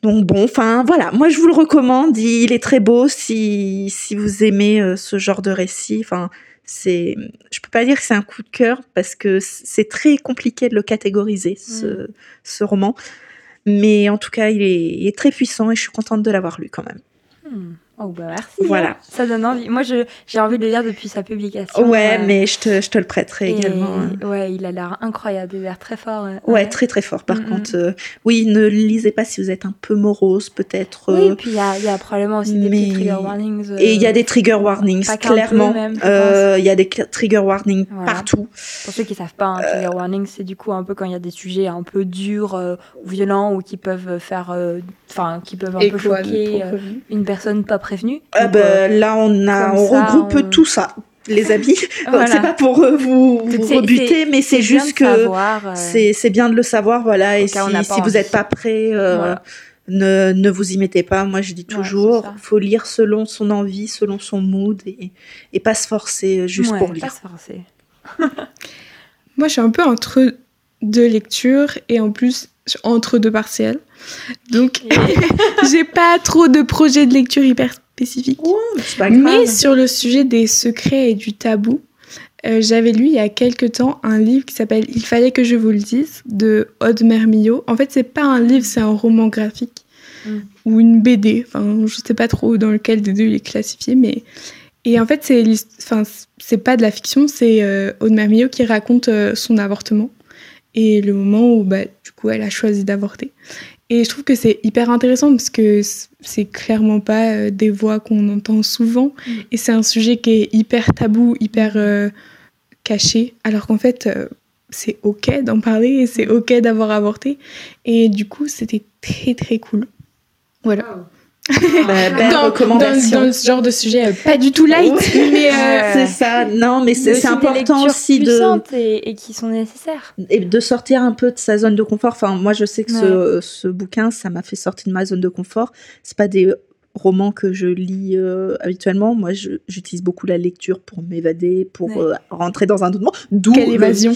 Donc bon, enfin, voilà. Moi, je vous le recommande. Il est très beau si si vous aimez euh, ce genre de récit. Enfin, c'est, je peux pas dire que c'est un coup de cœur parce que c'est très compliqué de le catégoriser ce ouais. ce roman. Mais en tout cas, il est, il est très puissant et je suis contente de l'avoir lu quand même. Hmm. Oh bah merci. Voilà. Ça donne envie. Moi, je, j'ai envie de le lire depuis sa publication. Ouais, euh... mais je te, je te le prêterai et également. Euh... Ouais, il a l'air incroyable, il a l'air très fort. Euh... Ouais, ouais, très très fort. Par mm-hmm. contre, euh, oui, ne lisez pas si vous êtes un peu morose, peut-être. Euh... Oui, et puis il y, y a probablement aussi mais... des petits trigger warnings. Euh... Et il y a des trigger warnings, pas clairement. Il euh, y a des trigger warnings voilà. partout. Pour ceux qui ne savent pas, un trigger euh... warning, c'est du coup un peu quand il y a des sujets un peu durs, euh, violents, ou qui peuvent faire, enfin, euh, qui peuvent un et peu quoi, choquer euh, une personne pas prévenue. Ah bah, euh, là, on, a, on ça, regroupe on... tout ça, les amis. Voilà. C'est pas pour euh, vous, vous c'est, rebuter, c'est, mais c'est, c'est juste que savoir, euh... c'est, c'est bien de le savoir. Voilà, et si, si vous n'êtes pas prêt, euh, voilà. ne, ne vous y mettez pas. Moi, je dis toujours, ouais, faut lire selon son envie, selon son mood, et, et pas se forcer juste ouais, pour lire. Pas se forcer. Moi, je suis un peu entre deux lectures et en plus, entre deux partiels. Donc, j'ai pas trop de projets de lecture hyper spécifiques. Oh, c'est pas grave. Mais sur le sujet des secrets et du tabou, euh, j'avais lu il y a quelques temps un livre qui s'appelle Il fallait que je vous le dise de Aude Mermilliod. En fait, c'est pas un livre, c'est un roman graphique mm. ou une B D. Enfin, je sais pas trop dans lequel des deux il est classifié, mais. Et en fait, c'est, enfin, c'est pas de la fiction, c'est euh, Aude Mermilliod qui raconte euh, son avortement et le moment où, bah, du coup, elle a choisi d'avorter. Et je trouve que c'est hyper intéressant parce que c'est clairement pas des voix qu'on entend souvent. Mmh. Et c'est un sujet qui est hyper tabou, hyper euh, caché. Alors qu'en fait, euh, c'est OK d'en parler et c'est OK d'avoir avorté. Et du coup, c'était très, très cool. Voilà. Wow. Bah, belle dans, recommandation. Dans, dans ce genre de sujet euh, pas du tout light mais euh, c'est ça non mais c'est, c'est important aussi de et, et qui sont nécessaires et de sortir un peu de sa zone de confort. Enfin moi je sais que ouais. ce, ce bouquin ça m'a fait sortir de ma zone de confort. C'est pas des romans que je lis euh, habituellement. Moi je, j'utilise beaucoup la lecture pour m'évader pour ouais. euh, rentrer dans un autre monde. D'où quelle évasion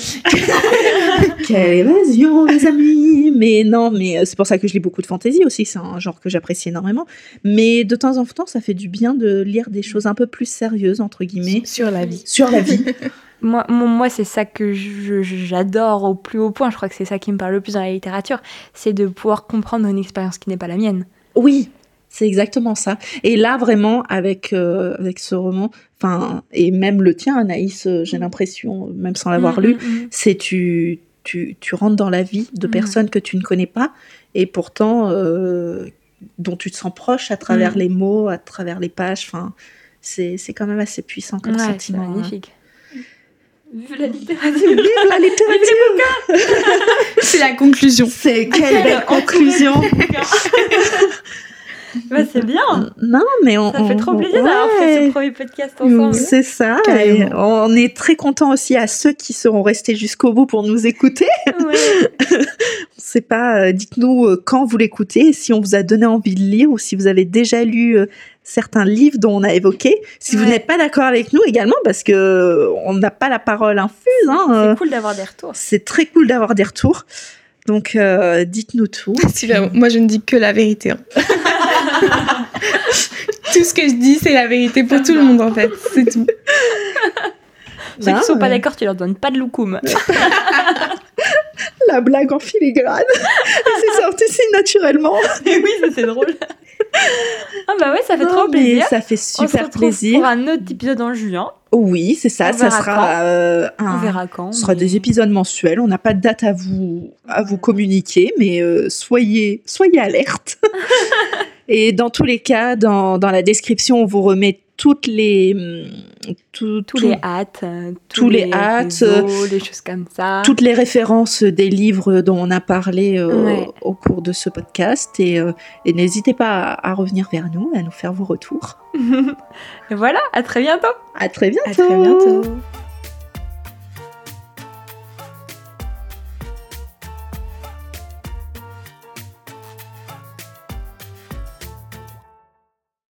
quelle évasion les amis. Mais non, mais c'est pour ça que je lis beaucoup de fantasy aussi, c'est un genre que j'apprécie énormément. Mais de temps en temps, ça fait du bien de lire des choses un peu plus sérieuses, entre guillemets. Sur la vie. Sur la vie. Moi, moi, c'est ça que je, j'adore au plus haut point, je crois que c'est ça qui me parle le plus dans la littérature, c'est de pouvoir comprendre une expérience qui n'est pas la mienne. Oui, c'est exactement ça. Et là, vraiment, avec, euh, avec ce roman, enfin, et même le tien, Anaïs, j'ai l'impression, même sans l'avoir mmh, lu, mmh. c'est tu... Tu, tu rentres dans la vie de personnes mmh. que tu ne connais pas et pourtant euh, dont tu te sens proche à travers mmh. les mots, à travers les pages. Enfin, c'est, c'est quand même assez puissant comme ouais, sentiment. C'est magnifique. Hein. Vive la littérature. Vive la littérature. C'est la conclusion. C'est quelle belle conclusion. Bah, c'est bien. Non, mais on, ça on, fait trop plaisir ouais. d'avoir fait ce premier podcast ensemble. C'est ça. Et on est très contents aussi à ceux qui seront restés jusqu'au bout pour nous écouter. Ouais. On sait pas, dites-nous quand vous l'écoutez, si on vous a donné envie de lire ou si vous avez déjà lu certains livres dont on a évoqué. Si ouais. vous n'êtes pas d'accord avec nous également, parce qu'on n'a pas la parole infuse. Hein. C'est euh, cool d'avoir des retours. C'est très cool d'avoir des retours. Donc, euh, dites-nous tout. Si, vraiment, moi, je ne dis que la vérité. Hein. Tout ce que je dis, c'est la vérité pour tout le monde, en fait. C'est tout. Ceux non, qui ne sont ouais. pas d'accord, tu leur donnes pas de loukoum. La blague en filigrane. C'est sorti si naturellement. Et oui, ça, c'est drôle. Ah bah ouais, ça fait non, trop plaisir. Ça fait super plaisir. On se retrouve plaisir. Pour un autre épisode en juin. Oui, c'est ça. On ça sera, euh, un, on verra quand, ce sera mais... des épisodes mensuels. On n'a pas de date à vous, à vous communiquer, mais euh, soyez, soyez alerte. Et dans tous les cas, dans, dans la description, on vous remet toutes les... Tout, tous tout, les hâtes. Tous, tous les, les hâtes. Réseaux, les choses comme ça. Toutes les références des livres dont on a parlé euh, ouais. au, au cours de ce podcast. Et, euh, et n'hésitez pas à, à revenir vers nous, à nous faire vos retours. Et voilà, à très bientôt. À très bientôt. À très bientôt.